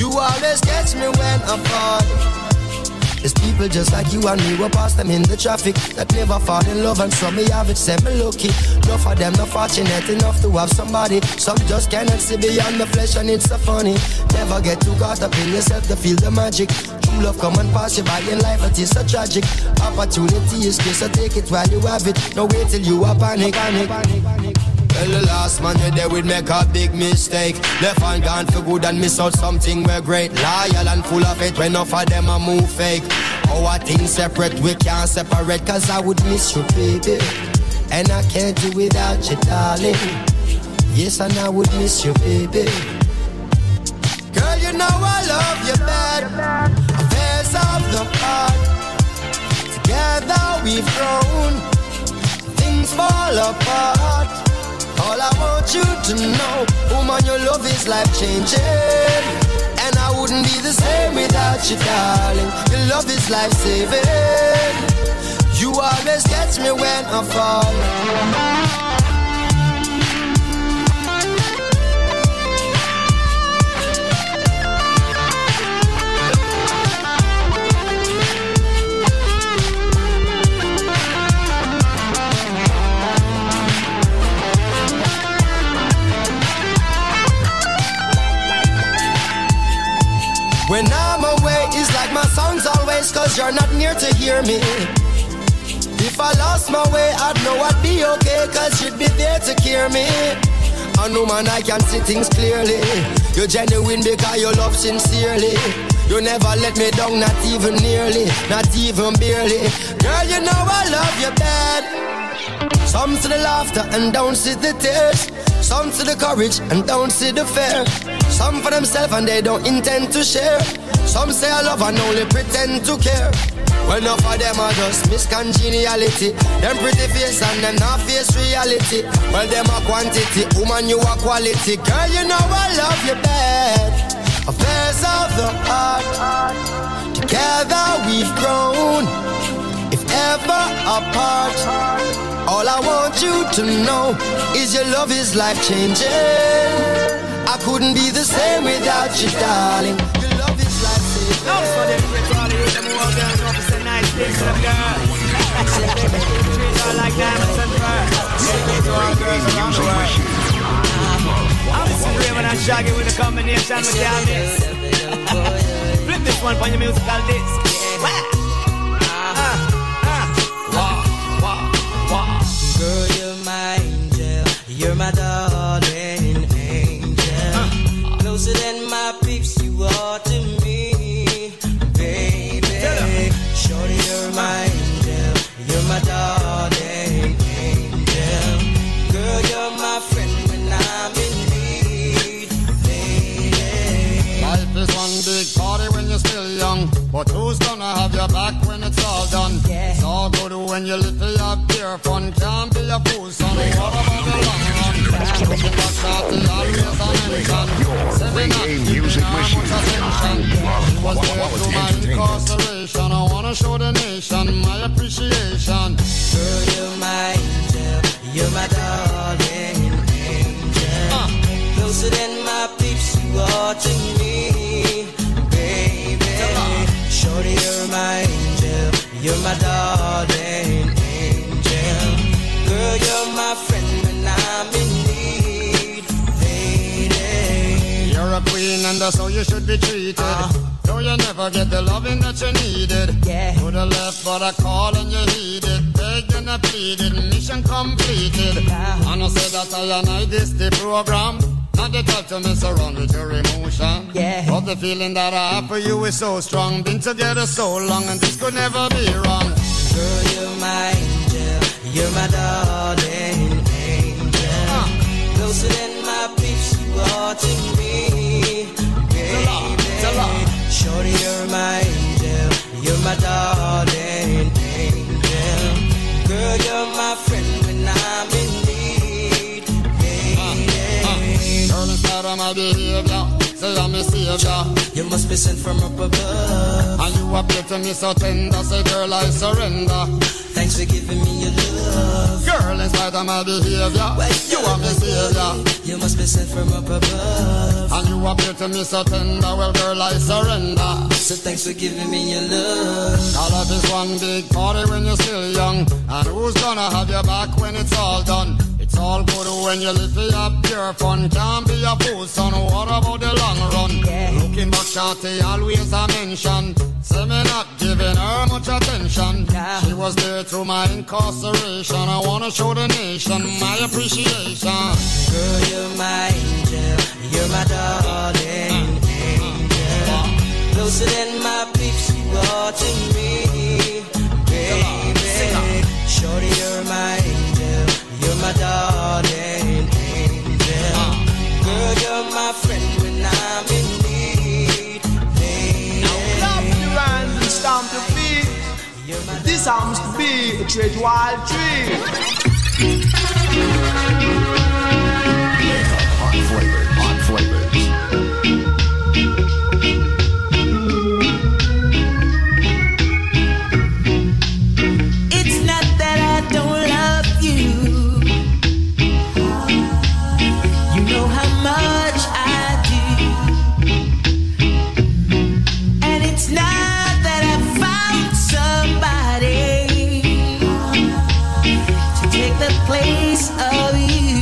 You always catch me when I'm falling. There's people just like you and me, we pass them in the traffic that never fall in love, and some may have it, some may lucky. Enough of them not fortunate enough to have somebody. Some just cannot see beyond the flesh, and it's so funny. Never get too caught up in yourself to feel the magic. True love come and pass you by in life, it is so tragic. Opportunity is good, so take it while you have it. No wait till you are panic. Well, the last man there would make a big mistake. Left and gone for good and miss out something we're great. Loyal and full of it when enough of them a move fake. Our things separate, we can't separate, cause I would miss you, baby. And I can't do without you, darling. Yes, and I would miss you, baby. Girl, you know I love you bad. Affairs of the heart, together we've grown. Things fall apart. All I want you to know, woman, your love is life-changing, and I wouldn't be the same without you, darling. Your love is life-saving. You always catch me when I fall. When I'm away, it's like my song's always, cause you're not near to hear me. If I lost my way, I'd know I'd be okay, cause you'd be there to cure me. I know, man, I can see things clearly. You're genuine because you love sincerely. You never let me down, not even nearly, not even barely. Girl, you know I love you bad. Some to the laughter and don't see the tears. Some to the courage and don't see the fear. Some for themselves and they don't intend to share. Some say I love and only pretend to care. Well, enough of them are just miscongeniality. Them pretty face and them not face reality. Well, them are quantity, woman, you are quality. Girl, you know I love you bad. Affairs of the heart, together we've grown. If ever apart, all I want you to know is your love is life-changing. I couldn't be the same without you, darling. Your love is life saving. Love for them, great quality, them who are girls, office and nice things for them girls. Trees are like diamonds and pearls. They to our girls around the world. I'm Raven and Shaggy with a combination with Yavis. Flip this one for your musical disc. Girl, you're my angel. You're my my darling angel. Girl, you're my friend when I'm in need, lady. Life is one big party when you're still young, but who's gonna have your back when it's all done? Yeah. It's all good when you little have beer fun. Can't be a fool, son. What about the long run? Reggae music machine. I wanna show the nation my appreciation. Girl, you're my angel, you're my darling angel. Closer than my peeps, you are to me, baby. Shorty, you're my angel, you're my darling angel. Girl, you're my friend when I'm in need, lady. You're a queen and that's how you should be treated. Though you never get the loving that you needed. Yeah. To the left but I call and you heeded. Begged and I pleaded, mission completed. And I said that I and I this the program. Not the type to mess around with your emotion. Yeah. But the feeling that I have for you is so strong. Been together so long and this could never be wrong. Girl, you're my angel, you're my darling angel. Closer than my peeps, you are to me, baby. Shorty, you're my angel, you're my darling angel. Girl, you're my friend when I'm in need, baby. Girl, it's part of my behavior. Say I'm a savior. You must be sent from up above. And you appear to me so tender. Say girl, I surrender. Thanks for giving me your love. Girl, in spite of my behavior, wait, you are my savior. You must be sent from up above. And you appear to me so tender. Well girl, I surrender. So thanks for giving me your love. All of this one big party when you're still young. And who's gonna have your back when it's all done? It's all good when you live for your pure fun. Can't be a fool, son. What about the long run? Yeah. Looking back, shawty, always I mention. Say me not giving her much attention. Yeah. She was there through my incarceration. I wanna show the nation my appreciation. Girl, you're my angel. You're my darling angel. Closer than my peeps, you are to me, baby. Shorty, you're my angel. You're my darling angel. Girl, you're my friend when I'm in need, lady. Now we love the stamp to be. This arms to be a trade wild tree. Hot flavor, hot flavor. Of you.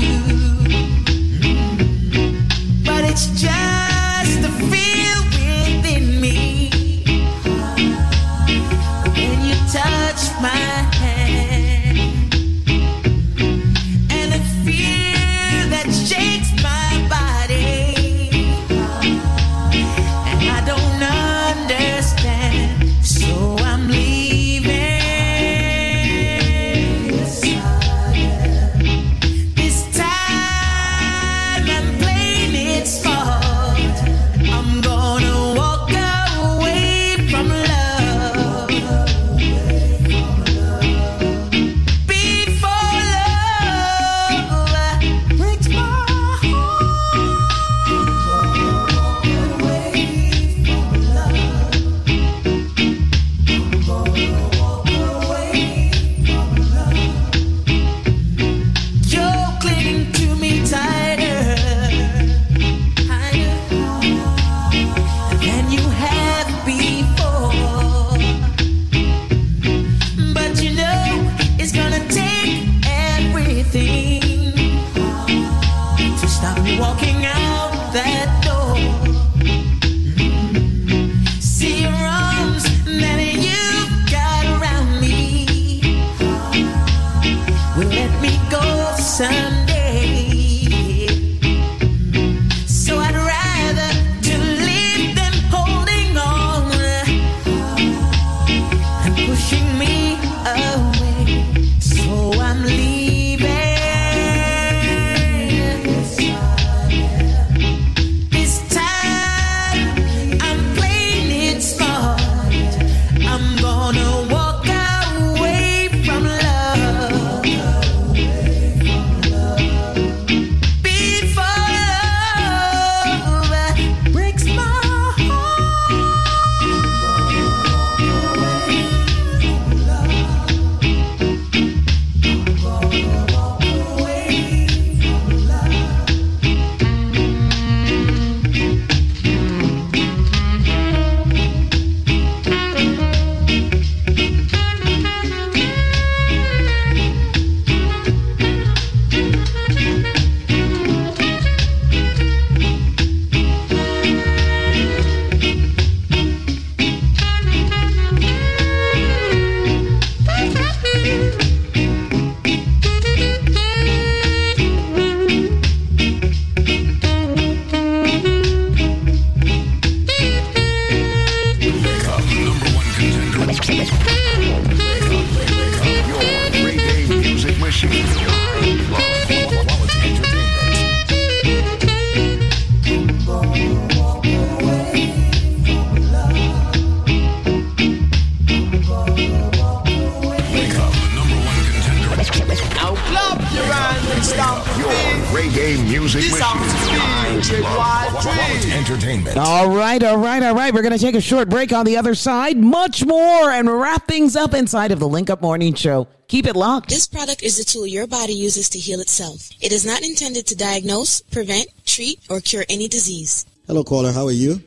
music wishes, minds, love, entertainment. All right. We're going to take a short break. On the other side, much more and wrap things up inside of the Link Up Morning Show. Keep it locked. This product is the tool your body uses to heal itself. It is not intended to diagnose, prevent, treat, or cure any disease. Hello, caller. How are you?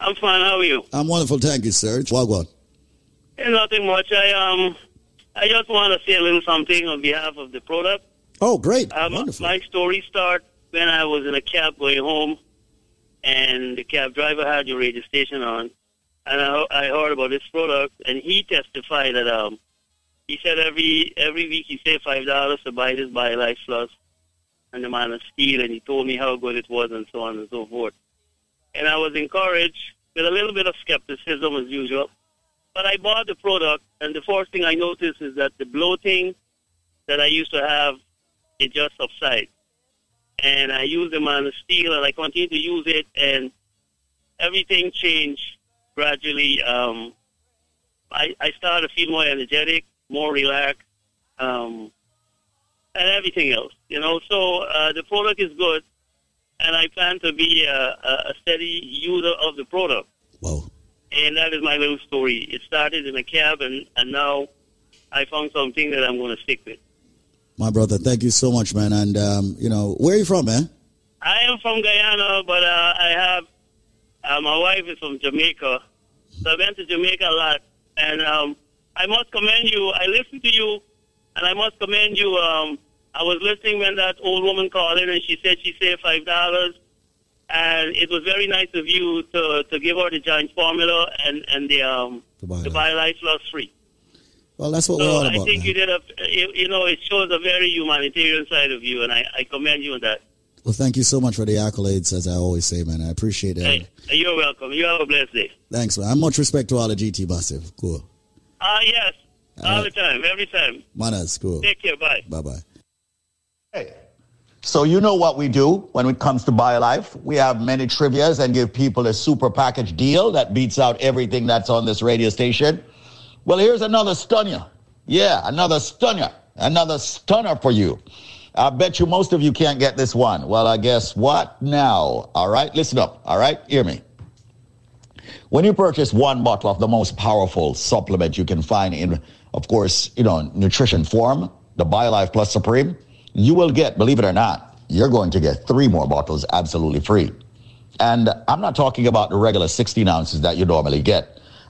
I'm fine. How are you? I'm wonderful. Thank you, sir. What? Nothing much. I just want to say a little something on behalf of the product. Oh, great. Wonderful. My story started when I was in a cab going home, and the cab driver had your radio station on. And I heard about this product, and he testified that he said every week he saved $5 to buy this BioLife Plus and the Man of Steel, and he told me how good it was and so on and so forth. And I was encouraged with a little bit of skepticism as usual. But I bought the product, and the first thing I noticed is that the bloating that I used to have, it just subsides. And I used the Man of Steel, and I continued to use it, and everything changed gradually. I started to feel more energetic, more relaxed, and everything else. So the product is good, and I plan to be a steady user of the product. Wow. And that is my little story. It started in a cab, and now I found something that I'm going to stick with. My brother, thank you so much, man. And, where are you from, man? I am from Guyana, but I have my wife is from Jamaica. So I went to Jamaica a lot. And I must commend you. I listened to you, and I must commend you. I was listening when that old woman called in, and she said she saved $5. And it was very nice of you to give her the giant formula and the BioLife Plus free. Well, that's what we're all about. I think you did it shows a very humanitarian side of you, and I commend you on that. Well, thank you so much for the accolades, as I always say, man. I appreciate it. Hey, you're welcome. You have a blessed day. Thanks, man. Much respect to all the GT Massive. Cool. Yes. All the time. Every time. Manas, cool. Take care. Bye. Bye-bye. Hey. So you know what we do when it comes to BioLife. We have many trivias and give people a super package deal that beats out everything that's on this radio station. Well, here's another stunner. Yeah, another stunner. Another stunner for you. I bet you most of you can't get this one. Well, I guess what now? All right, listen up. All right, hear me. When you purchase one bottle of the most powerful supplement you can find in, of course, nutrition form, the BioLife Plus Supreme, you will get, believe it or not, you're going to get 3 more bottles absolutely free. And I'm not talking about the regular 16 ounces that you normally get.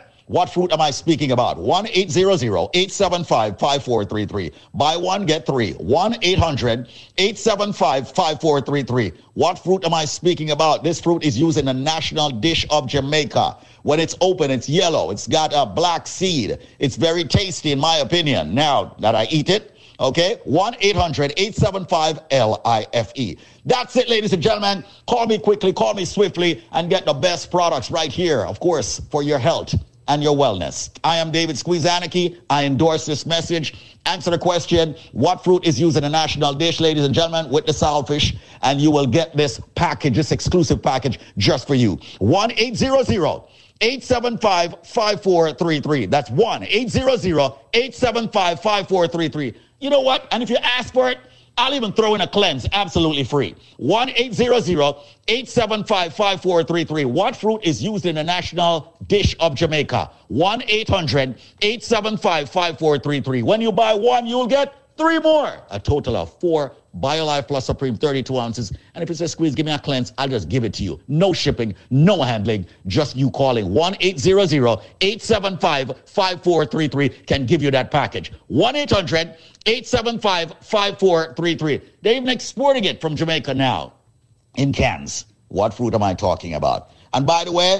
what fruit am I speaking about? 1-800-875-5433. Buy one, get 3. 1-800-875-5433. What fruit am I speaking about? This fruit is used in the national dish of Jamaica. When it's open, it's yellow. It's got a black seed. It's very tasty, in my opinion, now that I eat it. Okay, 1-800-875-LIFE. That's it, ladies and gentlemen. Call me quickly, call me swiftly, and get the best products right here, of course, for your health and your wellness. I am David Squeeze Anarchy. I endorse this message. Answer the question, what fruit is used in a national dish, ladies and gentlemen, with the saltfish, and you will get this package, this exclusive package just for you. 1-800-875-5433. That's 1-800-875-5433. You know what? And if you ask for it, I'll even throw in a cleanse absolutely free. 1-800-875-5433. What fruit is used in the national dish of Jamaica? 1-800-875-5433. When you buy one, you'll get 3 more. A total of 4 BioLife Plus Supreme, 32 ounces. And if it says, Squeeze, give me a cleanse, I'll just give it to you. No shipping, no handling, just you calling. 1-800-875-5433 can give you that package. 1-800-875-5433. They're even exporting it from Jamaica now in cans. What fruit am I talking about? And by the way,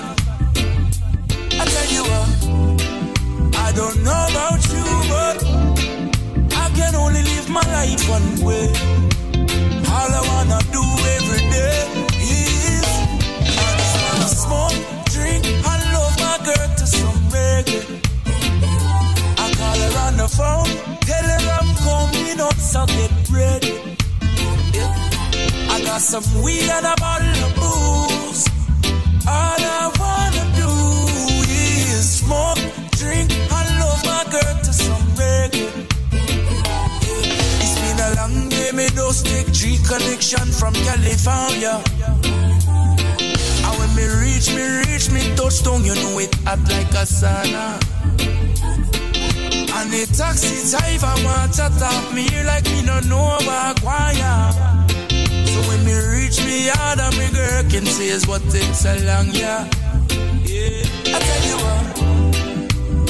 I tell you what, I don't know about you, but I can only live my life one way. All I wanna do every day. Smoke, drink, and love my girl to some reggae. I call her on the phone, tell her I'm coming up, so get ready. Yeah. I got some weed and a bottle of booze. All I wanna do is smoke, drink, and love my girl to some reggae. Yeah. It's been a long day, me those take tree connection from California. When me reach, me touchdown, you know it hot like a sauna. And the taxi driver want to tap me here like me no know about choir. So when me reach me yard and me girl can say is what takes so long, yeah. Yeah. I tell you what,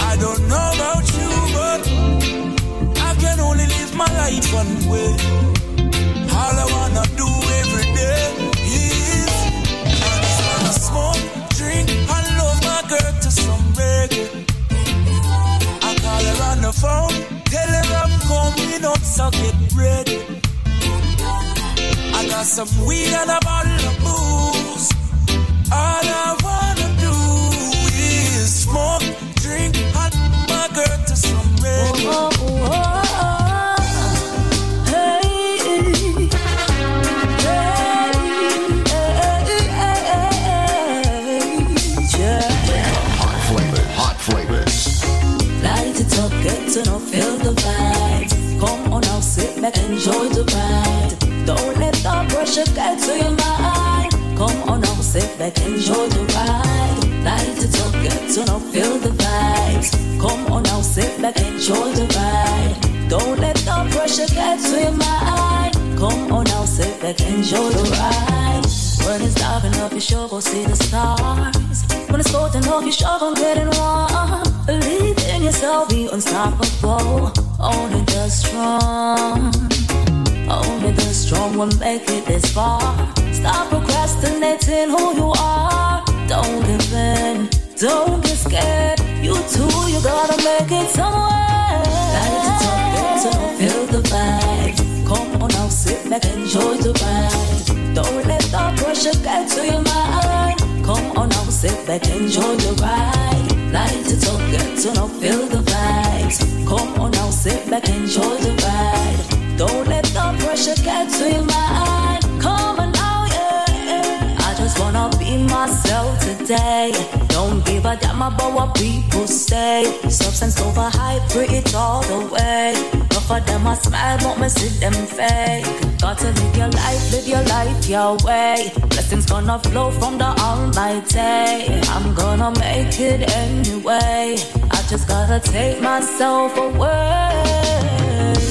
I don't know about you, but I can only live my life one way. All I wanna do every day. Smoke, drink, and love my girl to some reggae. I call her on the phone, tell her I'm coming up, so get ready. I got some weed and a bottle of booze. All I wanna do is smoke, drink, and love my girl to some reggae. Oh, oh, oh. Get to know, feel the vibes. Come on now, sit back, enjoy the ride. Don't let the pressure get to your mind. Come on now, sit back, enjoy the ride. Light it up, get to know, feel the vibes. Come on now, sit back, enjoy the ride. Don't let the pressure get to your mind. Come on now, sit back, enjoy the ride. When it's dark enough, you sure go see the stars. When it's cold enough, you sure gon' get it warm. Believe in yourself, be unstoppable. Only the strong, only the strong will make it this far. Stop procrastinating who you are. Don't give in, don't get scared. You too, you gotta make it somewhere. Light it up, get to know, feel the vibe. Come on now, sit back, enjoy the ride. Don't let the pressure get to your mind. Come on now, sit back, enjoy the ride. Light it up, get to know, feel the vibes. Come on now, sit back, enjoy the ride. Don't let the pressure get to your mind. Come on now, yeah. I just wanna be myself today. Don't give a damn about what people say. Substance over hype, free it all the way. Look for them, I smile, won't me see them fake. Gotta live your life your way. Blessings gonna flow from the Almighty. I'm gonna make it anyway. I just gotta take myself away.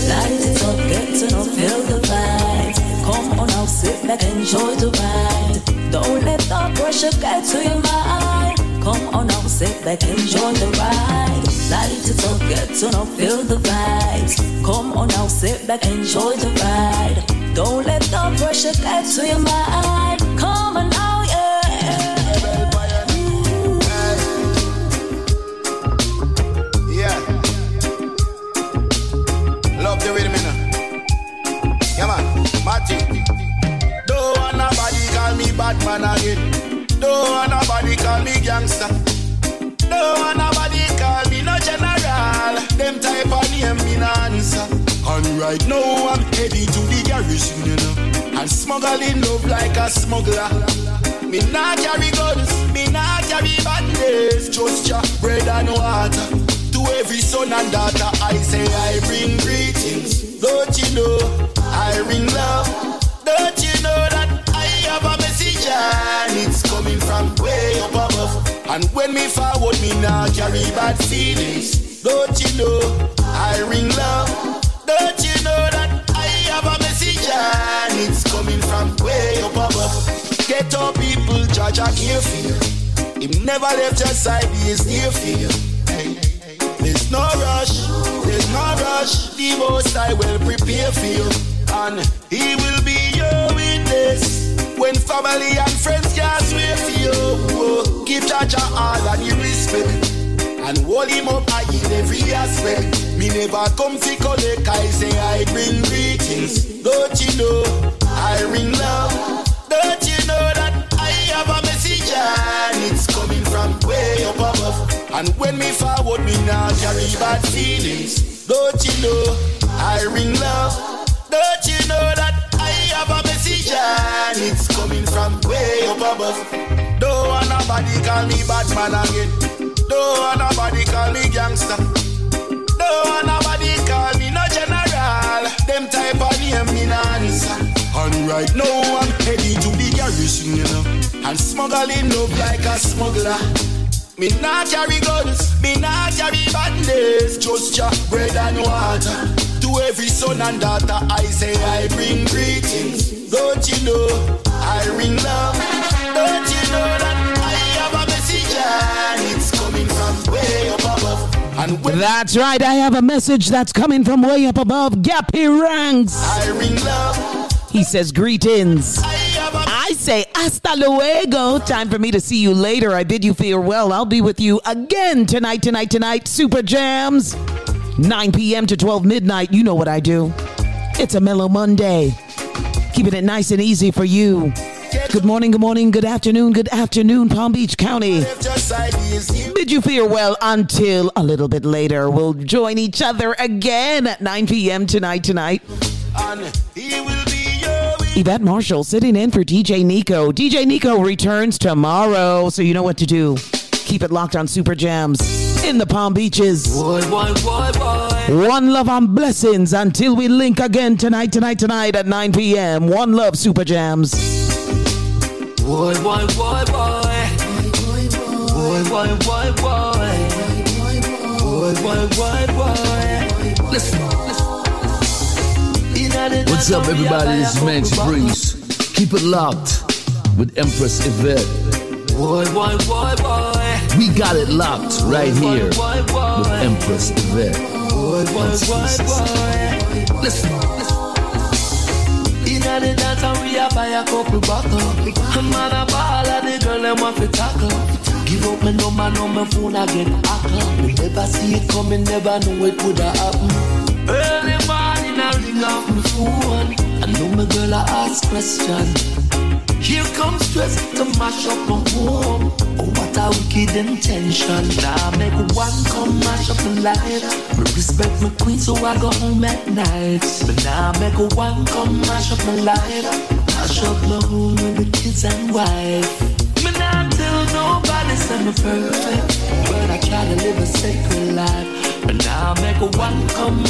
Light it up, get to know, feel the vibes. Come on now, sit back, enjoy the ride. Don't let the pressure get to your mind. Come on now, sit back, enjoy the ride. Starting to talk, get to know, feel the vibes. Come on now, sit back, enjoy the ride. Don't let the pressure get to your mind. Come on now, yeah. Yeah. Love the rhythm now. Yeah man, Marty. Don't want nobody call me Batman again. Don't want nobody call me gangster. Don't want nobody call me no general. Them type of name me no answer. And right now I'm heading to the garrison, you know. And smuggling love like a smuggler. Me not carry guns, me not carry badness. Just your bread and water. To every son and daughter I say I bring greetings. Don't you know I bring love? Don't you know that I have a message and it's coming from way up above? And when me forward, me now carry bad feelings. Don't you know I ring love? Don't you know that I have a message and it's coming from way up above? Get up, people, judge and care for you. He never left your side, he is near for you. Hey. There's no rush, there's no rush. The most I will prepare for you. And he will be your witness. When family and friends can't swear for you, oh, give Jaja all and you respect. And hold him up high in every aspect. Me never come to collect, I say I bring greetings. Don't you know I ring love? Don't you know that I have a message and it's coming from way up above? And when me forward, me now carry bad feelings. Don't you know I ring love? Don't you know that I have a message and it's coming from way up above. Don't want nobody call me Batman again. Don't want nobody call me gangster. Don't want nobody call me no general. Them type of name me no answer. And right now I'm heading to the garrison, you know. And smuggling up like a smuggler. Me not carry guns, me not carry badness. Just your bread and water. To every son and daughter, I say I bring greetings. Don't you know I ring love? Don't you know that I have a message and it's coming from way up above? And that's right, I have a message that's coming from way up above. Gappy Ranks. I ring love. He says greetings. I say hasta luego. Time for me to see you later. I bid you farewell. I'll be with you again tonight. Super Jams. 9 p.m. to 12 midnight, you know what I do. It's a mellow Monday. Keeping it nice and easy for you. Good morning, good afternoon, Palm Beach County. Bid you farewell until a little bit later. We'll join each other again at 9 p.m. tonight. Yvette Marshall sitting in for DJ Nico. DJ Nico returns tomorrow, so you know what to do. Keep it locked on Super Jams in the Palm Beaches. Boy. One love and blessings until we link again tonight at 9 p.m. One love, Super Jams. Boy. Listen. What's up, everybody? This is Manchie Breeze. Keep it locked with Empress Yvette. Boy. We got it locked right here with Empress Yvette. Boy. Listen. In the dance we are buy a couple bottles. I'm on a ball and the girl them want to tackle. Give up my number, phone again. We never see it coming, never know it would have happened. Early morning I ring up my phone. I know my girl I ask questions. Here comes stress to mash up my home. Oh, what a wicked intention. Now make one come mash up the light. Me respect my queen, so I go home at night. But now make one come mash up my light. Mash up my home with the kids and wife. Me not tell nobody I'm perfect, but I try to live a sacred life. But now make one come